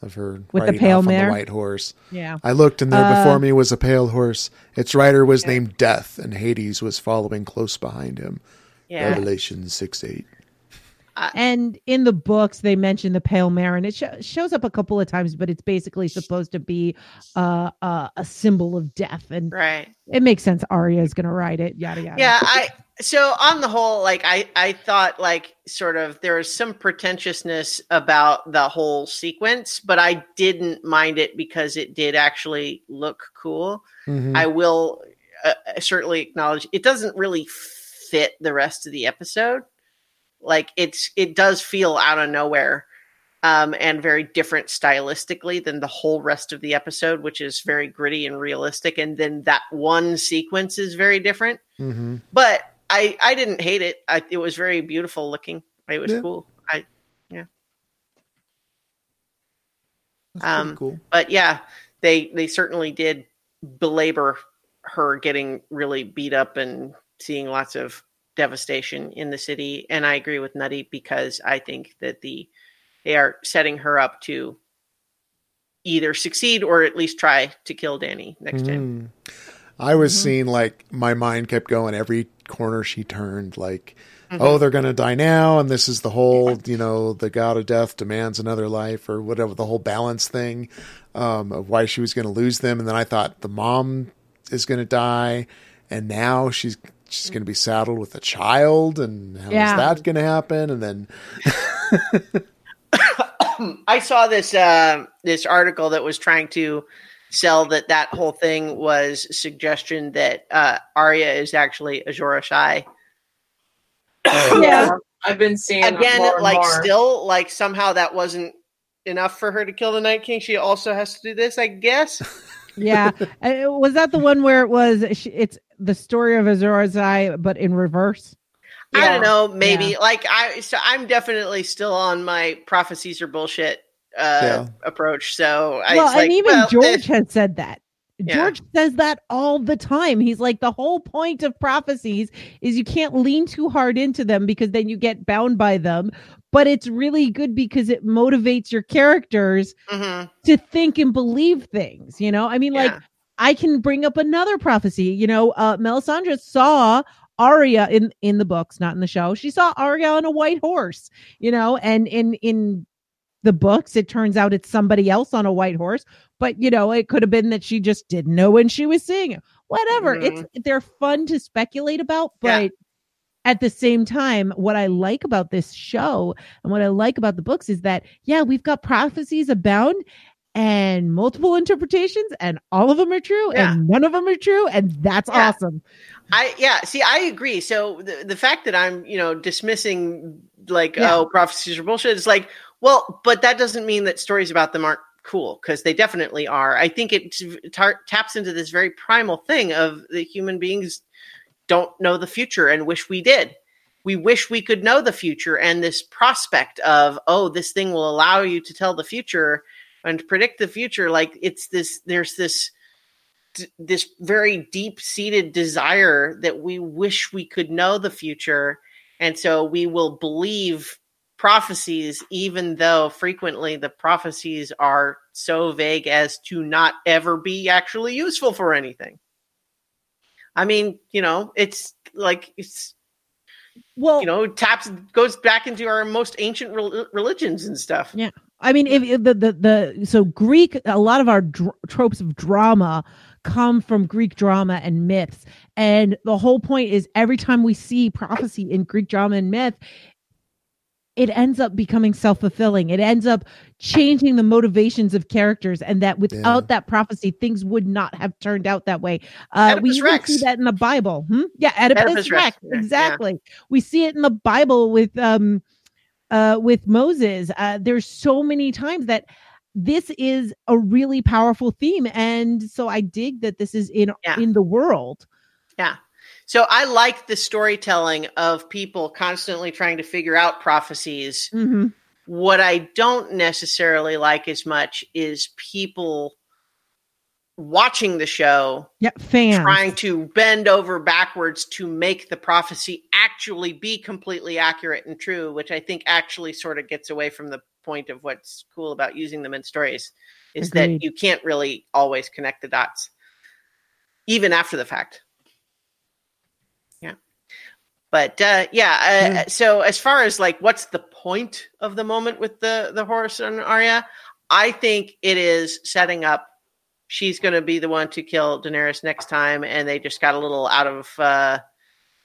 of her with the pale mare, the white horse. Yeah. I looked and there uh, before me was a pale horse. Its rider was yeah. named Death, and Hades was following close behind him. Yeah. Revelation six eight. Uh, and in the books, they mention the pale mare, and it sh- shows up a couple of times, but it's basically supposed to be uh, uh, a symbol of death. And right. it makes sense. Arya is going to ride it. Yada, yada. Yeah. I, So on the whole, like I, I thought like sort of there was some pretentiousness about the whole sequence, but I didn't mind it because it did actually look cool. Mm-hmm. I will uh, certainly acknowledge it doesn't really fit the rest of the episode. Like it's it does feel out of nowhere um, and very different stylistically than the whole rest of the episode, which is very gritty and realistic. And then that one sequence is very different. Mm-hmm. But I, I didn't hate it. I, it was very beautiful looking. It was yeah. cool. I yeah. That's um, cool. But yeah, they they certainly did belabor her getting really beat up and seeing lots of devastation in the city. And I agree with Nutty because I think that the they are setting her up to either succeed or at least try to kill Danny next mm. time. I was mm-hmm. seeing, like, my mind kept going every corner she turned, like, mm-hmm. oh, they're going to die now. And this is the whole, you know, the God of death demands another life or whatever, the whole balance thing um, of why she was going to lose them. And then I thought the mom is going to die. And now she's, she's going to be saddled with a child. And how yeah. is that going to happen? And then I saw this, uh, this article that was trying to sell that that whole thing was suggestion that uh, Arya is actually Azor Ahai. Yeah, I've been seeing again, more like more. Still, like somehow that wasn't enough for her to kill the Night King. She also has to do this, I guess. Yeah, was that the one where it was? It's the story of Azor Ahai, but in reverse. Yeah. I don't know. Maybe yeah. like I, so I'm definitely still on my prophecies are bullshit. Uh, yeah. approach. So I well, and like, even well, George this... had said that. Yeah. George says that all the time. He's like, the whole point of prophecies is you can't lean too hard into them because then you get bound by them. But it's really good because it motivates your characters mm-hmm. to think and believe things. You know, I mean, yeah. like I can bring up another prophecy. You know, uh, Melisandre saw Arya in in the books, not in the show. She saw Arya on a white horse. You know, and in in. the books, it turns out it's somebody else on a white horse, but you know, it could have been that she just didn't know when she was seeing it. Whatever. Mm-hmm. It's they're fun to speculate about, but yeah. at the same time, what I like about this show and what I like about the books is that, yeah, we've got prophecies abound and multiple interpretations, and all of them are true, yeah. and none of them are true, and that's yeah. awesome. I yeah, see, I agree. So the, the fact that I'm, you know, dismissing like yeah. oh, prophecies are bullshit, it's like. Well, but that doesn't mean that stories about them aren't cool, because they definitely are. I think it t- t- taps into this very primal thing of the human beings don't know the future and wish we did. We wish we could know the future, and this prospect of, oh, this thing will allow you to tell the future and predict the future. Like it's this, there's this, d- this very deep seated desire that we wish we could know the future. And so we will believe prophecies, even though frequently the prophecies are so vague as to not ever be actually useful for anything. I mean, you know, it's like, it's, well, you know, taps, goes back into our most ancient re- religions and stuff. Yeah. I mean, if, if the, the, the, so Greek, a lot of our dr- tropes of drama come from Greek drama and myths. And the whole point is every time we see prophecy in Greek drama and myth, it ends up becoming self-fulfilling. It ends up changing the motivations of characters, and that without yeah. that prophecy, things would not have turned out that way. Uh, we even see that in the Bible. Hmm? Yeah, Oedipus, Oedipus Rex. Rex. Exactly. Yeah. We see it in the Bible with um, uh, with Moses. Uh, there's so many times that this is a really powerful theme, and so I dig that this is in yeah. in the world. Yeah. So I like the storytelling of people constantly trying to figure out prophecies. Mm-hmm. What I don't necessarily like as much is people watching the show, yep, fans. Trying to bend over backwards to make the prophecy actually be completely accurate and true, which I think actually sort of gets away from the point of what's cool about using them in stories, is Agreed. That you can't really always connect the dots, even after the fact. But uh, yeah, uh, so as far as like what's the point of the moment with the, the horse and Arya, I think it is setting up she's going to be the one to kill Daenerys next time, and they just got a little out of, uh,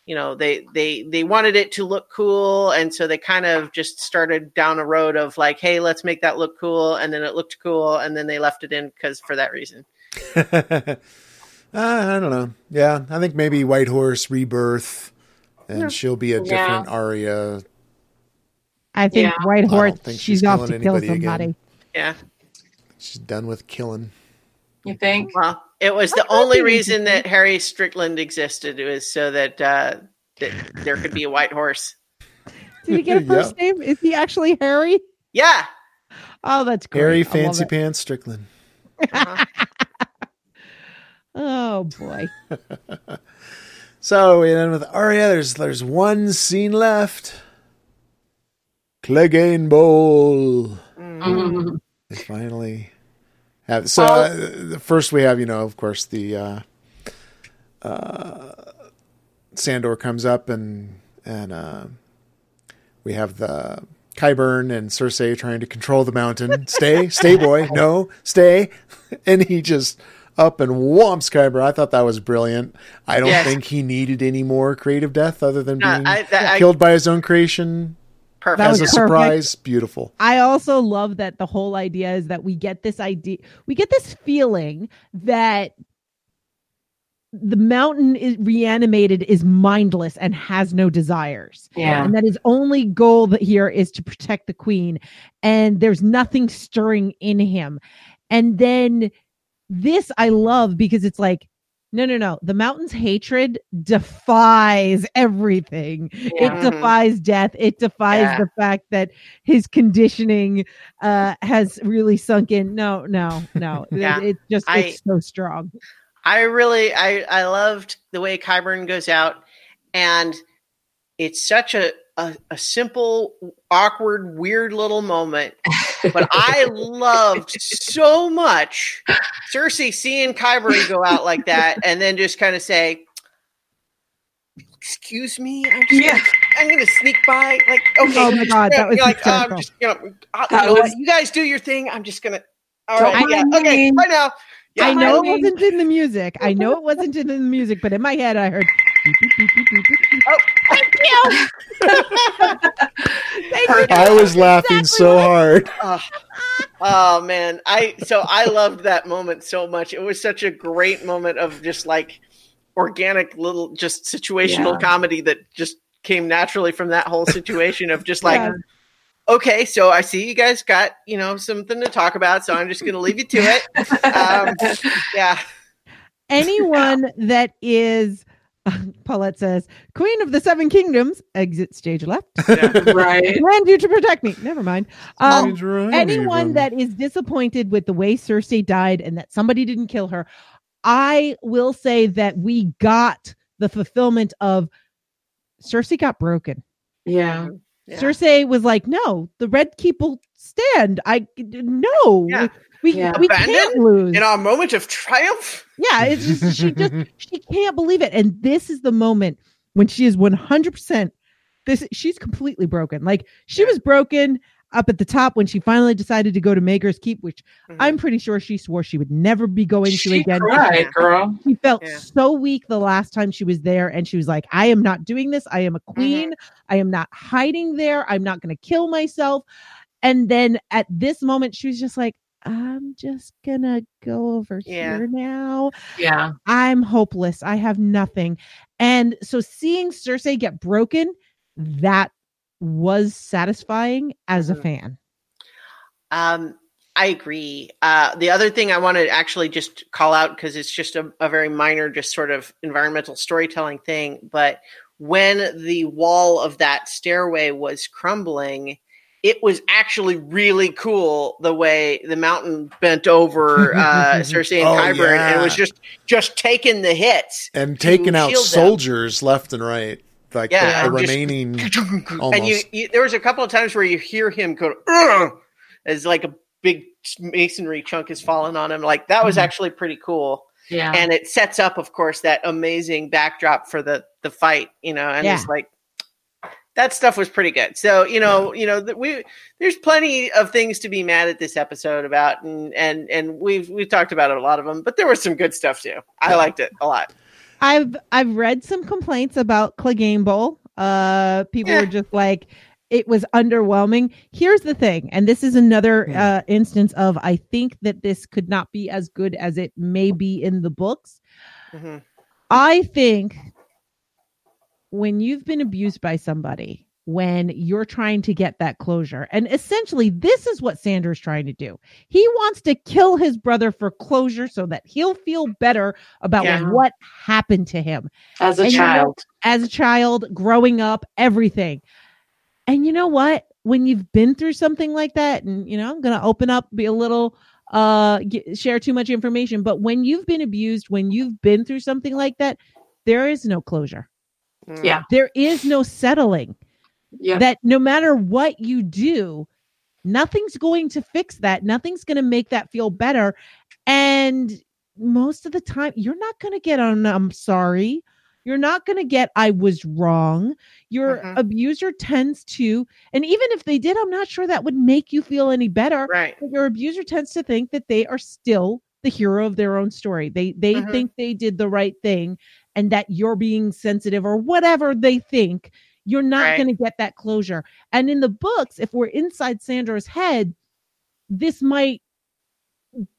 you know, they, they, they wanted it to look cool, and so they kind of just started down a road of like, hey, let's make that look cool, and then it looked cool, and then they left it in because for that reason. uh, I don't know. Yeah, I think maybe White Horse, Rebirth... And yeah. she'll be a different yeah. Arya. I think yeah. White Horse, she's, she's off to kill somebody. Again. Yeah. She's done with killing. You think? Well, it was the only reason that Harry Strickland existed. It was so that, uh, that there could be a White Horse. Did he get a first yep. name? Is he actually Harry? Yeah. Oh, that's great. Harry Fancy Pants Strickland. Uh-huh. Oh, boy. So we end with Arya. There's there's one scene left. Clegane Bowl. Mm. They finally Uh, so uh, uh, first we have, you know, of course, the uh, uh, Sandor comes up and and uh, we have the Qyburn and Cersei trying to control the mountain. Stay, stay, boy, no, stay. And he just up and whomps Qyburn. I thought that was brilliant. I don't yes. think he needed any more creative death other than being uh, I, that, killed I, by his own creation. Perfect. That was a surprise. Perfect. Beautiful. I also love that the whole idea is that we get this idea, we get this feeling that the mountain is reanimated, is mindless and has no desires. Yeah. And that his only goal that here is to protect the queen. And there's nothing stirring in him. And then this I love because it's like, no, no, no. The mountain's hatred defies everything. Yeah. It defies death. It defies yeah. the fact that his conditioning uh, has really sunk in. No, no, no. yeah. it, it's just, I, it's so strong. I really, I, I loved the way Qyburn goes out, and it's such a, a, a simple, awkward, weird little moment. But I loved so much Cersei seeing Qyburn go out like that and then just kind of say, excuse me, I'm, yeah. gonna, I'm gonna sneak by. Like, okay, oh my god, that was like, oh, I'm just, you know, I'll, was- you guys do your thing. I'm just gonna all right, yeah, mean, okay, bye now. Yeah, I know I mean. it wasn't in the music. I know it wasn't in the music, but in my head I heard beep, beep, beep, beep, beep, beep. Oh, thank you. thank you. I was laughing exactly so hard. Uh, oh man. I so I loved that moment so much. It was such a great moment of just like organic little just situational yeah. comedy that just came naturally from that whole situation of just like yeah. okay, so I see you guys got, you know, something to talk about, so I'm just going to leave you to it. Um, yeah. Anyone that is, Paulette says, Queen of the Seven Kingdoms, exit stage left. Yeah, right. Command you to protect me. Never mind. Um, right, anyone that is disappointed with the way Cersei died and that somebody didn't kill her, I will say that we got the fulfillment of Cersei got broken. Yeah. Yeah. Cersei was like, no, the Red Keep will stand. I no, yeah. we yeah. we Abandoned can't lose in our moment of triumph. Yeah, it's just she just she can't believe it, and this is the moment when she is one hundred percent. This she's completely broken. Like she yeah. was broken up at the top when she finally decided to go to Maegor's Keep, which mm-hmm. I'm pretty sure she swore she would never be going she to again. Cried, girl. She felt yeah. so weak the last time she was there. And she was like, I am not doing this. I am a queen. Mm-hmm. I am not hiding there. I'm not going to kill myself. And then at this moment, she was just like, I'm just going to go over yeah. here now. Yeah. I'm hopeless. I have nothing. And so seeing Cersei get broken, that was satisfying as a fan. Um, I agree. Uh, the other thing I want to actually just call out, because it's just a, a very minor, just sort of environmental storytelling thing, but when the wall of that stairway was crumbling, it was actually really cool the way the mountain bent over uh, Cersei and oh, Qyburn, yeah. and it was just just taking the hits and taking out soldiers them. left and right. Like yeah, the, the remaining, just, and you, you, there was a couple of times where you hear him go as like a big masonry chunk is falling on him. Like that was mm-hmm. actually pretty cool. Yeah, and it sets up, of course, that amazing backdrop for the the fight. You know, and yeah. it's like that stuff was pretty good. So you know, yeah. you know, we there's plenty of things to be mad at this episode about, and and and we've we've talked about a lot of them, but there was some good stuff too. I yeah. liked it a lot. I've I've read some complaints about Clegane Bowl. Uh, people yeah. were just like, it was underwhelming. Here's the thing, and this is another yeah. uh, instance of I think that this could not be as good as it may be in the books. Mm-hmm. I think when you've been abused by somebody, when you're trying to get that closure, and essentially this is what Sandor's trying to do. He wants to kill his brother for closure so that he'll feel better about yeah. what happened to him. As a and child. You know, as a child, growing up, everything. And you know what? When you've been through something like that, and you know, I'm going to open up, be a little, uh, get, share too much information, but when you've been abused, when you've been through something like that, there is no closure. Yeah. There is no settling. Yeah. That no matter what you do, Nothing's going to fix that. Nothing's going to make that feel better. And most of the time, you're not going to get on, I'm sorry. You're not going to get, I was wrong. Your uh-huh. abuser tends to, and even if they did, I'm not sure that would make you feel any better. Right. But your abuser tends to think that they are still the hero of their own story. They, they uh-huh. think they did the right thing and that you're being sensitive or whatever they think. You're not right. going to get that closure. And in the books, if we're inside Sandra's head, this might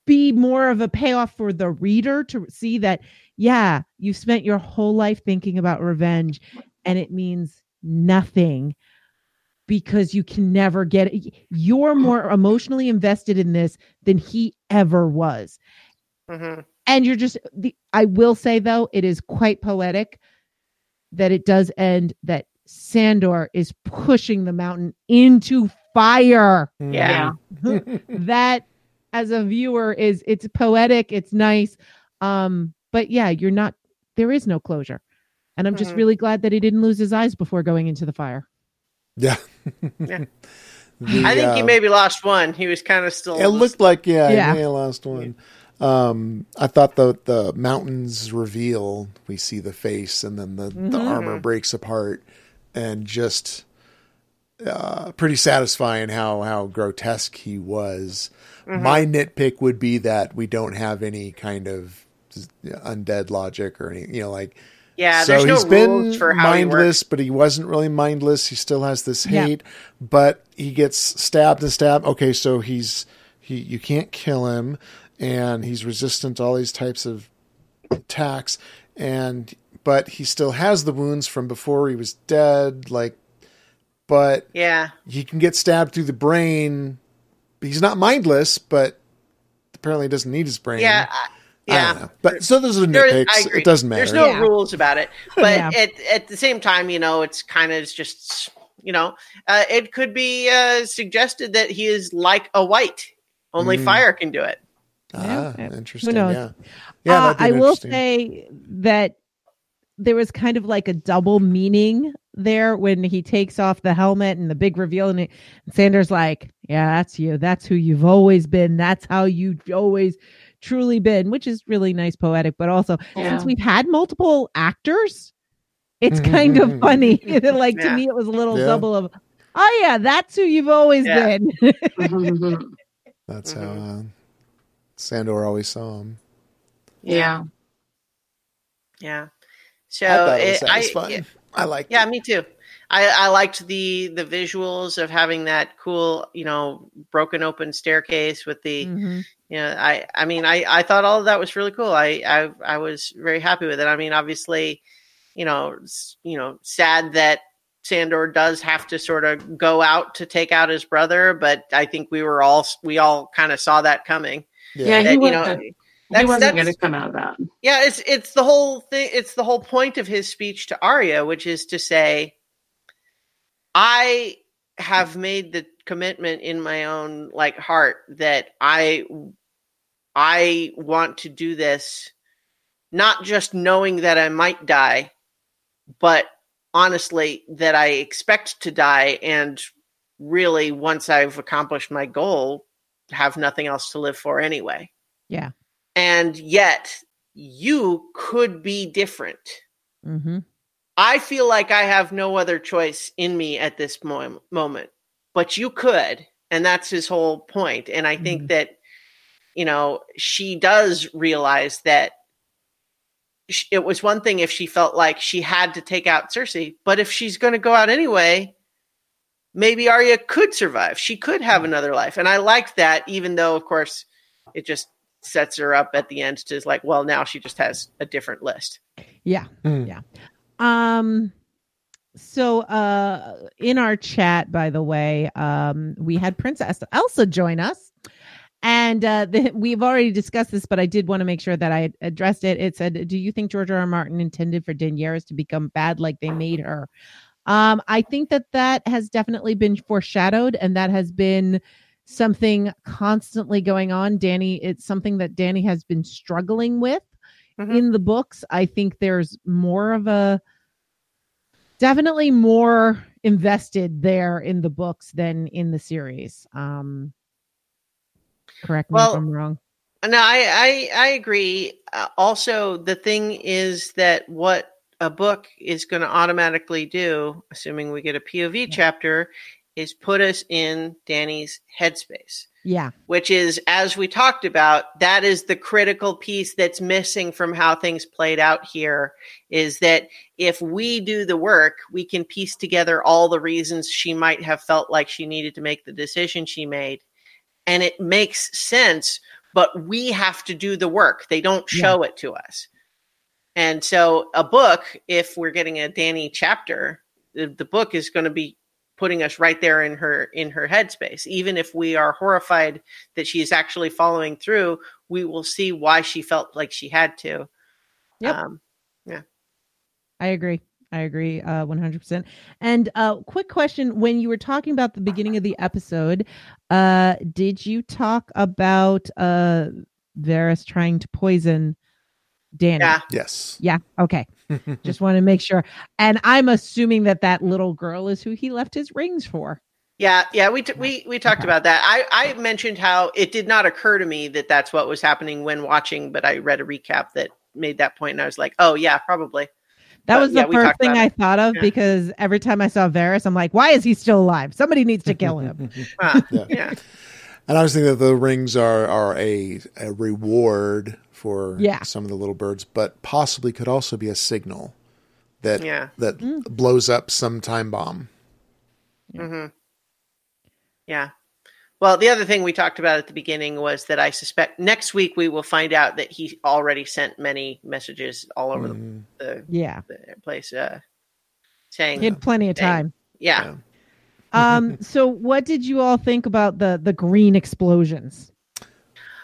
be more of a payoff for the reader to see that, yeah, you've spent your whole life thinking about revenge and it means nothing because you can never get it. You're more emotionally invested in this than he ever was. Mm-hmm. And you're just, the, I will say though, it is quite poetic that it does end that Sandor is pushing the mountain into fire. Yeah. That as a viewer is, it's poetic. It's nice. Um, but yeah, you're not, there is no closure. And I'm just mm-hmm. really glad that he didn't lose his eyes before going into the fire. Yeah. yeah. The, I think uh, he maybe lost one. He was kind of still. It looked st- like, yeah, yeah, he may have lost one. Um, I thought the, the mountains reveal, we see the face and then the, mm-hmm. the armor breaks apart. And just uh, pretty satisfying how, how grotesque he was. Mm-hmm. My nitpick would be that we don't have any kind of undead logic or any, you know, like, yeah, so there's no rules for how he works. He's been mindless, but he wasn't really mindless. He still has this hate, yeah. but he gets stabbed and stabbed. Okay, so he's, he, you can't kill him, and he's resistant to all these types of attacks, and but he still has the wounds from before he was dead. Like, but yeah, he can get stabbed through the brain. He's not mindless, but apparently doesn't need his brain. Yeah. I, yeah. I don't know. But so those are nitpicks. It doesn't matter. There's no yeah. rules about it, but yeah. at, at the same time, you know, it's kind of just, you know, uh, it could be uh, suggested that he is like a white, only mm. fire can do it. Ah, yeah. Interesting. Yeah. Yeah. Uh, I will say that, there was kind of like a double meaning there when he takes off the helmet and the big reveal. And, it, and Sandor's like, yeah, that's you. That's who you've always been. That's how you've always truly been, which is really nice, poetic. But also yeah. since we've had multiple actors, it's kind of funny. Like yeah. to me, it was a little yeah. double of, oh yeah, that's who you've always yeah. been. That's how uh, Sandor always saw him. Yeah. Yeah. So I it, I, fun. Yeah, I like, yeah, it. Me too. I, I liked the, the visuals of having that cool, you know, broken open staircase with the, mm-hmm. you know, I, I mean, I, I thought all of that was really cool. I, I, I was very happy with it. I mean, obviously, you know, you know, sad that Sandor does have to sort of go out to take out his brother, but I think we were all, we all kind of saw that coming. Yeah. That, you know, That's, he wasn't going to come out of that. Yeah, it's it's the whole thing. It's the whole point of his speech to Arya, which is to say, I have made the commitment in my own like heart that I I want to do this, not just knowing that I might die, but honestly that I expect to die, and really once I've accomplished my goal, have nothing else to live for anyway. Yeah. And yet you could be different. Mm-hmm. I feel like I have no other choice in me at this mo- moment, but you could. And that's his whole point. And I mm-hmm. think that, you know, she does realize that sh- it was one thing if she felt like she had to take out Cersei, but if she's going to go out anyway, maybe Arya could survive. She could have another life. And I liked that, even though, of course, it just sets her up at the end to like, well, now she just has a different list. Yeah. Mm. Yeah. Um, so, uh, in our chat, by the way, um, we had Princess Elsa join us, and, uh, the, we've already discussed this, but I did want to make sure that I addressed it. It said, do you think George R. R. Martin intended for Daenerys to become bad like they made her? Um, I think that that has definitely been foreshadowed, and that has been something constantly going on. Danny, it's something that Danny has been struggling with mm-hmm. in the books. I think there's more of a, definitely more invested there in the books than in the series. Um, correct me well, if I'm wrong. No, I, I, I agree. Uh, also, the thing is that what a book is going to automatically do, assuming we get a P O V yeah. chapter, is put us in Danny's headspace. Yeah. Which is, as we talked about, that is the critical piece that's missing from how things played out here, is that if we do the work, we can piece together all the reasons she might have felt like she needed to make the decision she made. And it makes sense, but we have to do the work. They don't show yeah. it to us. And so a book, if we're getting a Danny chapter, the, the book is going to be putting us right there in her in her headspace. Even if we are horrified that she's actually following through, we will see why she felt like she had to. Yep. Um, yeah. I agree. I agree uh, one hundred percent. And uh, quick question. When you were talking about the beginning of the episode, uh, did you talk about uh, Varys trying to poison Danny? Yeah. Yes. Yeah. Okay. Just want to make sure. And I'm assuming that that little girl is who he left his rings for. Yeah. Yeah. We, t- we, we talked okay. about that. I, I mentioned how it did not occur to me that that's what was happening when watching, but I read a recap that made that point and I was like, oh yeah, probably. That but, was the yeah, first thing I thought of yeah. because every time I saw Varys, I'm like, why is he still alive? Somebody needs to kill him. huh. yeah. yeah. And I was thinking that the rings are, are a, a reward for yeah. some of the little birds, but possibly could also be a signal that yeah. that mm. blows up some time bomb. Mm-hmm. Yeah. Well, the other thing we talked about at the beginning was that I suspect next week we will find out that he already sent many messages all over mm. the, the, yeah. the place uh, saying he had plenty of time. Saying, yeah. yeah. um. So, what did you all think about the the green explosions?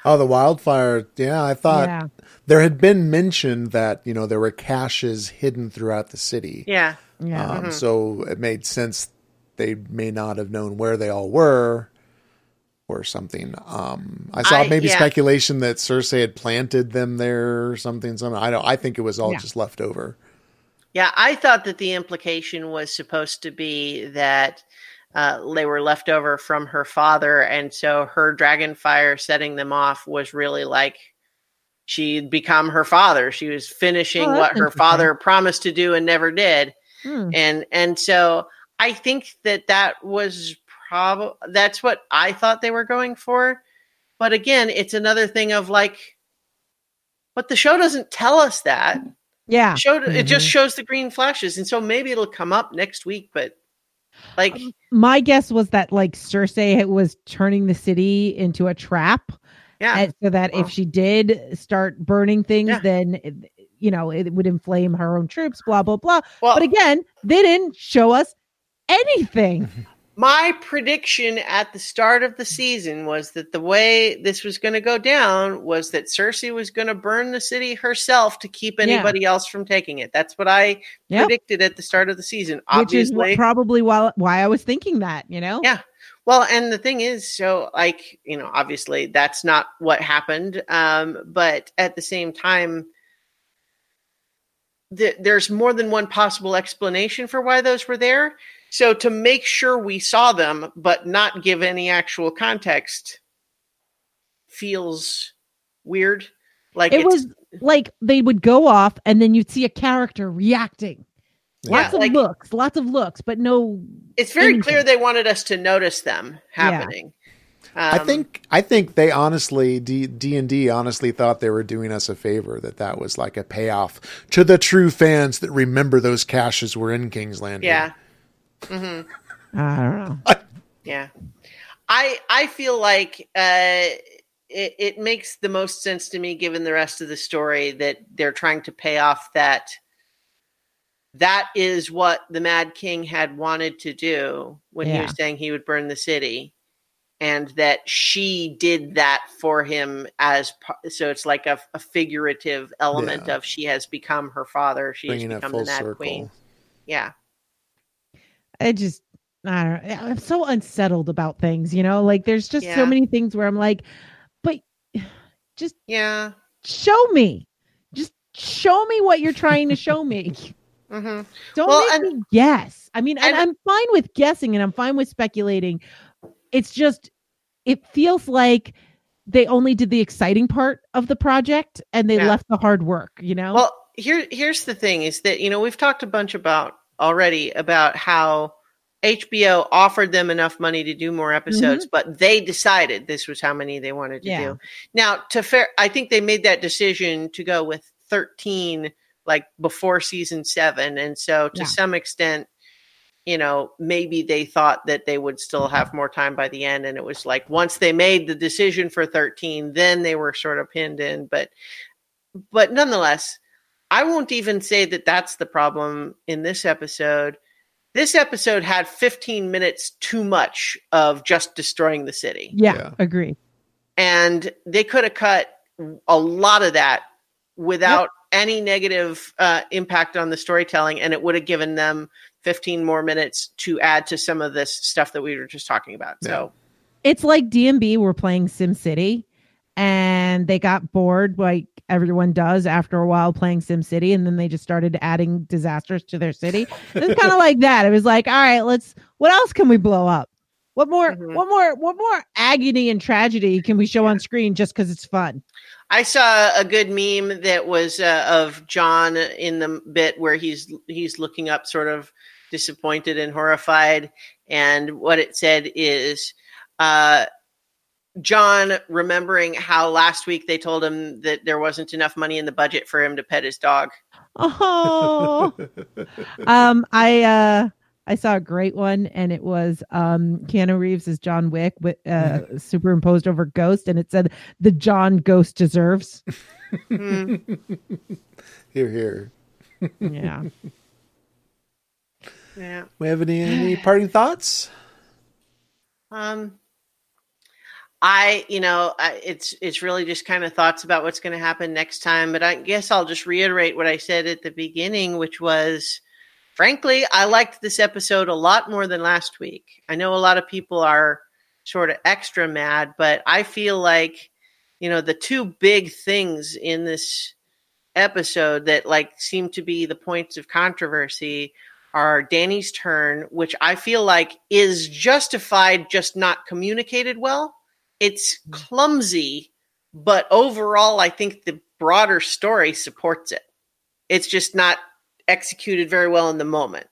Oh, the wildfire. Yeah, I thought yeah. there had been mentioned that, you know, there were caches hidden throughout the city. Yeah. yeah. Um, mm-hmm. So it made sense they may not have known where they all were or something. Um, I saw I, maybe yeah. speculation that Cersei had planted them there or something. something. I don't, I think it was all yeah. just left over. Yeah, I thought that the implication was supposed to be that Uh, they were left over from her father, and so her dragon fire setting them off was really like she'd become her father. She was finishing oh, what her father promised to do and never did. Hmm. And and so I think that that was probably that's what I thought they were going for. But again, it's another thing of like, but the show doesn't tell us that. Yeah, it, showed, mm-hmm. it just shows the green flashes, and so maybe it'll come up next week, but. Like um, my guess was that like Cersei was turning the city into a trap, yeah. And so that well, if she did start burning things, yeah. then you know it would inflame her own troops. Blah blah blah. Well, but again, they didn't show us anything. My prediction at the start of the season was that the way this was going to go down was that Cersei was going to burn the city herself to keep anybody yeah. else from taking it. That's what I yep. predicted at the start of the season. Obviously. Which is probably why, why I was thinking that, you know? Yeah. Well, and the thing is, so like, you know, obviously that's not what happened. Um, but at the same time, th- there's more than one possible explanation for why those were there. So to make sure we saw them, but not give any actual context feels weird. Like it it's, was like they would go off and then you'd see a character reacting. Yeah, lots of like, looks, lots of looks, but no. It's very anything. Clear they wanted us to notice them happening. Yeah. Um, I think I think they honestly, D, D&D honestly thought they were doing us a favor, that that was like a payoff to the true fans that remember those caches were in King's Landing. Yeah. Mm-hmm. I don't know. Yeah, I I feel like uh, it, it makes the most sense to me, given the rest of the story, that they're trying to pay off that. That is what the Mad King had wanted to do when yeah. he was saying he would burn the city, and that she did that for him as so. It's like a, a figurative element yeah. of she has become her father. She Bringing has become the Mad circle. Queen. Yeah. I just, I don't know. I'm so unsettled about things, you know, like there's just yeah. so many things where I'm like, but just yeah, show me, just show me what you're trying to show me. Mm-hmm. Don't well, make and, me guess. I mean, and, and I'm fine with guessing and I'm fine with speculating. It's just, it feels like they only did the exciting part of the project and they yeah. left the hard work, you know? Well, here, here's the thing is that, you know, we've talked a bunch about already about how H B O offered them enough money to do more episodes, mm-hmm. but they decided this was how many they wanted to yeah. do. Now, to fair, I think they made that decision to go with thirteen, like before season seven. And so to yeah. some extent, you know, maybe they thought that they would still have more time by the end. And it was like, once they made the decision for thirteen, then they were sort of pinned in. But, but nonetheless, I won't even say that that's the problem in this episode. This episode had fifteen minutes too much of just destroying the city. Yeah, yeah. agree. And they could have cut a lot of that without yep. any negative uh, impact on the storytelling. And it would have given them fifteen more minutes to add to some of this stuff that we were just talking about. Yeah. So it's like D and B were playing SimCity and they got bored like everyone does after a while playing SimCity. And then they just started adding disasters to their city. It's kind of like that. It was like, all right, let's, what else can we blow up? What more, mm-hmm. what more, what more agony and tragedy can we show yeah. on screen just because it's fun? I saw a good meme that was uh, of John in the bit where he's, he's looking up sort of disappointed and horrified. And what it said is, uh, John remembering how last week they told him that there wasn't enough money in the budget for him to pet his dog. Oh, um, I, uh, I saw a great one, and it was um, Keanu Reeves as John Wick with, uh, superimposed over Ghost, and it said, "The John Ghost deserves." Mm. Hear, hear. Yeah. Yeah. We have any, any parting thoughts? Um, I, you know, I, it's it's really just kind of thoughts about what's going to happen next time, but I guess I'll just reiterate what I said at the beginning, which was, frankly, I liked this episode a lot more than last week. I know a lot of people are sort of extra mad, but I feel like, you know, the two big things in this episode that like seem to be the points of controversy are Danny's turn, which I feel like is justified, just not communicated well. It's clumsy, but overall, I think the broader story supports it. It's just not executed very well in the moment,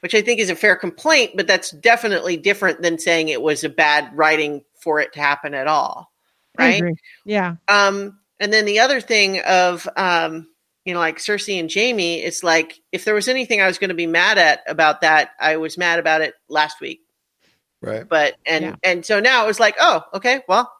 which I think is a fair complaint, but that's definitely different than saying it was a bad writing for it to happen at all. Right. Yeah. Um, and then the other thing of, um, you know, like Cersei and Jamie, it's like, if there was anything I was going to be mad at about that, I was mad about it last week. Right. But, and, yeah. and so now it was like, oh, okay, well,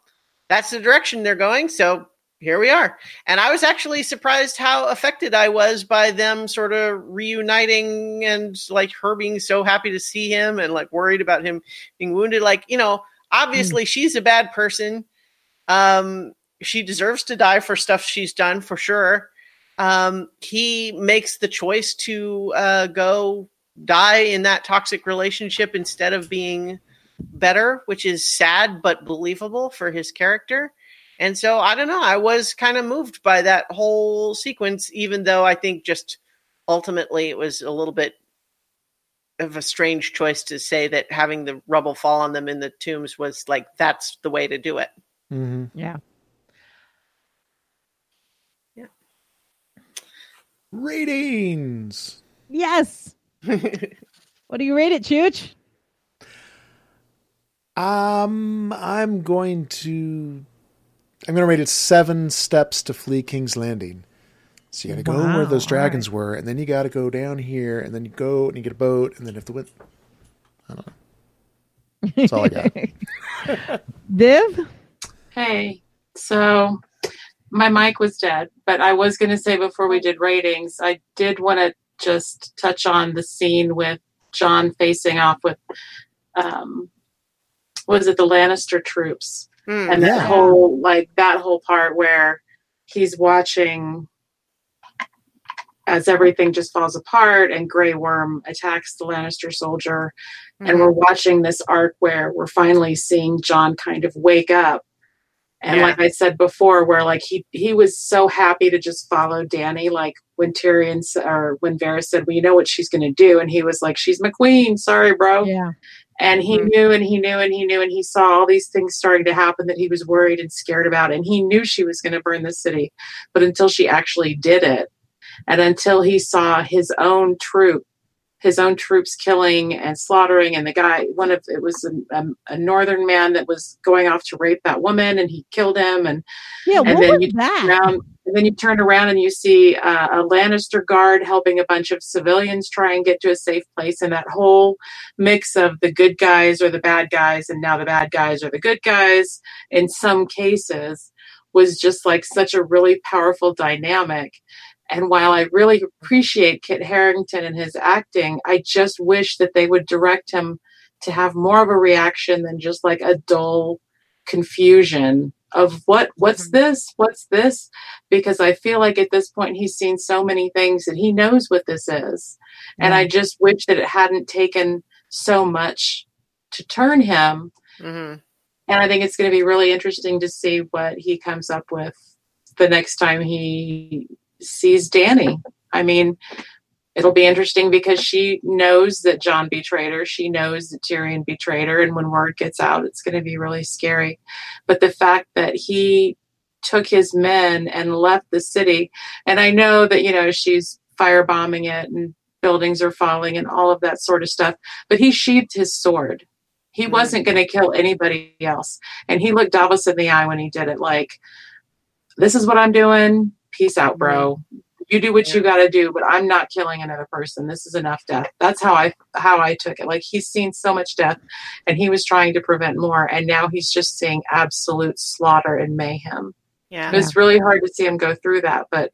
that's the direction they're going. So here we are. And I was actually surprised how affected I was by them sort of reuniting and like her being so happy to see him and like worried about him being wounded. Like, you know, obviously mm. she's a bad person. Um, she deserves to die for stuff she's done for sure. Um, he makes the choice to uh, go die in that toxic relationship instead of being better, which is sad, but believable for his character. And so, I don't know, I was kind of moved by that whole sequence, even though I think just ultimately it was a little bit of a strange choice to say that having the rubble fall on them in the tombs was like, that's the way to do it. Mm-hmm. Yeah. Yeah. Ratings. Yes. What do you rate it, Chooch? Um, I'm going to... I'm going to rate it seven steps to flee King's Landing. So you got to wow, go where those dragons right. were, and then you got to go down here, and then you go and you get a boat, and then you have to win. I don't know. That's all I got. Viv? Hey. So my mic was dead, but I was going to say before we did ratings, I did want to just touch on the scene with John facing off with, um, was it the Lannister troops? Mm, and that yeah. whole, like that whole part where he's watching as everything just falls apart and Grey Worm attacks the Lannister soldier. Mm-hmm. And we're watching this arc where we're finally seeing Jon kind of wake up. And yeah. like I said before, where like he, he was so happy to just follow Dany, like when Tyrion or when Varys said, well, you know what she's going to do. And he was like, she's my queen. Sorry, bro. Yeah. And he mm-hmm. knew and he knew and he knew and he saw all these things starting to happen that he was worried and scared about. And he knew she was going to burn the city. But until she actually did it, and until he saw his own troop, his own troops killing and slaughtering, and the guy, one of it was a, a, a northern man that was going off to rape that woman, and he killed him. And yeah, and what then was you that? Around, and then you turn around and you see uh, a Lannister guard helping a bunch of civilians try and get to a safe place. And that whole mix of the good guys or the bad guys, and now the bad guys are the good guys in some cases, was just like such a really powerful dynamic. And while I really appreciate Kit Harington and his acting, I just wish that they would direct him to have more of a reaction than just like a dull confusion of what, what's this? What's this? Because I feel like at this point he's seen so many things that he knows what this is. Mm-hmm. And I just wish that it hadn't taken so much to turn him. Mm-hmm. And I think it's going to be really interesting to see what he comes up with the next time he sees Dany. I mean, it'll be interesting because she knows that Jon betrayed her. She knows that Tyrion betrayed her. And when word gets out, it's going to be really scary. But the fact that he took his men and left the city, and I know that, you know, she's firebombing it and buildings are falling and all of that sort of stuff, but he sheathed his sword. He wasn't going to kill anybody else. And he looked Davos in the eye when he did it, like, this is what I'm doing. Peace out, bro. You do what yeah. you got to do, but I'm not killing another person. This is enough death. That's how I how I took it. Like, he's seen so much death, and he was trying to prevent more, and now he's just seeing absolute slaughter and mayhem. Yeah, it's really hard to see him go through that, but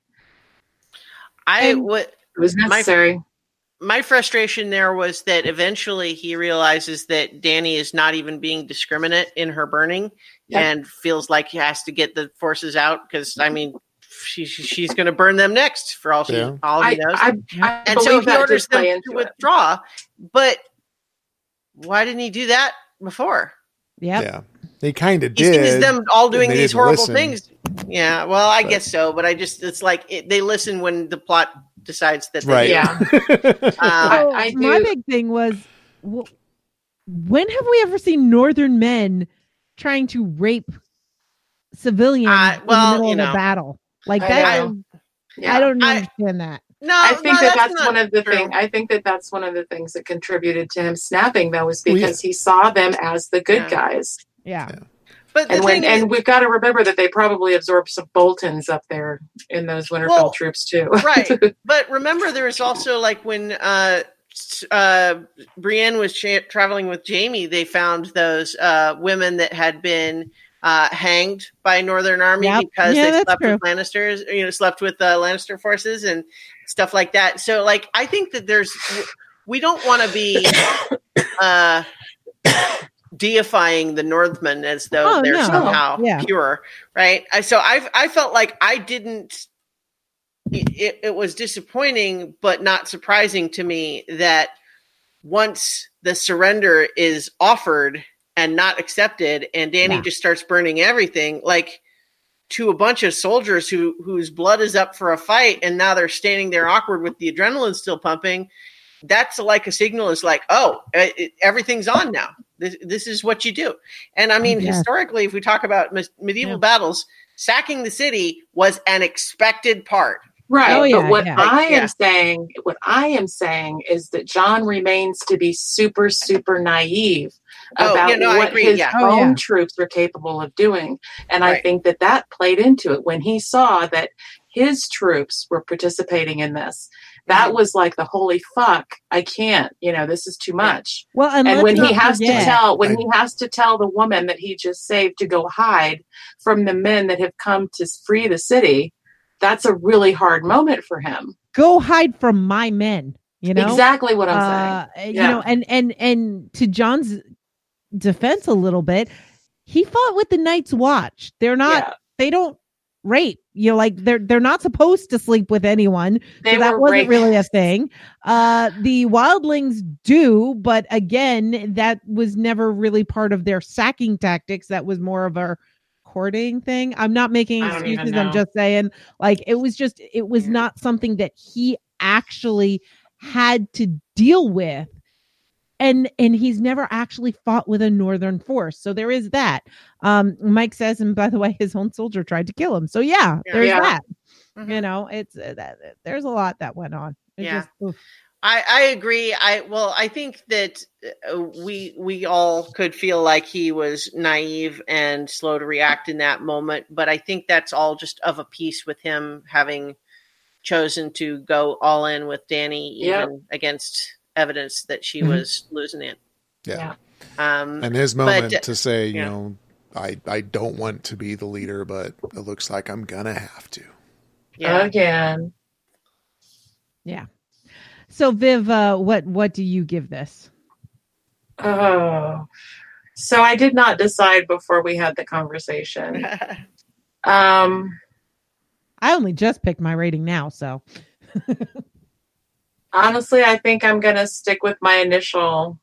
I what it was necessary. My, my frustration there was that eventually he realizes that Dany is not even being discriminate in her burning, yeah. and feels like he has to get the forces out because I mean. She, she's going to burn them next for all she yeah. all he knows. I, I, I and so he orders them to withdraw. It. But why didn't he do that before? Yep. Yeah, they kind of did. He sees them all doing these horrible listen. things. Yeah, well, I but. guess so. But I just, it's like it, they listen when the plot decides that. They, right. Yeah. um, well, I, I my big thing was, well, when have we ever seen northern men trying to rape civilians uh, well, in the middle you know, of a battle? Like that, I, I, yeah. I don't understand I, that. No, I think no, that that's, that's one of the things. I think that that's one of the things that contributed to him snapping, though, was because well, yeah. he saw them as the good yeah. guys. Yeah, yeah. but and when is, and we've got to remember that they probably absorbed some Boltons up there in those Winterfell well, troops too, right? But remember, there was also like when uh, uh, Brienne was tra- traveling with Jamie, they found those uh, women that had been. Uh, hanged by Northern Army yep. because yeah, they slept true. with Lannisters, you know, slept with uh, Lannister forces and stuff like that. So, like, I think that there's, we don't want to be uh, deifying the Northmen as though oh, they're no. somehow yeah. pure, right? I, so I, I felt like I didn't. It, it was disappointing, but not surprising to me that once the surrender is offered. And not accepted, and Dany yeah. just starts burning everything, like to a bunch of soldiers who whose blood is up for a fight, and now they're standing there awkward with the adrenaline still pumping. That's like a signal. It's like, oh, it, it, everything's on now. This this is what you do. And I mean, yeah. historically, if we talk about mes- medieval yeah. battles, sacking the city was an expected part. Right. Oh, yeah, but what yeah. I am yeah. saying, what I am saying is that Jon remains to be super, super naive oh, about yeah, no, what his yeah. own oh, yeah. troops are capable of doing. And right. I think that that played into it when he saw that his troops were participating in this. That was like the holy fuck, I can't, you know, this is too much. Well, and, and when he has forget. to tell when I, he has to tell the woman that he just saved to go hide from the men that have come to free the city, that's a really hard moment for him. Go hide from my men, you know? Exactly what I'm uh, saying. Yeah. You know, and and and to Jon's defense a little bit, he fought with the Night's Watch. They're not yeah. they don't rape. You know, like they're they're not supposed to sleep with anyone. They so that wasn't raped. really a thing. Uh, the wildlings do, but again, that was never really part of their sacking tactics. That was more of a recording thing. I'm not making excuses. I'm just saying, like, it was just, it was yeah. not something that he actually had to deal with. And and he's never actually fought with a northern force. So there is that. Um, Mike says, and by the way, his own soldier tried to kill him. So yeah, yeah there's yeah. that. Mm-hmm. You know, it's uh, that, there's a lot that went on. It yeah. Just, I, I agree. I well, I think that we we all could feel like he was naive and slow to react in that moment. But I think that's all just of a piece with him having chosen to go all in with Dani, even yeah. against evidence that she mm-hmm. was losing it. Yeah. yeah. Um, and his moment but, to say, you yeah. know, I, I don't want to be the leader, but it looks like I'm going to have to. Yeah. Again. Yeah. So Viv, uh, what, what do you give this? Oh, so I did not decide before we had the conversation. um, I only just picked my rating now. So honestly, I think I'm going to stick with my initial,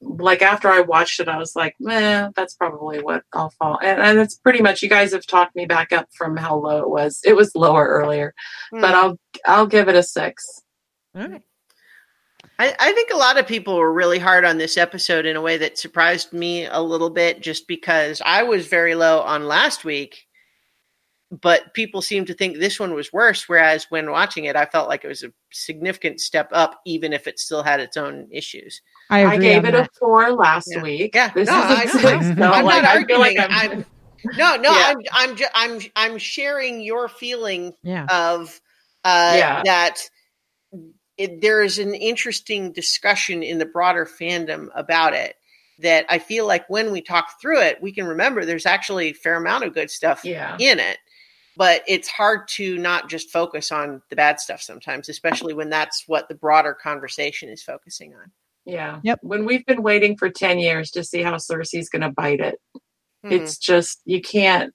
like after I watched it, I was like, meh, that's probably what I'll fall. And, and it's pretty much, you guys have talked me back up from how low it was. It was lower earlier, mm. but I'll, I'll give it a six. All right. I, I think a lot of people were really hard on this episode in a way that surprised me a little bit, just because I was very low on last week. But people seem to think this one was worse, whereas when watching it, I felt like it was a significant step up, even if it still had its own issues. I, I gave it that. a four last yeah. week. Yeah, this no, is a six. No, I'm like, not arguing. Like I'm... I'm, no, no, yeah. I'm, I'm, ju- I'm, I'm sharing your feeling yeah. of uh, yeah. that it, there is an interesting discussion in the broader fandom about it. That I feel like when we talk through it, we can remember there's actually a fair amount of good stuff yeah. in it. But it's hard to not just focus on the bad stuff sometimes, especially when that's what the broader conversation is focusing on. Yeah. Yep. When we've been waiting for ten years to see how Cersei's going to bite it, mm-hmm. it's just, you can't,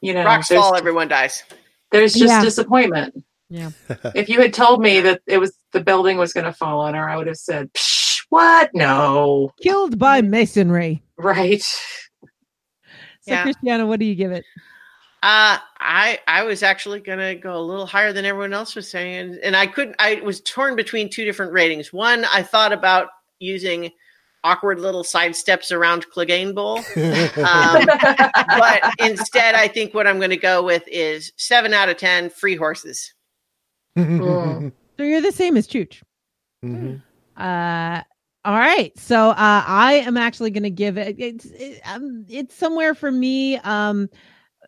you know. Rocks fall, everyone dies. There's just yeah. disappointment. Yeah. If you had told me that it was, the building was going to fall on her, I would have said, psh, what? No. Killed by masonry. Right. So yeah. Christiana, what do you give it? Uh, I, I was actually going to go a little higher than everyone else was saying. And, and I couldn't, I was torn between two different ratings. One, I thought about using awkward little side steps around Clegane Bowl. Um, but instead, I think what I'm going to go with is seven out of ten free horses. Cool. So you're the same as Chooch. Mm-hmm. Uh, all right. So, uh, I am actually going to give it, it's, it, um, it's somewhere for me. Um,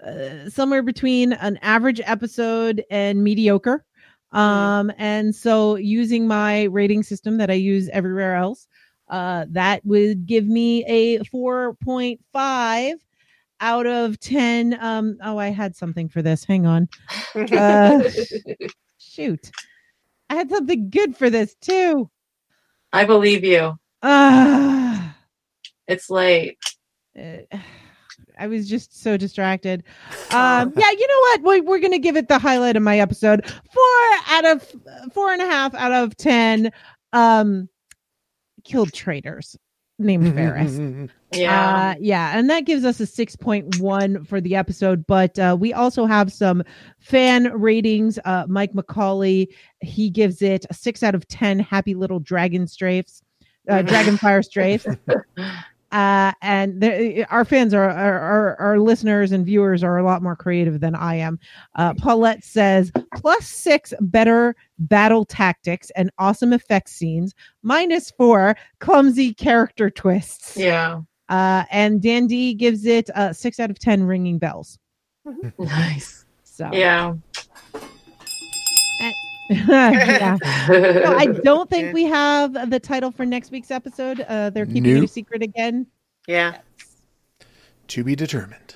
Uh, somewhere between an average episode and mediocre. Um, mm-hmm. And so using my rating system that I use everywhere else, uh, that would give me a four point five out of ten. Um, oh, I had something for this. Hang on. Uh, shoot. I had something good for this too. I believe you. Uh, it's late. Uh, I was just so distracted. Um, yeah, you know what? We're, we're going to give it the highlight of my episode. Four out of four and a half out of ten um, killed traitors named Varys. Yeah. Uh, yeah. And that gives us a six point one for the episode. But uh, we also have some fan ratings. Uh, Mike McCauley, he gives it a six out of ten happy little dragon strafes, uh, dragonfire strafes. Uh, and there, our fans are, are, are, our listeners and viewers are a lot more creative than I am. Uh, Paulette says plus six better battle tactics and awesome effects scenes, minus four clumsy character twists. Yeah. Uh, and Dan D gives it a uh, six out of ten ringing bells. Nice. So yeah. And- yeah. No, I don't think we have the title for next week's episode. Uh, they're keeping nope. it a secret again. Yeah. Yes. To be determined.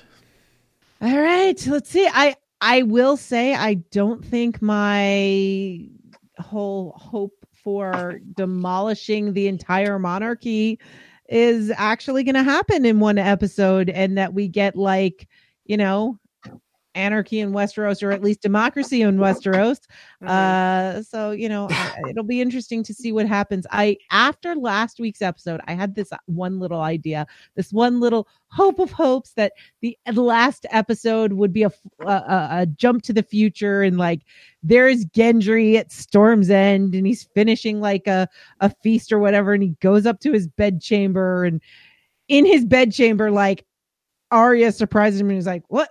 All right. Let's see. I, I will say I don't think my whole hope for demolishing the entire monarchy is actually going to happen in one episode, and that we get like, you know, anarchy in Westeros, or at least democracy in Westeros. Uh, so, you know, it'll be interesting to see what happens. I, after last week's episode, I had this one little idea, this one little hope of hopes that the last episode would be a, a, a jump to the future. And like, there is Gendry at Storm's End and he's finishing like a, a feast or whatever. And he goes up to his bedchamber, and in his bedchamber, like Arya surprises him and he's like, what?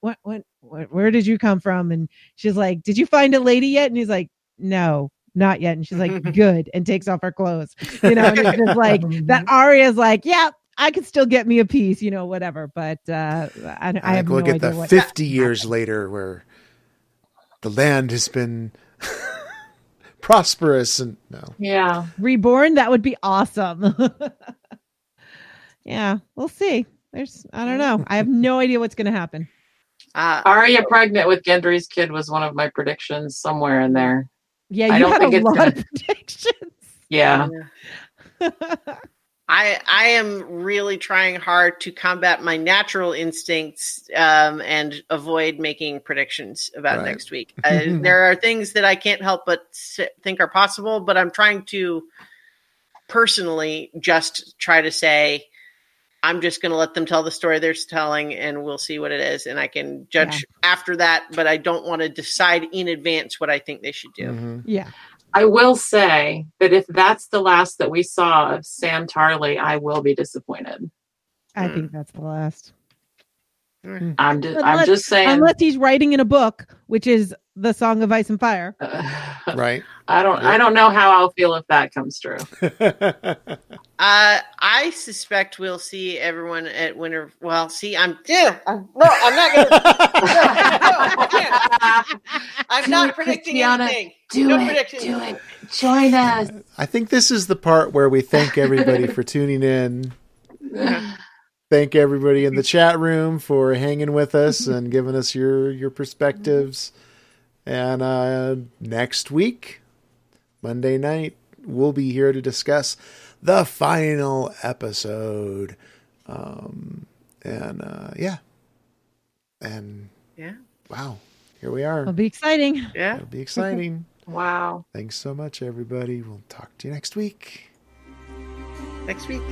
What, what, what, where did you come from? And she's like, did you find a lady yet? And he's like, no, not yet. And she's like, good. And takes off her clothes, you know, and it's just like that. Arya's like, yeah, I could still get me a piece, you know, whatever. But uh, I, I have like, no idea what. fifty years later where the land has been prosperous and no. Yeah. Reborn. That would be awesome. Yeah. We'll see. There's, I don't know. I have no idea what's going to happen. Uh, Arya pregnant with Gendry's kid was one of my predictions somewhere in there. Yeah, you I don't had think a it's lot gonna... of predictions. Yeah. yeah. I I am really trying hard to combat my natural instincts um, and avoid making predictions about right. next week. Uh, there are things that I can't help but think are possible, but I'm trying to personally just try to say, I'm just going to let them tell the story they're telling and we'll see what it is. And I can judge yeah. after that, but I don't want to decide in advance what I think they should do. Mm-hmm. Yeah. I will say that if that's the last that we saw of Sam Tarly, I will be disappointed. I think that's the last. Mm-hmm. I'm just, unless, I'm just saying. Unless he's writing in a book, which is the Song of Ice and Fire. Uh, right. I don't, yeah. I don't know how I'll feel if that comes true. Uh, I suspect we'll see everyone at Winter. Well, see, I'm yeah, I'm, no, I'm not gonna. No, no, I'm not it, predicting Christiana, anything. Do no it, predictions. do it. Join us. I think this is the part where we thank everybody for tuning in. Thank everybody in the chat room for hanging with us and giving us your your perspectives. And uh, next week, Monday night, we'll be here to discuss the final episode. Um, and, uh, yeah. And yeah. Wow. Here we are. It'll be exciting. Yeah. It'll be exciting. Wow. Thanks so much, everybody. We'll talk to you next week. Next week.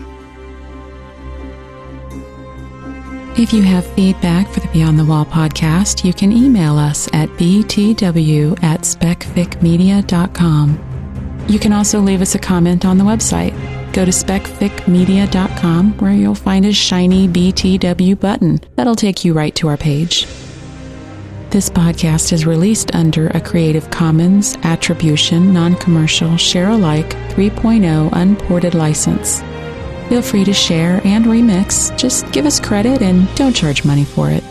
If you have feedback for the Beyond the Wall podcast, you can email us at b t w at spec fic media dot com. You can also leave us a comment on the website. Go to spec fic media dot com where you'll find a shiny B T W button that'll take you right to our page. This podcast is released under a Creative Commons Attribution Non-Commercial Share-alike three point oh Unported license. Feel free to share and remix. Just give us credit and don't charge money for it.